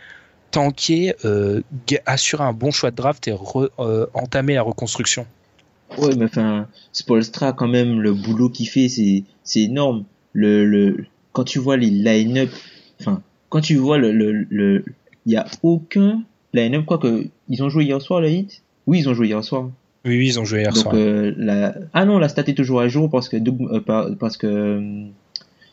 Tanker, euh, assurer un bon choix de draft et re, euh, entamer la reconstruction. Ouais, mais enfin, Spoelstra, quand même, le boulot qu'il fait, c'est, c'est énorme. Le, le, quand tu vois les line-up, enfin, quand tu vois le. Il n'y a aucun line-up, quoi que. Ils ont joué hier soir, le hit? Oui, ils ont joué hier soir. Oui, oui, ils ont joué hier Donc, soir. Euh, la... Ah non, la stat est toujours à jour parce que euh, parce que euh,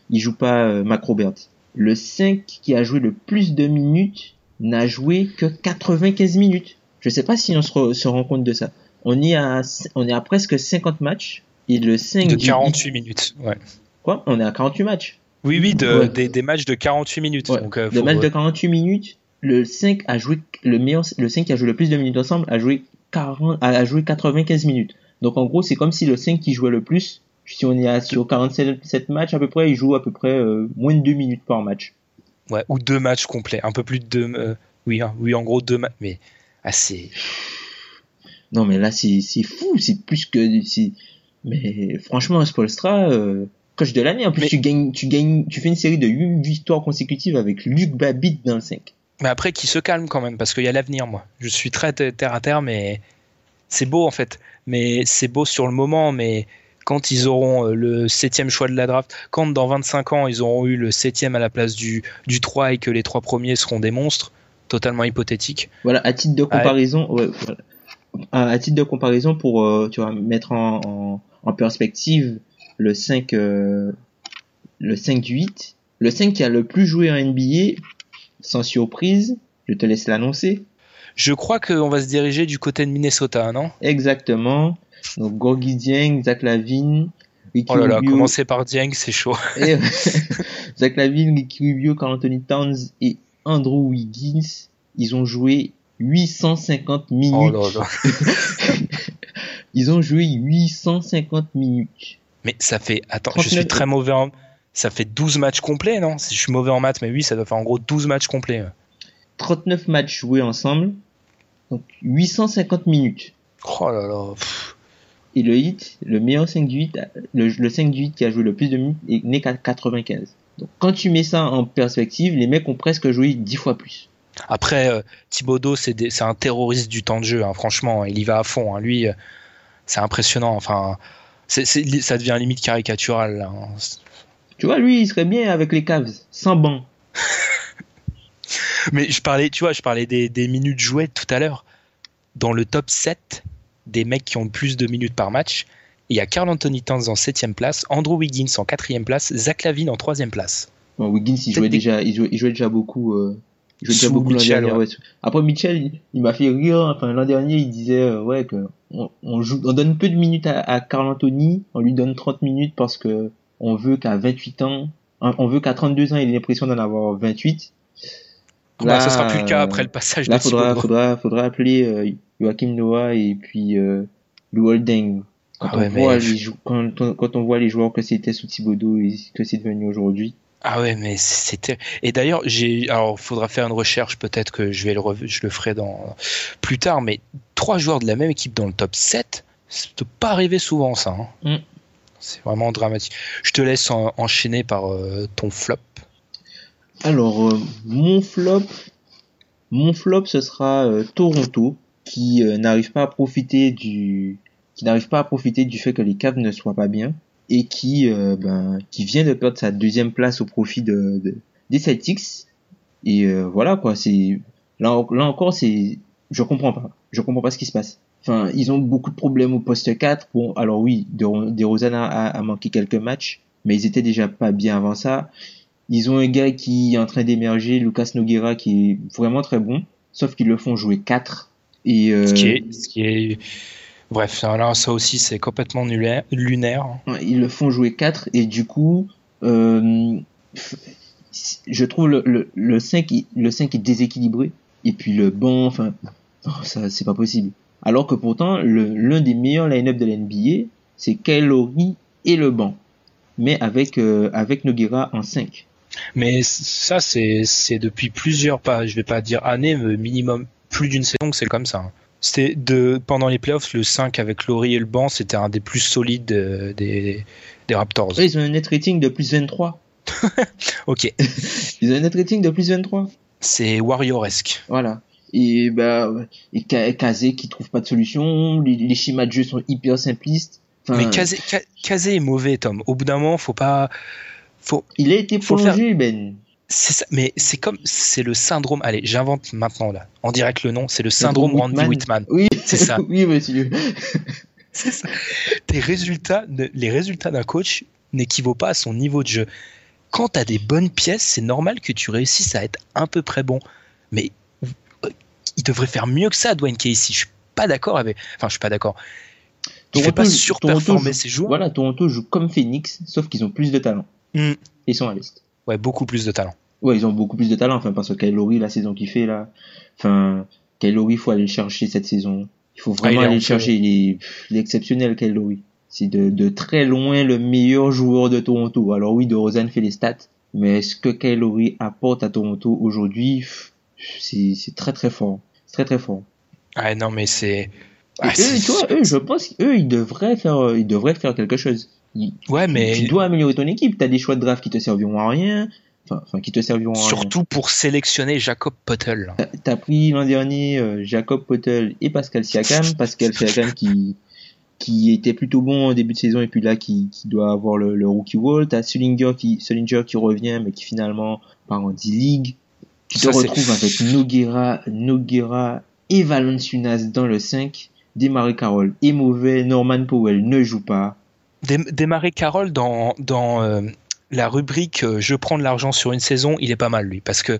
il joue pas euh, Mac Robert. Le cinq qui a joué le plus de minutes n'a joué que quatre-vingt-quinze minutes. Je sais pas si on se, re, se rend compte de ça. On est à on est à presque cinquante matchs et le cinq de quarante-huit minutes. Ouais. Quoi ? On est à quarante-huit matchs. Oui, oui, de, ouais. des, des matchs de quarante-huit minutes. Ouais. Donc, euh, des matchs euh... de quarante-huit minutes. Le cinq a joué le meilleur, le cinq qui a joué le plus de minutes ensemble a joué quarante, a joué quatre-vingt-quinze minutes. Donc en gros, c'est comme si le cinq qui jouait le plus, si on est à, sur quarante-sept matchs à peu près, il joue à peu près euh, moins de deux minutes par match. Ouais, ou deux matchs complets, un peu plus de deux. Euh, oui, hein, oui, en gros deux matchs, mais assez. Non, mais là c'est c'est fou, c'est plus que c'est... mais franchement, Spoelstra, euh, coach de l'année en plus, mais... tu gagnes tu gagnes tu fais une série de huit victoires consécutives avec Luc Babbitt dans le cinq. Mais après, qui se calme quand même, parce qu'il y a l'avenir, moi. Je suis très terre à terre, mais c'est beau en fait. Mais c'est beau sur le moment, mais quand ils auront le septième choix de la draft, quand dans vingt-cinq ans, ils auront eu le septième à la place du, du trois et que les trois premiers seront des monstres, totalement hypothétiques. Voilà, à titre de comparaison, ouais. Ouais, voilà. à titre de comparaison pour euh, tu vois, mettre en, en, en perspective le cinq, euh, le cinq du huit, le cinq qui a le plus joué en N B A. Sans surprise, je te laisse l'annoncer. Je crois qu'on va se diriger du côté de Minnesota, non ? Exactement. Donc Gorgui Dieng, Zach LaVine, Ricky Rubio... Oh là là, commencer par Dieng, c'est chaud. Et... Zach LaVine, Ricky Rubio, Karl Anthony Towns et Andrew Wiggins, ils ont joué huit cent cinquante minutes. Oh là là. Ils ont joué huit cent cinquante minutes. Mais ça fait... Attends, trente-neuf... je suis très mauvais en... Ça fait douze matchs complets, non ? Si je suis mauvais en maths, mais oui, ça doit faire en gros douze matchs complets. trente-neuf matchs joués ensemble, donc huit cent cinquante minutes. Oh là là. Pff. Et le hit, le meilleur cinq du huit, le, le cinq du huit qui a joué le plus de minutes n'est qu'à quatre-vingt-quinze. Donc quand tu mets ça en perspective, les mecs ont presque joué dix fois plus. Après, euh, Thibodeau, c'est, des, c'est un terroriste du temps de jeu, hein, franchement, il y va à fond. Hein. Lui, euh, c'est impressionnant, enfin, c'est, c'est, ça devient limite caricatural là. Hein. Tu vois, lui, il serait bien avec les Cavs, sans banc. Mais je parlais, tu vois, je parlais des, des minutes jouées tout à l'heure. Dans le top sept des mecs qui ont le plus de minutes par match, il y a Karl Anthony Towns en septième place, Andrew Wiggins en quatrième place, Zach LaVine en troisième place. Bon, Wiggins, il jouait, des... déjà, il, jouait, il jouait déjà beaucoup. Euh, il jouait déjà beaucoup Mitchell, l'an dernier. Ouais. Ouais. Après, Mitchell, il m'a fait rire. Enfin, l'an dernier, il disait euh, ouais, qu'on on joue, on donne peu de minutes à, à Karl Anthony, on lui donne trente minutes parce que. On veut qu'à vingt-huit ans, on veut qu'à trente-deux ans, il ait l'impression d'en avoir vingt-huit. Là, ça sera plus le cas après le passage. Là, de faudra, faudra, faudra appeler euh, Joachim Noah et puis euh, Lou Holding. Quand, ah ouais, mais... jou- quand, quand on voit les joueurs que c'était sous Thibodeau et que c'est devenu aujourd'hui. Ah ouais, mais c'était. Et d'ailleurs, j'ai. Alors, faudra faire une recherche. Peut-être que je vais le, re... je le ferai dans plus tard. Mais trois joueurs de la même équipe dans le top sept, ça peut pas arriver souvent, ça. Hein. Mm. C'est vraiment dramatique. Je te laisse en, enchaîner par euh, ton flop. Alors, euh, mon flop, mon flop, ce sera euh, Toronto, qui euh, n'arrive pas à profiter du, qui n'arrive pas à profiter du fait que les Cavs ne soient pas bien et qui, euh, ben, qui vient de perdre sa deuxième place au profit de, de des Celtics. Et euh, voilà quoi. C'est là, là encore, c'est, je comprends pas, je comprends pas ce qui se passe. Enfin, ils ont beaucoup de problèmes au poste quatre. Bon, alors oui, DeRozan a, a manqué quelques matchs, mais ils étaient déjà pas bien avant ça. Ils ont un gars qui est en train d'émerger, Lucas Nogueira, qui est vraiment très bon, sauf qu'ils le font jouer quatre. Et euh... ce, qui est, ce qui est, bref, là ça aussi c'est complètement nulaire, lunaire. Ils le font jouer quatre et du coup, euh... je trouve le, le, le cinq, le cinq est déséquilibré. Et puis le banc, enfin, oh, ça c'est pas possible. Alors que pourtant, le, l'un des meilleurs line-up de l'N B A, c'est Kyle Lowry et le banc. Mais avec, euh, avec Nogueira en cinq. Mais ça, c'est, c'est depuis plusieurs, pas, je vais pas dire années, mais minimum plus d'une saison que c'est comme ça. C'était de, pendant les playoffs, le cinq avec Lowry et le banc, c'était un des plus solides des, des, des Raptors. Ils ont un net rating de plus vingt-trois. Ok. Ils ont un net rating de plus vingt-trois. C'est warrioresque. Voilà. Et bah, et Kazé qui trouve pas de solution, les, les schémas de jeu sont hyper simplistes. Enfin, mais Kazé, Kazé est mauvais, Tom. Au bout d'un moment, faut pas, faut. Il a été prolongé, faire... Ben. C'est ça, mais c'est comme, c'est le syndrome. Allez, j'invente maintenant là, en direct le nom. C'est le syndrome Andy Whitman. Oui. C'est ça. Oui, monsieur. C'est ça. Tes résultats, les résultats d'un coach n'équivaut pas à son niveau de jeu. Quand tu as des bonnes pièces, c'est normal que tu réussisses à être à peu près bon. Mais il devrait faire mieux que ça, Dwayne Casey. Je ne suis pas d'accord avec. Enfin, je ne suis pas d'accord. Il ne fait pas surperformer ses joueurs. Voilà, Toronto joue comme Phoenix, sauf qu'ils ont plus de talent. Mm. Ils sont à l'Est. Ouais, beaucoup plus de talent. Ouais, ils ont beaucoup plus de talent. Enfin, parce que Kyle Lowry, la saison qu'il fait, là. Enfin, Kyle Lowry, il faut aller le chercher cette saison. Il faut vraiment ouais, aller le chercher. Il est, il est exceptionnel, Kyle Lowry. C'est de, de très loin le meilleur joueur de Toronto. Alors oui, DeRozan fait les stats, mais ce que Kyle Lowry apporte à Toronto aujourd'hui, c'est, c'est très très fort. C'est très très fort. Ah non, mais c'est... Ah, eux, c'est... Toi, eux, je pense qu'eux, ils devraient faire, ils devraient faire quelque chose. Ils, ouais, mais... Tu dois améliorer ton équipe. Tu as des choix de draft qui te serviront à rien. Enfin, enfin qui te serviront à Surtout rien. Surtout pour sélectionner Jacob Poeltl. T'as, t'as pris l'an dernier euh, Jacob Poeltl et Pascal Siakam. Pascal Siakam qui... qui était plutôt bon au début de saison et puis là qui, qui doit avoir le, le rookie wall. T'as Solinger qui, Solinger qui revient mais qui finalement part en D-League. Tu te Ça, retrouves c'est... avec Nogueira, Nogueira et Valanciunas dans le cinq. Demaree Carroll est mauvais. Norman Powell ne joue pas. Dem- Demaree Carroll dans, dans euh, la rubrique euh, « Je prends de l'argent sur une saison », il est pas mal lui. Parce que,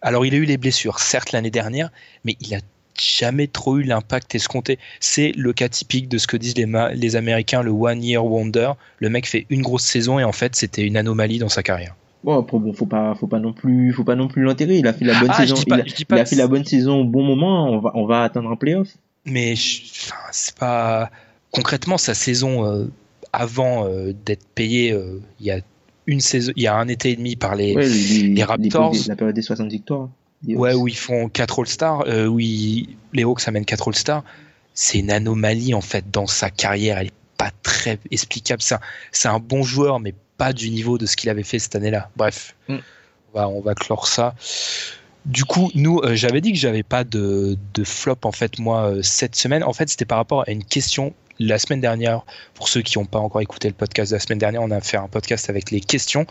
alors il a eu les blessures, certes l'année dernière, mais il a jamais trop eu l'impact escompté. C'est le cas typique de ce que disent les, ma- les Américains, le one year wonder. Le mec fait une grosse saison et en fait c'était une anomalie dans sa carrière. Bon, bon faut pas, faut pas non plus, faut pas non plus l'enterrer. Il a fait la bonne ah, saison. Pas, il a, il a fait la bonne saison au bon moment. On va, on va atteindre un playoff. Mais je, enfin, c'est pas concrètement sa saison euh, avant euh, d'être payé. Euh, il y a une saison, il y a un été et demi par les, ouais, les, les Raptors. Les, la période des soixante victoires. Ouais, où ils font quatre All-Stars, euh, où ils... les Hawks amènent quatre All-Stars. C'est une anomalie en fait dans sa carrière, elle n'est pas très explicable. C'est un, c'est un bon joueur, mais pas du niveau de ce qu'il avait fait cette année-là. Bref, mm. on, va, on va clore ça. Du coup, nous, euh, j'avais dit que j'avais pas de, de flop en fait, moi, euh, cette semaine. En fait, c'était par rapport à une question la semaine dernière. Pour ceux qui n'ont pas encore écouté le podcast de la semaine dernière, on a fait un podcast avec les questions.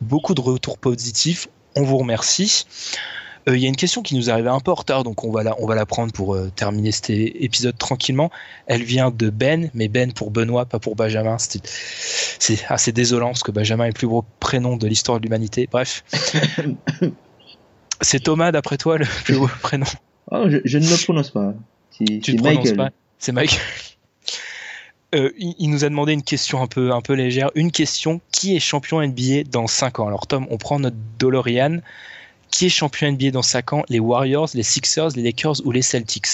Beaucoup de retours positifs. On vous remercie. Il euh, y a une question qui nous arrivait un peu en retard, donc on va la, on va la prendre pour euh, terminer cet épisode tranquillement. Elle vient de Ben, mais Ben pour Benoît, pas pour Benjamin. C'était, c'est assez désolant parce que Benjamin est le plus gros prénom de l'histoire de l'humanité. Bref, c'est Thomas d'après toi le plus gros prénom. Oh, je, je ne le prononce pas. C'est, tu ne prononces pas. C'est Michael. Euh, il nous a demandé une question un peu, un peu légère. Une question, qui est champion N B A dans cinq ans? Alors Tom, on prend notre DeLorean. Qui est champion N B A dans cinq ans? Les Warriors, les Sixers, les Lakers ou les Celtics?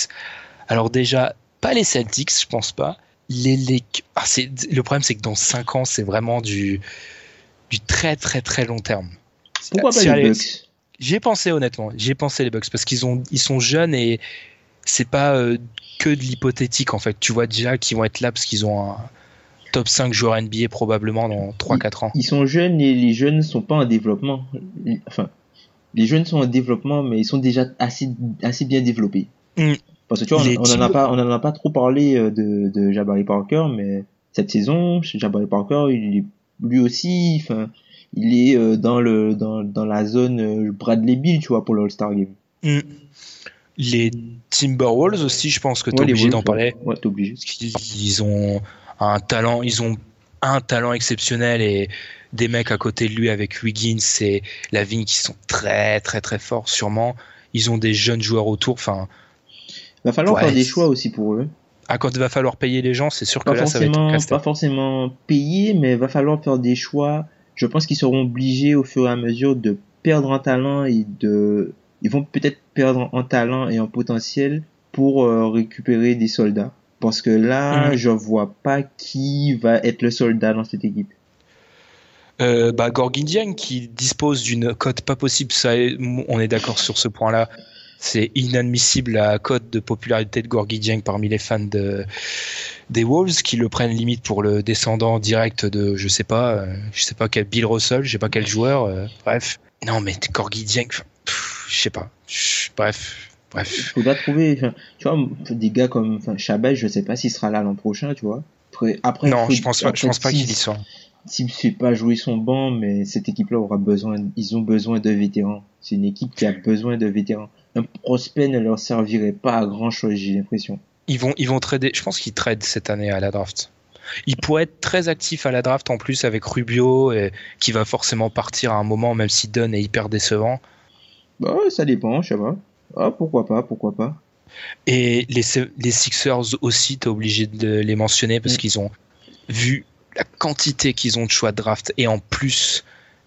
Alors déjà, pas les Celtics, je pense pas. Les, les... Ah, c'est... Le problème, c'est que dans cinq ans, c'est vraiment du, du très très très long terme. Pourquoi c'est... pas les Bucks? J'y ai pensé honnêtement, j'y ai pensé les Bucks, parce qu'ils ont... ils sont jeunes et c'est pas euh, que de l'hypothétique en fait. Tu vois déjà qu'ils vont être là parce qu'ils ont un top cinq joueurs N B A probablement dans trois à quatre ans. Ils sont jeunes et les jeunes ne sont pas en développement. Enfin... Les jeunes sont en développement, mais ils sont déjà assez, assez bien développés. Mmh. Parce que tu vois, on n'en a pas, on en a pas trop parlé de, de Jabari Parker, mais cette saison, Jabari Parker, il est, lui aussi, enfin, il est dans le, dans, dans la zone Bradley Beal, tu vois, pour le All-Star Game. Mmh. Les Timberwolves aussi, je pense que t'es ouais, obligé Wolves, d'en parler. Ouais, t'es obligé. Parce qu'ils ont un talent, ils ont un talent exceptionnel et, des mecs à côté de lui avec Wiggins et Lavigne qui sont très très très forts sûrement. Ils ont des jeunes joueurs autour. Enfin, il va falloir ouais, faire des choix aussi pour eux. Ah, quand il va falloir payer les gens, c'est sûr pas que là ça va être casse-tête. Pas forcément payer, mais il va falloir faire des choix. Je pense qu'ils seront obligés au fur et à mesure de perdre en talent et de... Ils vont peut-être perdre en talent et en potentiel pour euh, récupérer des soldats. Parce que là, mmh. je vois pas qui va être le soldat dans cette équipe. Euh, bah, Gorgui Diagne qui dispose d'une cote pas possible, ça, on est d'accord sur ce point là, c'est inadmissible la cote de popularité de Gorgui Diagne parmi les fans de, des Wolves qui le prennent limite pour le descendant direct de je sais pas je sais pas quel Bill Russell, je sais pas quel joueur euh, bref, non mais Gorgui Diagne je sais pas, pff, bref bref il faudra trouver, tu vois, des gars comme Chabal, je sais pas s'il sera là l'an prochain, tu vois, après, après non faut, je pense pas, je pense pas qu'il y soit. S'il ne fait pas jouer son banc, mais cette équipe-là aura besoin, ils ont besoin de vétérans. C'est une équipe qui a besoin de vétérans. Un prospect ne leur servirait pas à grand-chose, j'ai l'impression. ils vont, ils vont trader. Je pense qu'ils tradent cette année à la draft. Ils pourraient être très actifs à la draft en plus avec Rubio et, qui va forcément partir à un moment, même si Dunn est hyper décevant. Bah, ça dépend, je sais pas. Ah, pourquoi pas, pourquoi pas. Et les, les Sixers aussi, t'es obligé de les mentionner parce mmh. qu'ils ont vu la quantité qu'ils ont de choix de draft et en plus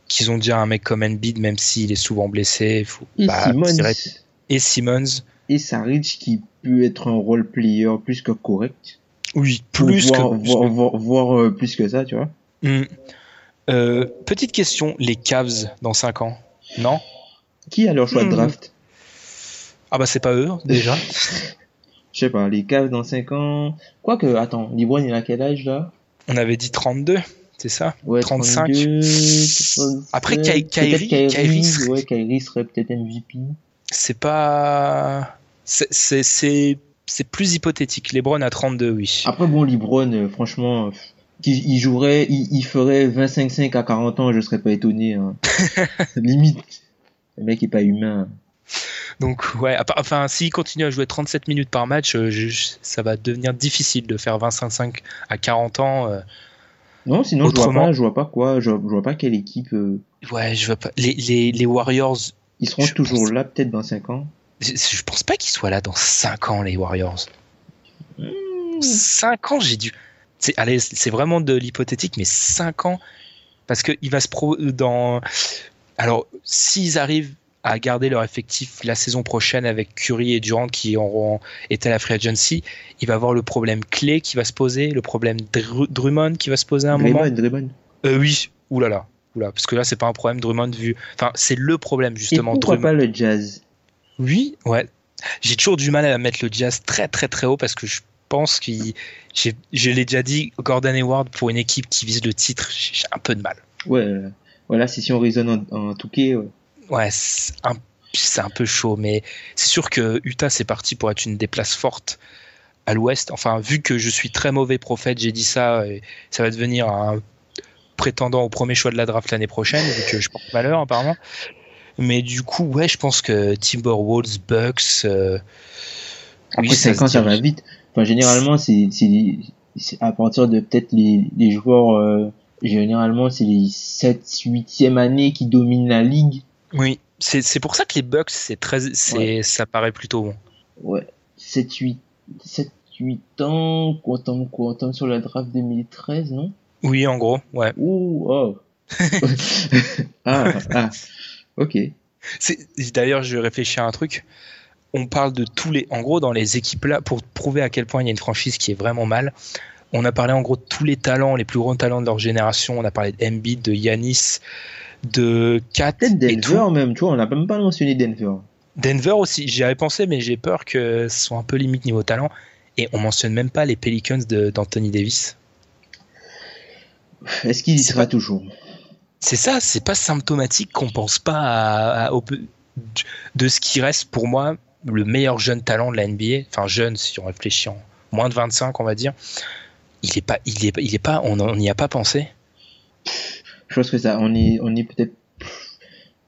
qu'ils ont déjà un mec comme Embiid, même s'il est souvent blessé. Faut, et, bah, Simmons. et Simmons. Et Saric qui peut être un role player plus que correct. Oui, plus voir, que... Voir, voir, voir euh, plus que ça, tu vois. Mmh. Euh, petite question, les Cavs dans cinq ans, non ? Qui a leur choix mmh. de draft ? Ah bah c'est pas eux, déjà. Je sais pas, les Cavs dans cinq ans... Quoique, attends, LeBron il a quel âge, là ? On avait dit trente-deux, c'est ça ? Ouais, trente-cinq. trente-deux, trente-sept, après, Kyrie... Kyrie serait... Ouais, Kyrie serait peut-être M V P. C'est pas... C'est... c'est, c'est... C'est plus hypothétique. LeBron à trente-deux, oui. Après, bon, LeBron, franchement, il, il jouerait, il, il ferait vingt-cinq cinq à quarante ans, je serais pas étonné. Hein. Limite, le mec est pas humain. Donc, ouais, enfin, s'il continue à jouer trente-sept minutes par match, je, ça va devenir difficile de faire vingt-cinq cinq à quarante ans. Euh, non, sinon, autrement. je vois pas, je vois pas quoi, je, je vois pas quelle équipe. Euh... Ouais, je vois pas. Les, les, les Warriors. Ils seront toujours pense... là, peut-être dans cinq ans. Je pense pas qu'ils soient là dans cinq ans, les Warriors. Mmh. cinq ans, j'ai dû. C'est, allez, c'est vraiment de l'hypothétique, mais cinq ans. Parce qu'il va se pro. Dans... Alors, s'ils arrivent à garder leur effectif la saison prochaine avec Curry et Durant qui auront été à la Free Agency, il va avoir le problème Klay qui va se poser, le problème Dr- Drummond qui va se poser à un Draymond, moment. Drummond. Euh, oui, oulala. Oulala. Parce que là, c'est pas un problème, Drummond, vu. Enfin, c'est le problème, justement. Et pourquoi Drummond. Pas le Jazz ? Oui, ouais. J'ai toujours du mal à mettre le Jazz très très très haut parce que je pense que je l'ai déjà dit, Gordon Hayward pour une équipe qui vise le titre, j'ai un peu de mal. Ouais, voilà, c'est si on raisonne en, en touquet. Ouais, ouais c'est, un, c'est un peu chaud, mais c'est sûr que Utah c'est parti pour être une des places fortes à l'Ouest. Enfin, vu que je suis très mauvais prophète, j'ai dit ça, et ça va devenir un prétendant au premier choix de la draft l'année prochaine, vu que je porte malheur apparemment. Mais du coup, ouais, je pense que Timberwolves, Bucks. Euh... Après oui, cinq ans, ça va vite. Enfin, généralement, c'est, c'est, c'est à partir de peut-être les, les joueurs. Euh, généralement, c'est les sept, huitième années qui dominent la ligue. Oui, c'est, c'est pour ça que les Bucks, c'est très, c'est, ouais. Ça paraît plutôt bon. Ouais, sept, huit, sept, huit ans, on tombe, on tombe sur la draft deux mille treize, non ? Oui, en gros, ouais. Ouh, oh. ah, ah. Ok. C'est, d'ailleurs, je réfléchis à un truc. On parle de tous les. En gros, dans les équipes là, pour prouver à quel point il y a une franchise qui est vraiment mal, on a parlé en gros de tous les talents, les plus grands talents de leur génération. On a parlé de Embiid, de Giannis, de Kat. Peut-être Denver même, tu vois, on n'a même pas mentionné Denver. Denver aussi, j'y avais pensé, mais j'ai peur que ce soit un peu limite niveau talent. Et on ne mentionne même pas les Pelicans de, d'Anthony Davis. Est-ce qu'il y c'est sera pas... toujours ? C'est ça, c'est pas symptomatique qu'on pense pas à, à, au, de ce qui reste pour moi le meilleur jeune talent de la N B A. Enfin jeune, si on réfléchit en moins de vingt-cinq, on va dire. Il est pas, il est, il est pas, on n'y a pas pensé. Je pense que ça, on est, on est peut-être,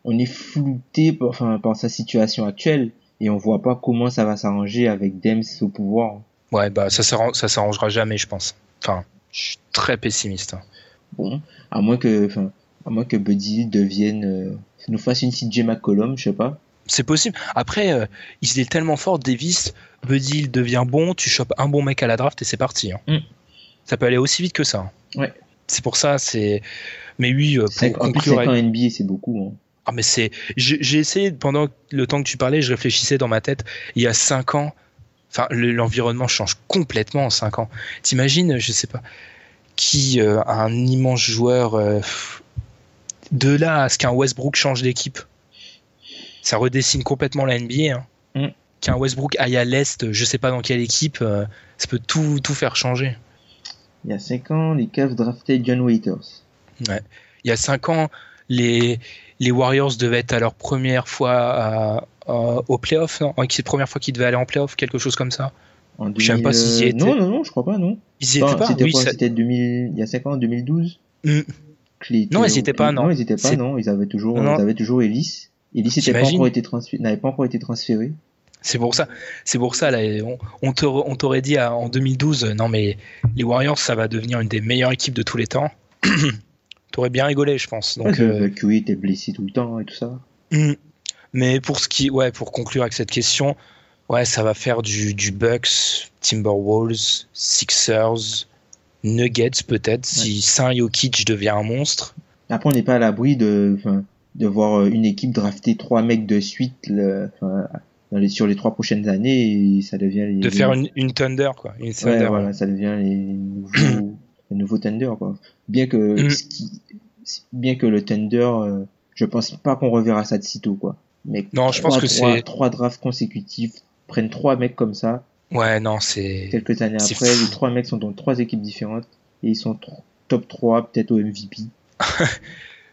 on est flouté par, enfin, par sa situation actuelle et on voit pas comment ça va s'arranger avec Dems au pouvoir. Ouais, bah ça s'arrange, ça s'arrangera jamais, je pense. Enfin, je suis très pessimiste. Bon, à moins que, enfin. À moins que Buddy devienne, euh, nous fasse une C J McCollum, je sais pas. C'est possible. Après, euh, il est tellement fort, Davis, Buddy il devient bon, tu chopes un bon mec à la draft et c'est parti. Hein. Mm. Ça peut aller aussi vite que ça. Ouais. C'est pour ça, c'est. Mais oui, euh, pour conclure. En N B A, c'est beaucoup. Hein. Ah mais c'est. J'ai, j'ai essayé pendant le temps que tu parlais, je réfléchissais dans ma tête. Il y a cinq ans, enfin, le, l'environnement change complètement en cinq ans. T'imagines, je sais pas, qui euh, a un immense joueur. Euh, De là à ce qu'un Westbrook change d'équipe, ça redessine complètement la N B A. Hein. Mm. Qu'un Westbrook aille à l'Est, je sais pas dans quelle équipe, euh, ça peut tout, tout faire changer. Il y a cinq ans, les Cavs draftaient John Waiters. Ouais. Il y a cinq ans, les, les Warriors devaient être à leur première fois à, à, au playoff. Non, c'est la première fois qu'ils devaient aller en playoff, quelque chose comme ça. En deux mille... Je sais même pas s'ils y étaient. Non, non, non, je crois pas, non. Ils y étaient pas. C'était oui, quoi, ça... c'était deux mille... il y a cinq ans, deux mille douze. Mm. Clé, non, ils n'étaient pas, non. Non, ils n'étaient pas, c'est... non. Ils avaient toujours, non. Ils avaient toujours Ellis. Ellis n'avait pas encore été transféré. C'est pour ça, c'est pour ça là, on, on, te, on t'aurait dit à, en deux mille douze, non mais les Warriors, ça va devenir une des meilleures équipes de tous les temps. T'aurais bien rigolé, je pense. Donc, euh, Q I était blessé tout le temps et tout ça. Mais pour ce qui, ouais, pour conclure avec cette question, ouais, ça va faire du, du Bucks, Timberwolves, Sixers, Nuggets peut-être, ouais. Si Saint Jokic devient un monstre. Après, on n'est pas à l'abri de, de voir une équipe drafter trois mecs de suite le, dans les, sur les trois prochaines années. Et ça devient les, de faire les... une, une Thunder, quoi. Une Thunder, ouais, voilà, ouais. Ça devient les nouveaux, les nouveaux Thunder, quoi. Bien que, ce qui, bien que le Thunder, je pense pas qu'on reverra ça de sitôt, quoi. Mais non, trois, je pense que trois, c'est trois drafts consécutifs prennent trois mecs comme ça. Ouais, non, c'est quelques années c'est après, fou. Les trois mecs sont dans trois équipes différentes et ils sont top trois, peut-être au M V P.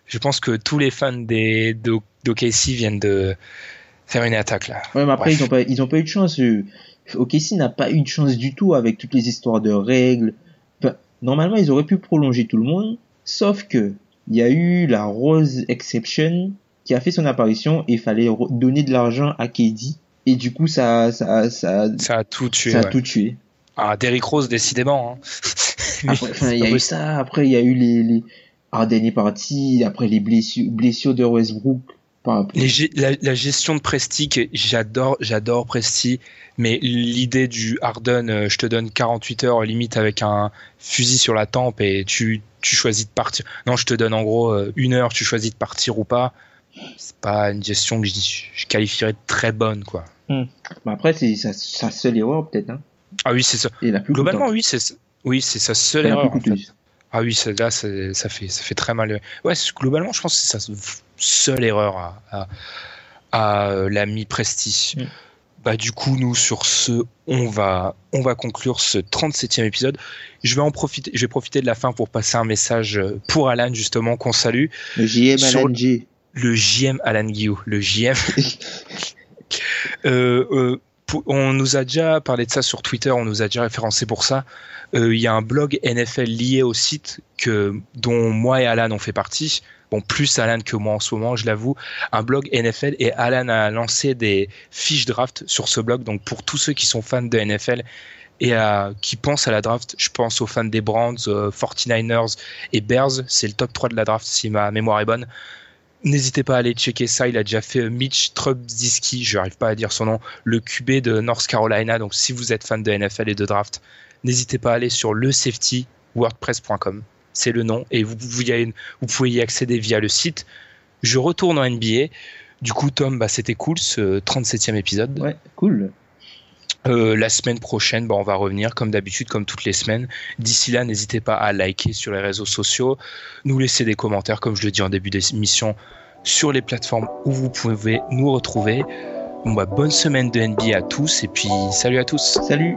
Je pense que tous les fans des d'O K C viennent de faire une attaque là. Ouais, mais après Bref. ils ont pas ils ont pas eu de chance. O K C n'a pas eu de chance du tout avec toutes les histoires de règles. Enfin, normalement, ils auraient pu prolonger tout le monde, sauf que il y a eu la Rose Exception qui a fait son apparition et il fallait donner de l'argent à K D et du coup ça ça ça ça a tout tué. Ça a ouais. tout tué. Ah, Derrick Rose décidément. Hein. Après, il y a eu ça. Après, il y a eu les, les... Harden est parti, après les blessures, blessures de Westbrook. Les ge- la, la gestion de Presti, j'adore, j'adore Presti, mais l'idée du Harden, euh, je te donne quarante-huit heures limite avec un fusil sur la tempe et tu, tu choisis de partir. Non, je te donne en gros euh, une heure, tu choisis de partir ou pas. C'est pas une gestion que je, je qualifierais de très bonne, quoi. Mmh. Bah après, c'est sa, sa seule erreur, peut-être. Hein. Ah oui, c'est ça. Et la plus Globalement, oui c'est, oui, c'est sa seule c'est erreur, en fait. Ah oui, là, ça, ça, fait, ça fait très mal. Ouais, globalement, je pense que c'est sa seule erreur à, à, à l'ami Presti. Mmh. Bah, du coup, nous, sur ce, on va, on va conclure ce trente-septième épisode. Je vais en profiter, je vais profiter de la fin pour passer un message pour Alan, justement, qu'on salue. Le J M Alan G. Le J M Alan Guillou. Le J M. euh, euh, on nous a déjà parlé de ça sur Twitter, on nous a déjà référencé pour ça. Il euh, y a un blog N F L lié au site que, dont moi et Alan on fait partie. Bon, plus Alan que moi en ce moment, je l'avoue. Un blog N F L et Alan a lancé des fiches draft sur ce blog. Donc pour tous ceux qui sont fans de N F L et à, qui pensent à la draft, je pense aux fans des Browns, euh, forty-niners et Bears. C'est le top trois de la draft si ma mémoire est bonne. N'hésitez pas à aller checker ça. Il a déjà fait Mitch Trubisky, je n'arrive pas à dire son nom, le Q B de North Carolina. Donc, si vous êtes fan de N F L et de draft, n'hésitez pas à aller sur le safety wordpress dot com. C'est le nom. Et vous pouvez y accéder via le site. Je retourne en N B A. Du coup, Tom, bah, c'était cool ce trente-septième épisode. Ouais, cool. Euh, la semaine prochaine, bah, on va revenir comme d'habitude, comme toutes les semaines. D'ici là, n'hésitez pas à liker sur les réseaux sociaux, nous laisser des commentaires, comme je le dis en début d'émission, sur les plateformes où vous pouvez nous retrouver. Bon, bah, bonne semaine de N B A à tous et puis salut à tous. Salut.